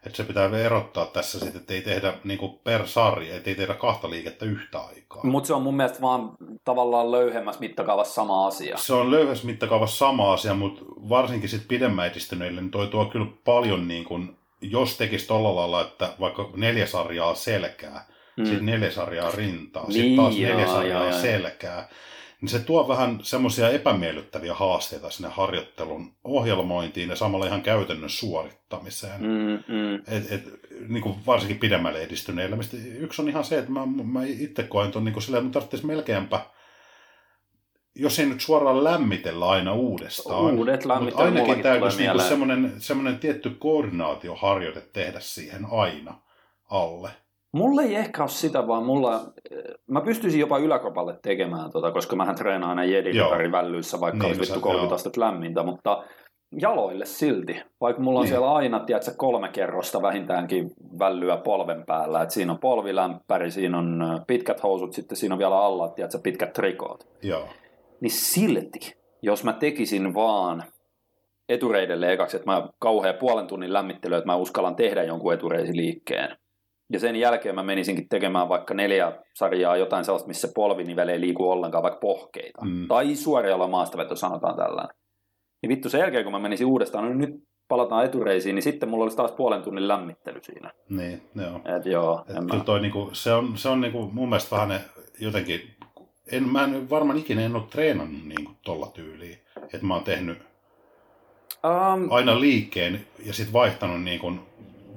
et se pitää erottaa tässä sitten, että ei tehdä niinku per sarja, ettei tehdä kahta liikettä yhtä aikaa. Mutta se on mun mielestä vaan tavallaan löyhemmässä mittakaavassa sama asia. Se on löyhemmässä mittakaavassa sama asia, mutta varsinkin sitten pidemmän edistyneille, niin toi tuo kyllä paljon niin kuin jos tekisi tolla lailla, että vaikka neljä sarjaa selkää, mm. sitten neljä sarjaa rintaa, niin, sitten taas neljä sarjaa selkää, niin se tuo vähän semmoisia epämiellyttäviä haasteita sinne harjoittelun ohjelmointiin ja samalla ihan käytännön suorittamiseen. Mm, mm. Et, et, niin kuin varsinkin pidemmälle edistyneillä. Yksi on ihan se, että mä, mä itse koen tuon niin silleen, että mun tarvitsisi melkeinpä, jos ei nyt suoraan lämmitellä aina uudestaan, Uudet mutta ainakin täytyisi niinku semmoinen tietty koordinaatioharjoite tehdä siihen aina alle. Mulla ei ehkä ole sitä, vaan mulla, mä pystyisin jopa yläkropalle tekemään tota, koska mähän treenaan aina jedilitarin vällyissä, vaikka niin, olisi vittu kolmekymmentä astetta lämmintä, mutta jaloille silti, vaikka mulla on niin. siellä aina, tiedätkö, kolme kerrosta vähintäänkin vällyä polven päällä, että siinä on polvilämppäri, siinä on pitkät housut, sitten siinä on vielä alla, tiedätkö, pitkät trikoot. Joo. Niin silti, jos mä tekisin vaan etureidelle ekaksi, että mä kauhean puolen tunnin lämmittelyä, että mä uskallan tehdä jonkun etureisiliikkeen. Ja sen jälkeen mä menisinkin tekemään vaikka neljä sarjaa jotain sellaista, missä polvinivele ei liiku ollenkaan, vaikka pohkeita. Mm. Tai suorialla maastaveto, sanotaan tällainen. Niin vittu, sen jälkeen kun mä menisin uudestaan, no nyt palataan etureisiin, niin sitten mulla olisi taas puolen tunnin lämmittely siinä. Niin, joo. Et joo. Et kyllä toi niinku, se on, se on niinku mun mielestä vähän jotenkin... En, mä en varmaan ikinä en ole treenannut niin kuin tolla tyyliin, että mä oon tehnyt um, aina liikkeen ja sit vaihtanut niin kuin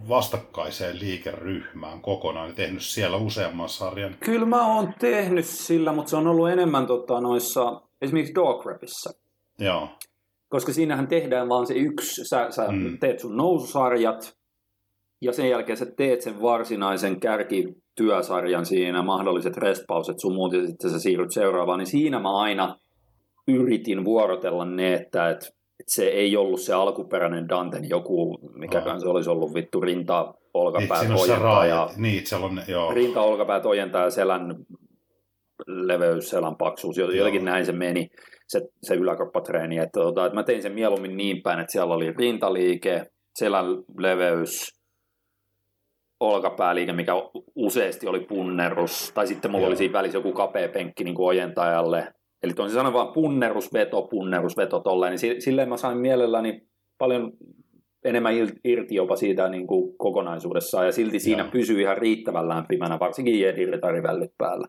vastakkaiseen liikeryhmään kokonaan ja tehnyt siellä useamman sarjan. Kyllä mä oon tehnyt sillä, mutta se on ollut enemmän tota, noissa, esimerkiksi dog rapissa. Joo. Koska siinähän tehdään vaan se yksi, sä, sä mm. teet sun noususarjat ja sen jälkeen sä teet sen varsinaisen kärki työsarjan siinä, mahdolliset restpauset sun muut, ja sitten sä siirryt seuraavaan, niin siinä mä aina yritin vuorotella ne, että et, et se ei ollut se alkuperäinen Danten joku, mikäkään se olisi ollut vittu rinta, olkapäät, ojentaa ja niin, on, joo. rinta, olkapäät, ojentaa ja selän leveys, selän paksuus, jotenkin näin se meni, se, se yläkoppatreeni, että, tota, että mä tein sen mieluummin niin päin, että siellä oli rintaliike, selän leveys, olkapääliike, mikä useasti oli punnerrus, tai sitten mulla Joo. oli siinä välissä joku kapea penkki niin kuin ojentajalle. Eli toisin sanoen vaan punnerrus, veto, punnerrus, veto tolleen, niin silleen mä sain mielelläni paljon enemmän irti jopa siitä niin kuin kokonaisuudessaan, ja silti siinä Joo. pysyy ihan riittävän lämpimänä, varsinkin jediritarivällyt päällä.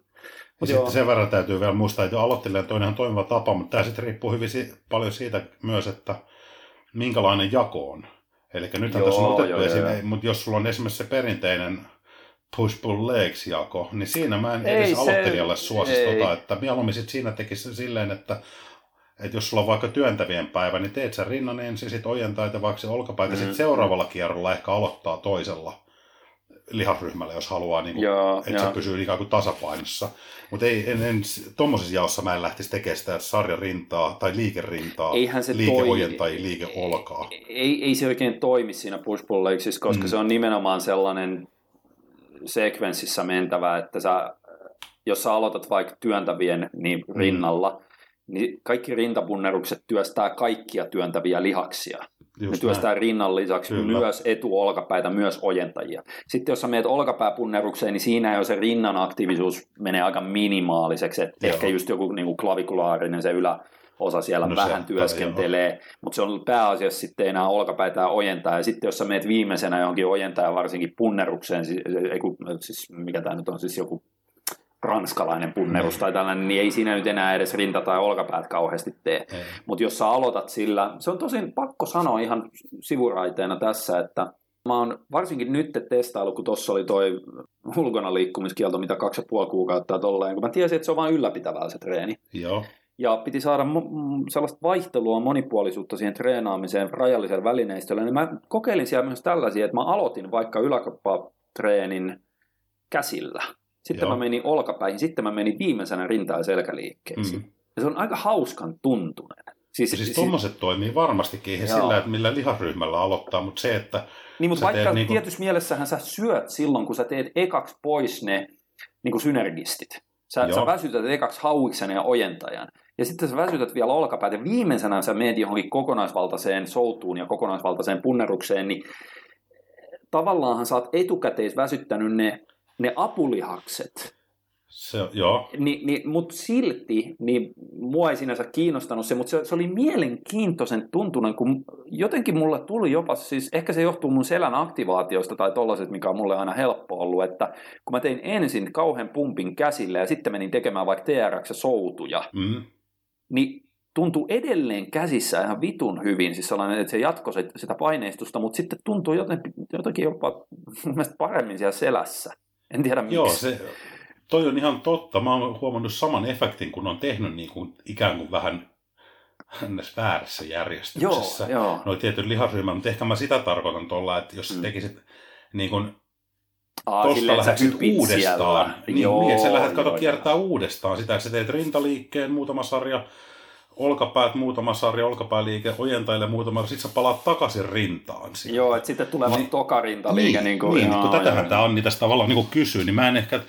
Ja sitten sen verran täytyy vielä muistaa, että aloittelijan toinen on toimiva tapa, mutta tämä sitten riippuu hyvin paljon siitä myös, että minkälainen jako on. Eli nythän tässä on otettu esille, mutta jos sulla on esimerkiksi se perinteinen push-pull legs-jako, niin siinä mä en ei edes se, aloittelijalle suosisi tota, että mieluummin sit siinä tekisi sen silleen, että et jos sulla on vaikka työntävien päivä, niin teet sen rinnan ensin, sit ojentaitavaksi olkapäitä, mm. sitten seuraavalla kierrolla ehkä aloittaa toisella lihasryhmällä, jos haluaa, niin että se pysyy ikään kuin tasapainossa. Mutta ei, en, en, tuommoisessa jaossa mä en lähtisi tekemään sitä sarjarintaa tai liikerintaa, liikeojentaa ja liikeolkaa. Ei, ei, ei se oikein toimi siinä push-pull-leiksissä, koska mm. se on nimenomaan sellainen sekvenssissä mentävä, että sä, jos sä aloitat vaikka työntävien niin rinnalla, mm. niin kaikki rintapunnerukset työstää kaikkia työntäviä lihaksia. Just ne työstää näin. Rinnan lisäksi Kyllä. myös etuolkapäitä, myös ojentajia. Sitten jos sä menet olkapääpunnerukseen, niin siinä jo se rinnan aktiivisuus menee aika minimaaliseksi. Ehkä just joku niin kuin klavikulaarinen se yläosa siellä no vähän se, työskentelee, mutta se on pääasiassa sitten enää olkapäitä ja ojentaa. Ja sitten jos sä menet viimeisenä johonkin ojentajaan, varsinkin punnerukseen, siis, siis mikä tämä nyt on, siis joku ranskalainen punnerus mm. tai tällainen, niin ei siinä nyt enää edes rinta- tai olkapäät kauheasti tee. Mm. Mutta jos sä aloitat sillä, se on tosin pakko sanoa ihan sivuraiteena tässä, että mä oon varsinkin nyt testaillut, kun tossa oli toi ulkona liikkumiskielto, mitä kaksi ja puoli kuukautta tolleen, kun mä tiesin, että se on vain ylläpitävää se treeni. Joo. Ja piti saada sellaista vaihtelua, monipuolisuutta siihen treenaamiseen rajallisella välineistöllä, niin mä kokeilin siellä myös tällaisia, että mä aloitin vaikka yläkroppatreenin käsillä. Sitten Joo. mä menin olkapäihin, sitten mä menin viimeisenä rinta- ja selkäliikkeisiin. Mm. Ja se on aika hauskan tuntunen. Siis, siis, siis tuommoiset toimii varmastikin ihan sillä, että millä lihasryhmällä aloittaa, mutta se, että... Niin, mutta vaikka niin kuin... tietysti mielessähän sä syöt silloin, kun sä teet ekaksi pois ne niin kuin synergistit. Sä, sä väsytät ekaksi hauiksen ja ojentajan. Ja sitten sä väsytät vielä olkapäät ja viimeisenä sä menet johonkin kokonaisvaltaiseen soutuun ja kokonaisvaltaiseen punnerukseen, niin tavallaanhan sä oot etukäteis väsyttänyt ne... ne apulihakset, se, joo. Ni, ni, mutta silti niin mua ei sinänsä kiinnostanut se, mutta se, se oli mielenkiintoisen tuntunen, kun jotenkin mulle tuli jopa, siis ehkä se johtuu mun selän aktivaatiosta tai tollaset, mikä on mulle aina helppo ollut, että kun mä tein ensin kauhean pumpin käsillä ja sitten menin tekemään vaikka T R X-soutuja, mm. niin tuntuu edelleen käsissä ihan vitun hyvin, siis sellainen, että se jatkoi sitä paineistusta, mutta sitten tuntuu jotenkin, jotenkin jopa mun mielestä paremmin siellä selässä. En tiedä miksi. Joo, se, toi on ihan totta. Mä oon huomannut saman efektin, kun on tehnyt niin kuin ikään kuin vähän väärässä järjestyksessä noin tietyt lihasryhmät, mutta ehkä mä sitä tarkoitan tuolla, että jos mm. tekisit niin kuin Aa, tosta lähdeksit uudestaan, niin, joo, niin sä lähdet kato kiertää uudestaan sitä, että sä teet rintaliikkeen muutama sarja, olkapäät muutama sarja, olkapääliike, ojentaille muutama, sit sä palaat takaisin rintaan. Siitä. Joo, että sitten tulee vaan tokarintaliike. Niin, niin kuin, niin, kun tätähän tämä Anni tässä tavallaan niin kysyy, niin mä en ehkä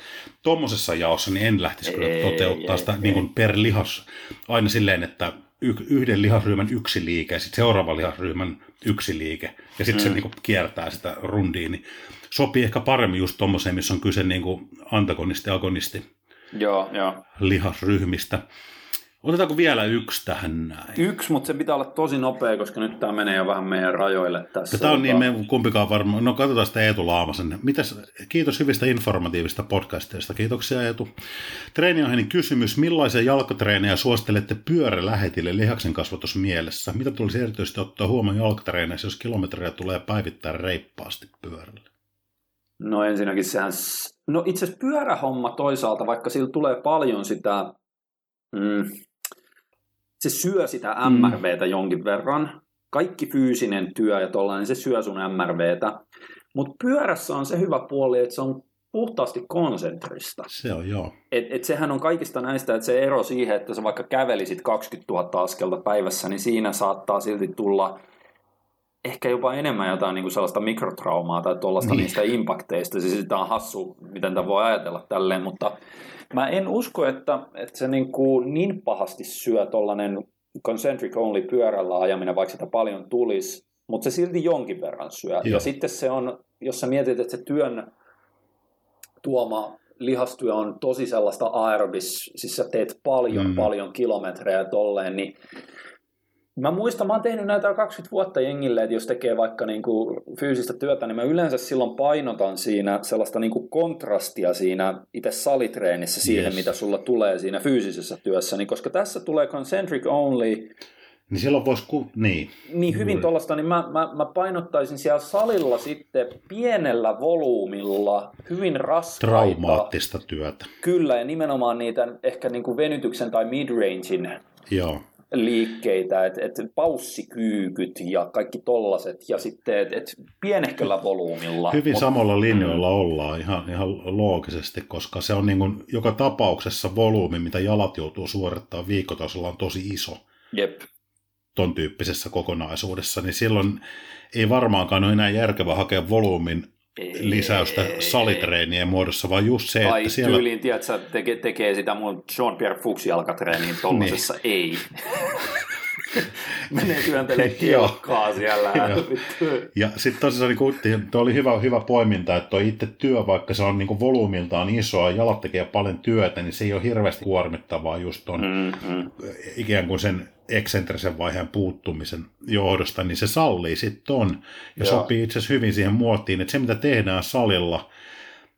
tuommoisessa jaossa niin en lähtisi kyllä toteuttaa ei, sitä ei, niin kuin per lihas aina silleen, että yhden lihasryhmän yksi liike ja sitten seuraavan lihasryhmän yksi liike ja sitten mm. se niin kuin kiertää sitä rundiin. Niin sopii ehkä paremmin just tuommoiseen, missä on kyse niin kuin antagonisti, agonisti joo, joo. lihasryhmistä. Otetaanko vielä yksi tähän näin? Yksi, mutta se pitää olla tosi nopea, koska nyt tämä menee jo vähän meidän rajoille tässä. Tämä on niin, me kumpikaan varmaan. No katsotaan sitä Eetu Laamasen. Mitäs, kiitos hyvistä informatiivista podcasteista. Kiitoksia Eetu. Treeniohjelman kysymys. Millaisia jalkatreenejä suosittelette pyörälähetille lihaksen kasvatusmielessä? Mitä tulisi erityisesti ottaa huomioon jalkatreeneissä, jos kilometrejä tulee päivittää reippaasti pyörälle? No ensinnäkin sehän... No itse asiassa pyörähomma toisaalta, vaikka sillä tulee paljon sitä... Mm. Se syö sitä M R V:tä jonkin verran. Kaikki fyysinen työ ja tollainen, se syö sun M R V:tä. Mutta pyörässä on se hyvä puoli, että se on puhtaasti konsentrista. Se on, joo. Et, et sehän on kaikista näistä, että se ero siihen, että sä vaikka kävelisit kaksikymmentätuhatta askelta päivässä, niin siinä saattaa silti tulla ehkä jopa enemmän jotain niin kuin sellaista mikrotraumaa tai tuollaista niin. niistä impakteista. Siis sitä on hassu, miten tämä voi ajatella tälleen, mutta mä en usko, että, että se niin, kuin niin pahasti syö tuollainen concentric only pyörällä ajaminen, vaikka sitä paljon tulisi, mutta se silti jonkin verran syö. Joo. Ja sitten se on, jos sä mietit, että se työn tuoma lihastyö on tosi sellaista aerobis, siis sä teet paljon, mm. paljon kilometrejä tolleen, niin Mä muistan, mä oon tehnyt näitä kaksikymmentä vuotta jengille, että jos tekee vaikka niinku fyysistä työtä, niin mä yleensä silloin painotan siinä sellaista niinku kontrastia siinä itse salitreenissä siihen, yes. mitä sulla tulee siinä fyysisessä työssä, niin koska tässä tulee concentric only. Niin silloin voisi, ku... niin. Niin hyvin mm. tuollaista, niin mä, mä, mä painottaisin siellä salilla sitten pienellä volyymilla hyvin raskaita. Traumaattista työtä. Kyllä, ja nimenomaan niitä ehkä niinku venytyksen tai midrangein. Joo. Liikkeitä, että et paussikyykyt ja kaikki tollaset ja sitten et, et pienehköllä volyymilla. Hyvin Mut... samalla linjoilla ollaan ihan, ihan loogisesti, koska se on niin kuin joka tapauksessa volyymi, mitä jalat joutuu suorittamaan viikkotasolla on tosi iso. Jep. Ton tyyppisessä kokonaisuudessa, niin silloin ei varmaankaan ole enää järkevää hakea volyymin lisäystä salitreenien muodossa, vaan just se, tai että siellä... Tai tyyliin, tiedätkö, tekee, tekee sitä mun Jean-Pierre Fuchs-jalkatreeniin, tuollaisessa ei. Menee työntelee kielkkaa siellä. Ja sitten tosissaan, niin tuo oli hyvä, hyvä poiminta, että tuo itse työ, vaikka se on niin volyymiltaan isoa ja jalat tekee paljon työtä, niin se ei ole hirveästi kuormittavaa just tuon mm-hmm. ikään kuin sen eksentrisen vaiheen puuttumisen johdosta, niin se sallii sitten on ja Joo. sopii itse asiassa hyvin siihen muotiin, että se mitä tehdään salilla,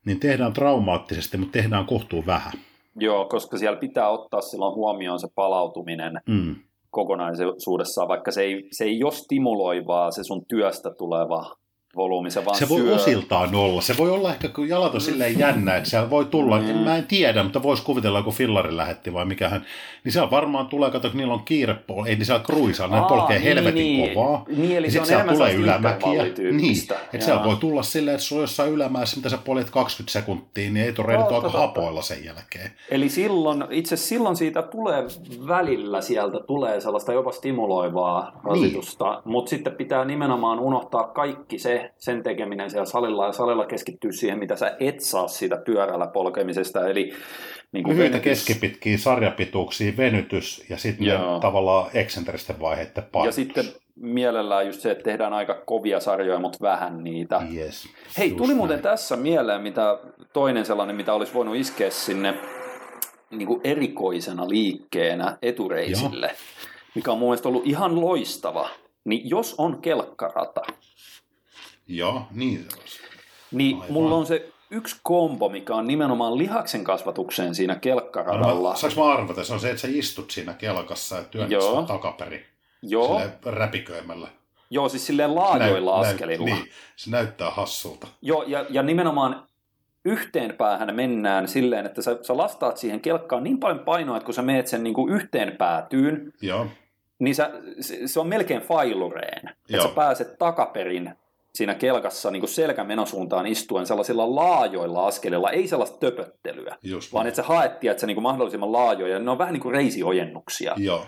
niin tehdään traumaattisesti, mutta tehdään kohtuun vähän. Joo, koska siellä pitää ottaa silloin huomioon se palautuminen mm. kokonaisuudessaan, vaikka se ei, se ei ole stimuloivaa, se sun työstä tuleva volyymi, se vaan se syö. Se voi osiltaan olla, se voi olla ehkä, kun jalat on silleen jännä, että siellä voi tulla, mm. mä en tiedä, mutta voisi kuvitella, kun fillari lähetti vai mikähän, niin siellä varmaan tulee, kato, kun niillä on kiire, ei niin siellä kruisaa, ne polkee niin, helvetin niin. kovaa, niin, eli ja sitten siellä tulee ylämäkiä, niin, että siellä voi tulla silleen, että se on jossain ylämäessä, mitä sä poljet kaksikymmentä sekuntia, niin ei tule reiduttu aika hapoilla sen jälkeen. Eli silloin, itse silloin siitä tulee välillä sieltä, tulee sellaista jopa stimuloivaa rasitusta, niin. mutta sitten pitää nimenomaan unohtaa kaikki se, sen tekeminen siellä salilla ja salilla keskittyy siihen, mitä sä et saa siitä pyörällä polkemisesta, eli niin kuin lyhyitä venytys. Keskipitkiä sarjapituuksia, venytys ja sitten tavallaan eksentristen vaiheiden painotus. Ja sitten mielellään just se, että tehdään aika kovia sarjoja, mutta vähän niitä. Yes, hei, tuli näin. Muuten tässä mieleen, mitä toinen sellainen, mitä olisi voinut iskeä sinne niin kuin erikoisena liikkeenä etureisille, Joo. mikä on mun mielestä ollut ihan loistava, niin jos on kelkkarata, Joo, niin se Niin Aivan. mulla on se yksi kombo, mikä on nimenomaan lihaksen kasvatukseen siinä kelkkaradalla. No, saanko mä arvata? Se on se, että sä istut siinä kelkassa ja työnnät sitä takaperi silleen räpiköimällä. Joo, siis silleen laajoilla näyt, askelilla. Näyt, niin, se näyttää hassulta. Joo, ja, ja nimenomaan yhteen päähän mennään silleen, että sä, sä lastaat siihen kelkkaan niin paljon painoa, että kun sä meet sen niin kuin yhteen päätyyn, Joo. niin sä, se on melkein failureen, että sä pääset takaperin siinä kelkassa niin kuin selkämenosuuntaan istuen sellaisilla laajoilla askelilla, ei sellaista töpöttelyä, Just vaan niin. että sä haettiin, että se niin kuin mahdollisimman laajoja, ne on vähän niin kuin reisiojennuksia. Joo.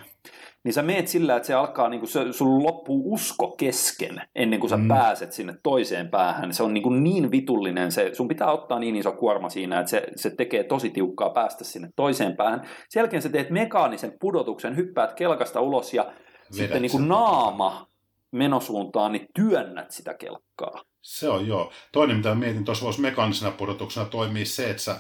Niin sä meet sillä, että se alkaa, niin kuin se, sun loppuu usko kesken, ennen kuin sä mm. pääset sinne toiseen päähän. Se on niin kuin niin vitullinen, se, sun pitää ottaa niin iso kuorma siinä, että se, se tekee tosi tiukkaa päästä sinne toiseen päähän. Sen jälkeen sä teet mekaanisen pudotuksen, hyppäät kelkasta ulos ja Vedät sitten niin kuin naama menosuuntaan, niin työnnät sitä kelkkaa. Se on joo. Toinen, mitä mietin, tuossa voisi mekaanisena pudotuksena toimii se, että sä,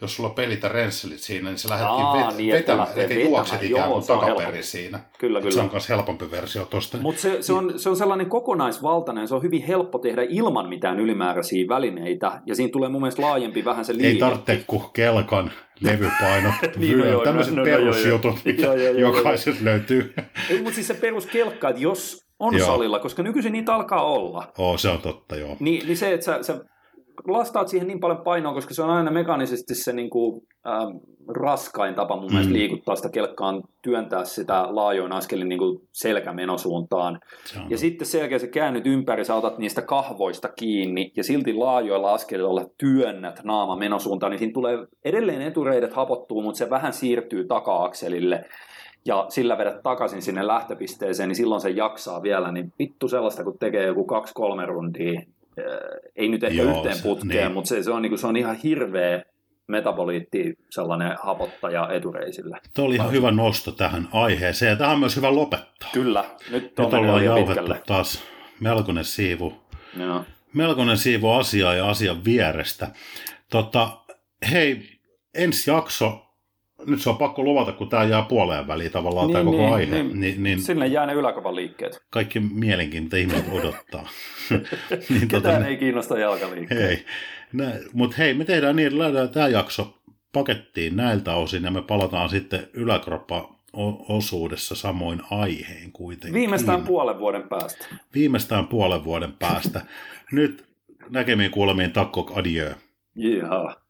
jos sulla on pelit ja rensselit siinä, niin sä lähdetkin vet- niin, vetämään, eikä juokset ikään kuin takaperi siinä. Kyllä, kyllä. Se on myös helpompi versio tuosta. Mutta se, se, se on sellainen kokonaisvaltainen, se on hyvin helppo tehdä ilman mitään ylimääräisiä välineitä, ja siinä tulee mun mielestä laajempi vähän se liike. Ei tarvitse kuin kelkan levypaino, niin, no, joo, tämmöiset no, perusjutut, mitä jokaiset löytyy. Mutta siis se peruskelkka, että jos on joo. salilla, koska nykyisin niitä alkaa olla. Oo, se on totta, joo. Niin, niin se, että sä, sä lastaat siihen niin paljon painoa, koska se on aina mekaanisesti se niin kuin, ähm, raskain tapa mun mm. mielestä liikuttaa sitä kelkkaan, työntää sitä laajoin askelin niin kuin selkämenosuuntaan. Ja totta. Sitten selkeä sä käännyt ympäri, sä otat niistä kahvoista kiinni ja silti laajoilla askelilla työnnät naama menosuuntaan, niin siinä tulee edelleen etureidet hapottuu, mutta se vähän siirtyy taka-akselille. Ja sillä vedät takaisin sinne lähtöpisteeseen, niin silloin se jaksaa vielä, niin vittu sellaista, kun tekee joku kaksi kolme rundia, ei nyt ehkä Joo, yhteen putkeen, niin. mutta se, se, on, niin se on ihan hirveä metaboliitti, sellainen hapottaja etureisillä. Tuo oli ihan hyvä nosto tähän aiheeseen, ja tähän on myös hyvä lopettaa. Kyllä, nyt, nyt ollaan jauhettu taas melkoinen siivu, no. melkoinen siivu asiaa ja asian vierestä. Tota, hei, ensi jakso nyt se on pakko luvata, kun tämä jää puoleen väliin tavallaan niin, tämä koko niin, aihe. Niin, niin, niin, sinne jää ne yläkovan liikkeet. Kaikki mielenkiintoista ihmiset odottaa. niin, Ketään tota, ei kiinnosta jalkaliikkeet. Mutta hei, me tehdään niin, että lähdetään tämä jakso pakettiin näiltä osin ja me palataan sitten yläkroppa-osuudessa samoin aiheen kuitenkin. Viimeistään puolen vuoden päästä. Viimeistään puolen vuoden päästä. Nyt näkemiin kuulemiin, takko, adieu. Jihaa.